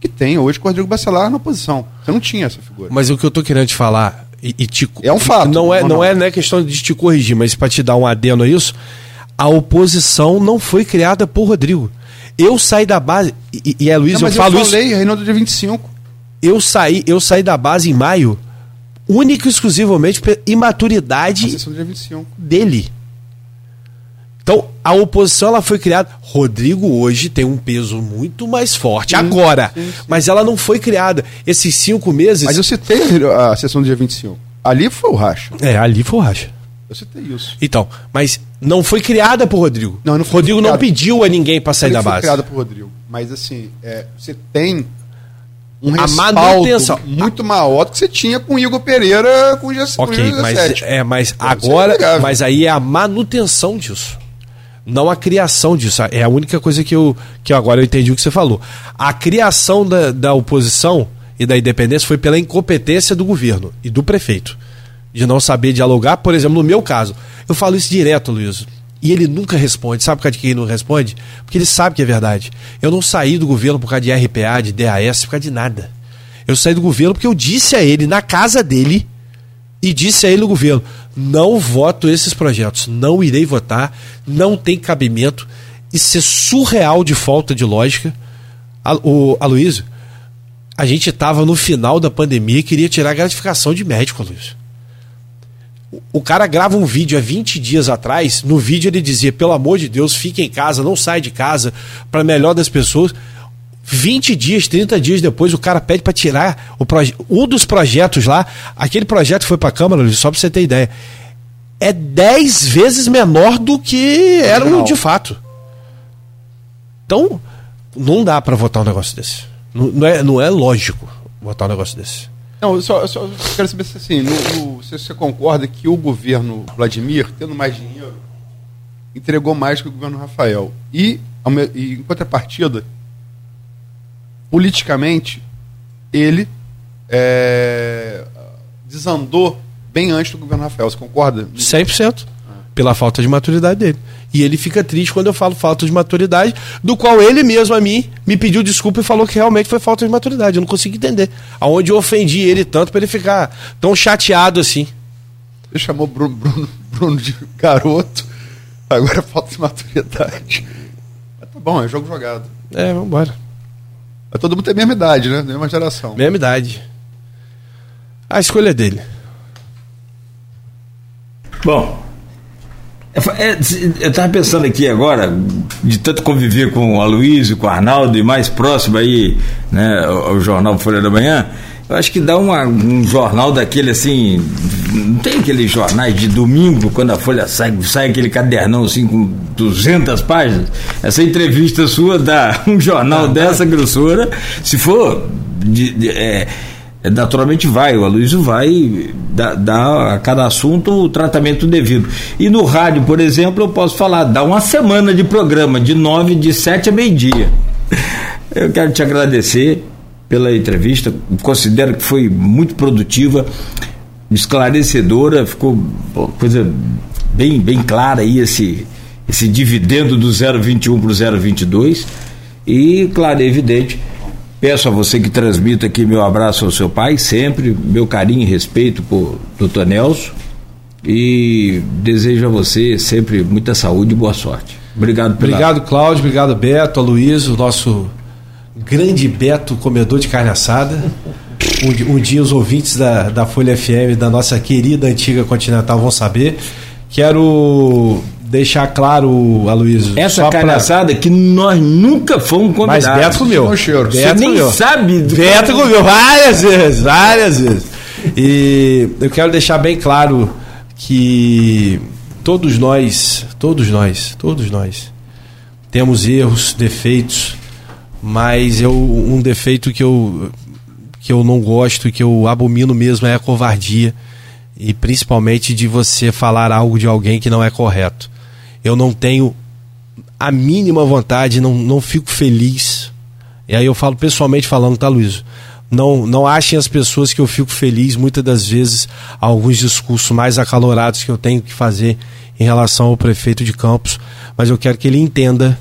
que tem hoje com o Rodrigo Bacelar na oposição. Você não tinha essa figura. Mas o que eu estou querendo te falar... é um fato. Não é questão de te corrigir, mas para te dar um adeno a isso, a oposição não foi criada por Rodrigo. Eu saí da base, e Luiz, eu falo isso... Mas eu falei, Reinaldo, dia 25. Eu saí da base em maio, única e exclusivamente pela imaturidade dele. Então, a oposição, ela foi criada... Rodrigo hoje tem um peso muito mais forte, sim, agora. Sim. Mas ela não foi criada. Esses 5 meses... Mas eu citei a sessão do dia 25. Ali foi o racha. Ali foi o racha. Eu citei isso. Então, mas não foi criada por Rodrigo. Não foi Rodrigo criado. Não pediu a ninguém para sair da base. Não foi criada por Rodrigo. Mas assim, você tem um respaldo muito maior do que você tinha com o Igor Pereira, com o G7. Ok, mas agora... Mas aí é a manutenção disso. Não a criação disso. É a única coisa que agora eu entendi o que você falou. A criação da oposição e da independência foi pela incompetência do governo e do prefeito. De não saber dialogar, por exemplo, no meu caso. Eu falo isso direto, Luiz. E ele nunca responde. Sabe por causa de quem ele não responde? Porque ele sabe que é verdade. Eu não saí do governo por causa de RPA, de DAS, por causa de nada. Eu saí do governo porque eu disse a ele, na casa dele, e disse a ele no governo, não voto esses projetos, não irei votar, não tem cabimento. Isso é surreal de falta de lógica. Aloysio, a gente estava no final da pandemia e queria tirar a gratificação de médico, Aloysio. O cara grava um vídeo há 20 dias atrás, no vídeo ele dizia, pelo amor de Deus, fique em casa, não sai de casa, para melhor das pessoas. 20 dias, 30 dias depois, o cara pede para tirar um dos projetos lá, aquele projeto foi para a Câmara, só para você ter ideia, é 10 vezes menor do que era de fato. Então, não dá para votar um negócio desse. Não é lógico votar um negócio desse. Não, eu só quero saber se, assim, se você concorda que o governo Vladimir, tendo mais dinheiro, entregou mais que o governo Rafael. E em contrapartida, politicamente, ele desandou bem antes do governo Rafael. Você concorda? 100%. Pela falta de maturidade dele. E ele fica triste quando eu falo falta de maturidade, do qual ele mesmo a mim me pediu desculpa e falou que realmente foi falta de maturidade. Eu não consigo entender aonde eu ofendi ele tanto para ele ficar tão chateado assim. Ele chamou Bruno de garoto, agora falta de maturidade. Mas tá bom, é jogo jogado. É, vambora. Mas todo mundo tem a mesma idade, né? Mesma geração. Mesma idade. A escolha é dele. Bom... eu estava pensando aqui agora, de tanto conviver com o Aloysio, com o Arnaldo e mais próximo aí, né, ao jornal Folha da Manhã, eu acho que dá um jornal daquele assim, não tem aqueles jornais de domingo, quando a Folha sai aquele cadernão assim com 200 páginas, essa entrevista sua dá um jornal dessa grossura, se for... naturalmente vai, o Aloysio vai dar a cada assunto o tratamento devido. E no rádio, por exemplo, eu posso falar, dá uma semana de programa, de 7 a meio-dia. Eu quero te agradecer pela entrevista, considero que foi muito produtiva, esclarecedora, ficou coisa bem, bem clara aí esse dividendo do 0,21 para o 0,22 e, claro, é evidente. Peço a você que transmita aqui meu abraço ao seu pai, sempre, meu carinho e respeito por Dr. Nelson, e desejo a você sempre muita saúde e boa sorte. Obrigado, Cláudio, obrigado, Beto, Aloysio, nosso grande Beto, comedor de carne assada. Um dia os ouvintes da Folha FM, da nossa querida antiga Continental, vão saber. Quero... deixar claro, Aloysio, essa carne assada que nós nunca fomos convidados. Mas Beto comeu. Você nem sabe. Beto comeu várias vezes. E eu quero deixar bem claro que todos nós temos erros, defeitos, mas um defeito que eu não gosto e que eu abomino mesmo é a covardia, e principalmente de você falar algo de alguém que não é correto. Eu não tenho a mínima vontade, não fico feliz. E aí eu falo pessoalmente falando, tá, Aloysio? Não achem as pessoas que eu fico feliz, muitas das vezes, alguns discursos mais acalorados que eu tenho que fazer em relação ao prefeito de Campos, mas eu quero que ele entenda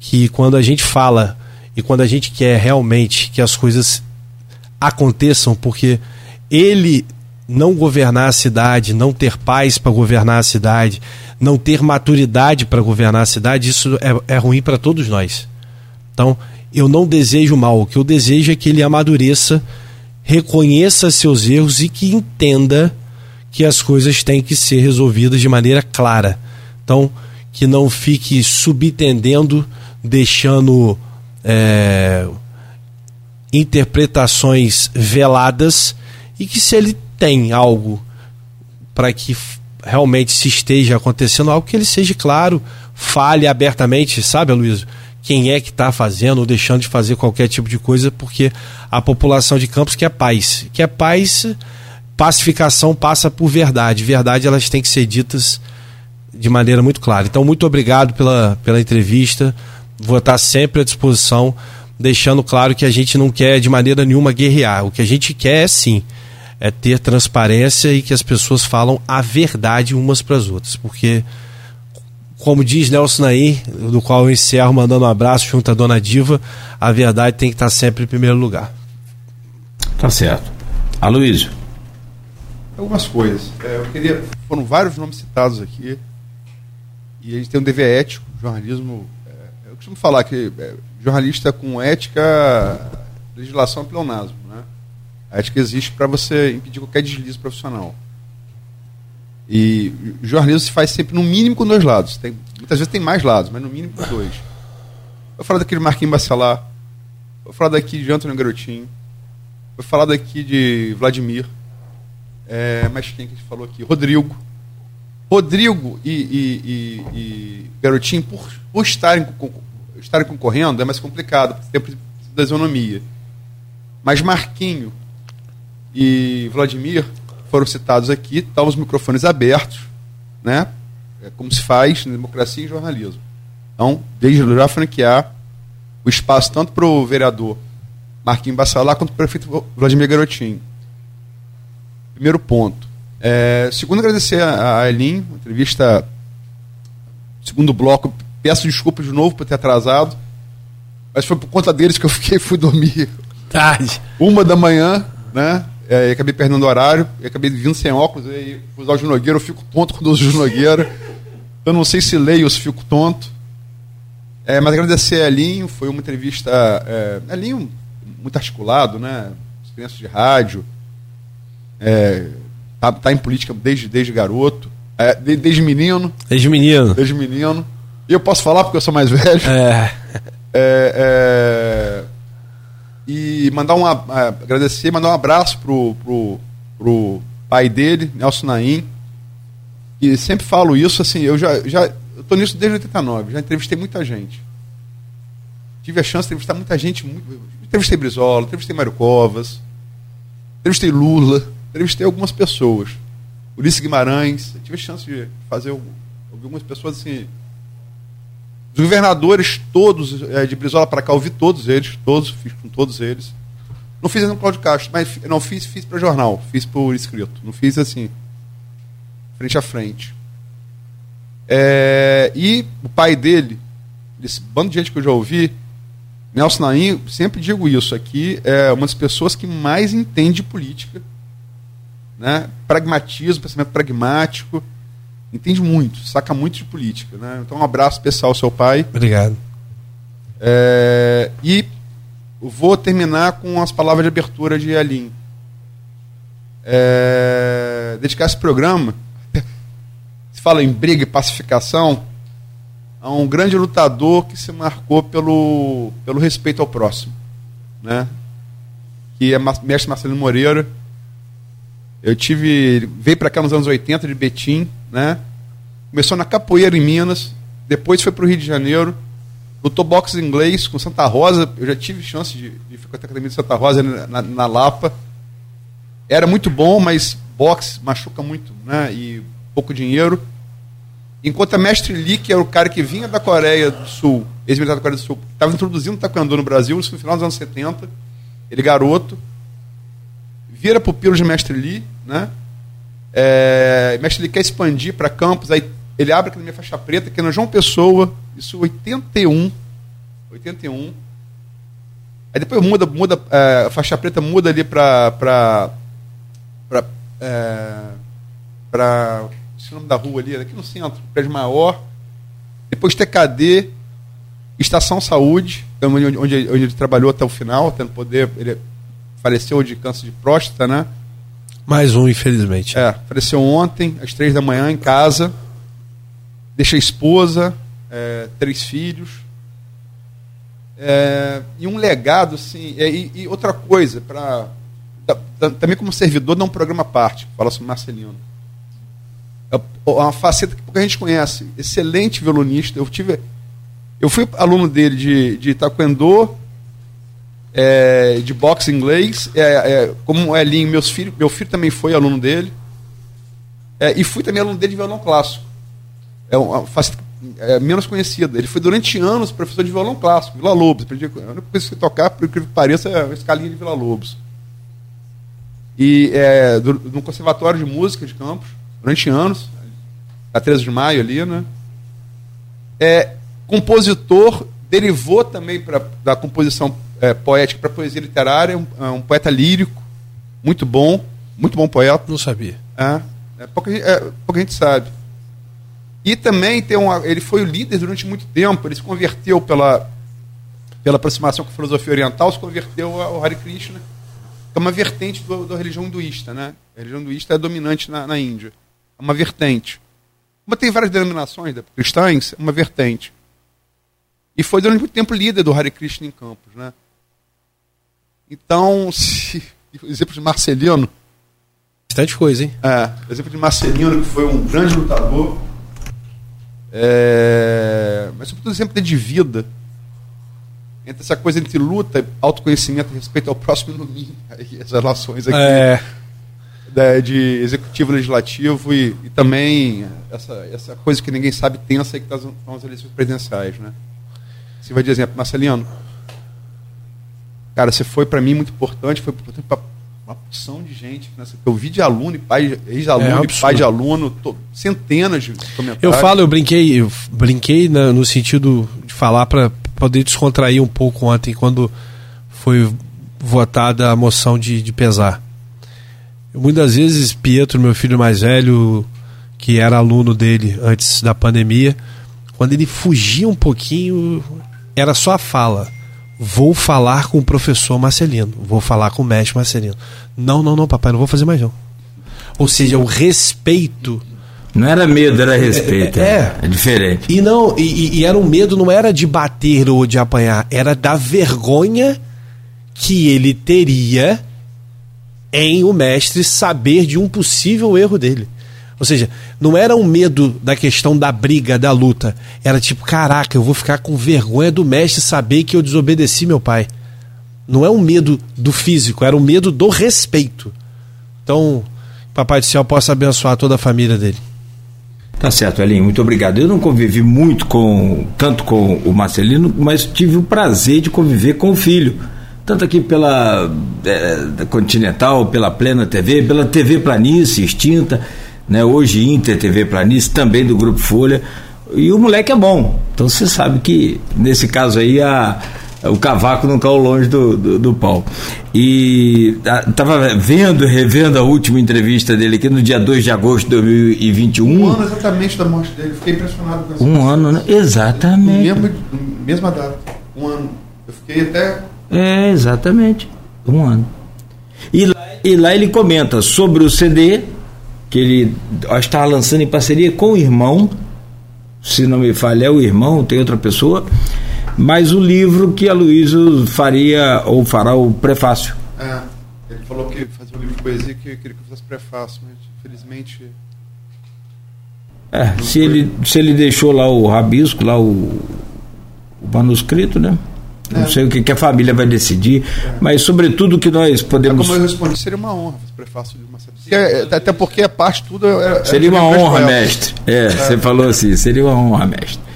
que quando a gente fala e quando a gente quer realmente que as coisas aconteçam, porque ele... não governar a cidade, não ter paz para governar a cidade, não ter maturidade para governar a cidade, isso é ruim para todos nós. Então, eu não desejo mal, o que eu desejo é que ele amadureça, reconheça seus erros e que entenda que as coisas têm que ser resolvidas de maneira clara. Então, que não fique subentendendo, deixando interpretações veladas, e que se ele tem algo para que realmente se esteja acontecendo, algo que ele seja claro, fale abertamente, sabe, Aloysio, quem é que está fazendo ou deixando de fazer qualquer tipo de coisa, porque a população de Campos quer paz, pacificação passa por verdade, elas têm que ser ditas de maneira muito clara. Então, muito obrigado pela entrevista, vou estar sempre à disposição, deixando claro que a gente não quer de maneira nenhuma guerrear, o que a gente quer é sim é ter transparência e que as pessoas falam a verdade umas para as outras, porque Como diz Nelson Naim, do qual eu encerro mandando um abraço junto à Dona Diva, a verdade tem que estar sempre em primeiro lugar. Tá certo. Aloysio. Algumas coisas. Eu queria... Foram vários nomes citados aqui. E a gente tem um dever ético. Jornalismo... eu costumo falar que jornalista com ética, legislação é pleonasmo, né? A ética existe para você impedir qualquer deslize profissional. E o jornalismo se faz sempre no mínimo com dois lados. Tem, muitas vezes tem mais lados, mas no mínimo com dois. Vou falar daquele Marquinhos Bacelar, vou falar daqui de Antônio Garotinho, vou falar daqui de Vladimir, mas quem que a gente falou aqui? Rodrigo e Garotinho, por estarem concorrendo, é mais complicado, porque tem tempo da isonomia. Mas Marquinho e Vladimir foram citados aqui, estão os microfones abertos, né? É como se faz na democracia e jornalismo. Então, desde já franquear o espaço tanto para o vereador Marquinhos Bacelar quanto para o prefeito Vladimir Garotinho. Primeiro ponto. Segundo, agradecer a Elinho, entrevista, segundo bloco. Peço desculpa de novo por ter atrasado, mas foi por conta deles que eu fui dormir tarde, 1h da manhã, né? E acabei perdendo o horário, e acabei vindo sem óculos, e usar o Gil Nogueira, eu fico tonto quando uso o Gil Nogueira. Eu não sei se leio ou se fico tonto. Mas agradecer a Elinho, foi uma entrevista. Elinho, muito articulado, né? Experiência de rádio, tá em política desde garoto, desde menino. E eu posso falar porque eu sou mais velho. E agradecer, mandar um abraço pro pai dele, Nelson Naim. E sempre falo isso, assim, eu tô nisso desde 89, já entrevistei muita gente. Tive a chance de entrevistar muita gente, entrevistei Brizola, entrevistei Mário Covas, entrevistei Lula, entrevistei algumas pessoas. Ulisses Guimarães, tive a chance de fazer algumas pessoas assim. Os governadores todos, de Brizola para cá, eu vi todos eles, fiz com todos eles. Não fiz ainda com Cláudio Castro, mas não fiz para jornal, fiz por escrito. Não fiz assim, frente a frente. E o pai dele, desse bando de gente que eu já ouvi, Nelson Naim, sempre digo isso aqui, é uma das pessoas que mais entende política, né? Pragmatismo, pensamento pragmático. Entende muito, saca muito de política, né? Então um abraço pessoal ao seu pai. Obrigado. E vou terminar com as palavras de abertura de Elinho. Dedicar esse programa, se fala em briga e pacificação, a um grande lutador que se marcou pelo respeito ao próximo, né? Que é mestre Marcelino Moreira. Veio para cá nos anos 80 de Betim, né? Começou na capoeira em Minas, depois foi para o Rio de Janeiro, lutou boxe inglês com Santa Rosa. Eu já tive chance de ficar na academia de Santa Rosa na Lapa. Era muito bom, mas boxe machuca muito, né? E pouco dinheiro. Enquanto a Mestre Lee, que era o cara que vinha da Coreia do Sul, ex-militar da Coreia do Sul, estava introduzindo o taekwondo no Brasil, isso no final dos anos 70, ele garoto, vira pupilo de Mestre Lee, né? Mestre Lee quer expandir para campos, aí ele abre aqui na minha faixa preta, que é na João Pessoa, isso 81. Aí depois muda a faixa preta muda ali para esse nome da rua ali, aqui no centro, prédio maior, depois TKD, Estação Saúde, onde ele trabalhou até o final, até não poder, ele faleceu de câncer de próstata, né? Mais um, infelizmente. Faleceu ontem, às 3h da manhã, em casa. Deixa a esposa, 3 filhos. E um legado, assim. E outra coisa, também como servidor, dá um programa à parte, fala sobre Marcelino. É uma faceta que pouca gente conhece. Excelente violonista. Eu fui aluno dele de taekwondo, de boxe inglês, como o Elinho, meu filho também foi aluno dele, e fui também aluno dele de violão clássico. É uma faceta menos conhecida. Ele foi durante anos professor de violão clássico, Vila Lobos. Eu não consegui tocar, por incrível que pareça, a escalinha de Vila Lobos. E no Conservatório de Música de Campos, durante anos, a 13 de maio ali, né? compositor, derivou também da composição poética para poesia literária, um poeta lírico, muito bom poeta. Não sabia. Pouca gente sabe. E também ele foi o líder durante muito tempo, ele se converteu pela aproximação com a filosofia oriental, se converteu ao Hare Krishna, que é uma vertente da religião hinduísta, né? A religião hinduísta é dominante na Índia. É uma vertente. Mas tem várias denominações cristãs, uma vertente. E foi durante muito tempo líder do Hare Krishna em Campos, né? Então, exemplo de Marcelino. Bastante coisa, hein? O exemplo de Marcelino, que foi um grande lutador. Mas, sobretudo, exemplo de vida. Entre essa coisa entre luta, autoconhecimento, respeito ao próximo e no mim. Aí as relações aqui de executivo, legislativo e também essa coisa que ninguém sabe tensa, que estão as eleições presidenciais, né? Você vai de exemplo, Marcelino, cara, você foi para mim muito importante, foi importante para uma porção de gente, né? Eu vi de aluno e pai, ex-aluno e pai de aluno, centenas de comentários. Eu brinquei no sentido de falar para poder descontrair um pouco ontem, quando foi votada a moção de pesar. Eu, muitas vezes, Pietro, meu filho mais velho, que era aluno dele antes da pandemia, quando ele fugia um pouquinho, era só a fala. Vou falar com o professor Marcelino, vou falar com o mestre Marcelino. Não, papai, não vou fazer mais não. Ou seja, o respeito... Não era medo, era respeito. É diferente. E era um medo, não era de bater ou de apanhar, era da vergonha que ele teria em o mestre saber de um possível erro dele. Ou seja, não era um medo da questão da briga, da luta. Era tipo, caraca, eu vou ficar com vergonha do mestre saber que eu desobedeci meu pai. Não é um medo do físico, era um medo do respeito. Então, Papai do Céu possa abençoar toda a família dele. Tá certo, Elinho, muito obrigado. Eu não convivi muito tanto com o Marcelino, mas tive o prazer de conviver com o filho, tanto aqui pela Continental, pela Plena TV, pela TV Planície, extinta, né, hoje Inter TV Planície, também do Grupo Folha, e o moleque é bom. Então você sabe que, nesse caso aí, o cavaco não caiu longe do pau. E estava revendo a última entrevista dele aqui no dia 2 de agosto de 2021. Um ano exatamente da morte dele, fiquei impressionado com essa ano, né? Exatamente. Mesma data, um ano. Eu fiquei até. Exatamente, um ano. E lá ele comenta sobre o CD que ele estava lançando em parceria com o irmão, se não me falha, é o irmão, tem outra pessoa. Mas o livro que Aloysio fará o prefácio. Ele falou que fazia um livro de poesia que queria que eu fizesse prefácio, mas infelizmente. Se ele deixou lá o rabisco, lá o manuscrito, né? Não sei o que a família vai decidir, mas sobretudo o que nós podemos. Como eu respondi, seria uma honra fazer prefácio de uma certa. Até porque a parte tudo. Seria uma honra, mestre. Você falou assim, seria uma honra, mestre.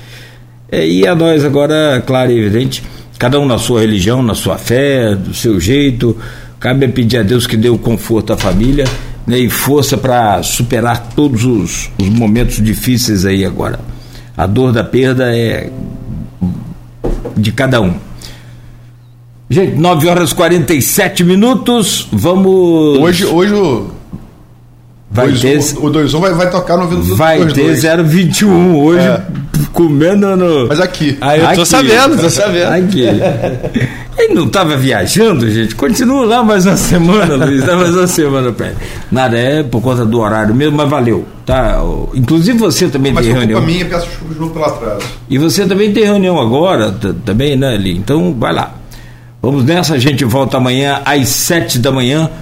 E a nós agora, claro e evidente, cada um na sua religião, na sua fé, do seu jeito, cabe pedir a Deus que dê o conforto à família, né, e força para superar todos os momentos difíceis aí agora. A dor da perda é de cada um. Gente, 9 horas e 47 minutos, vamos... Hoje o 2-1 vai tocar no ouvido do 2-2. Vai ter 021 hoje... Comendo no... Mas aqui. Eu tô sabendo. Aqui. Ele não tava viajando, gente? Continua lá mais uma semana, Luiz. Dá mais uma semana pra ele. Nada, por conta do horário mesmo, mas valeu. Tá? Inclusive você também tem reunião. Mas minha, peço desculpa de novo pelo atraso. E você também tem reunião agora, também, né, Eli? Então, vai lá. Vamos nessa, a gente volta amanhã às 7 da manhã.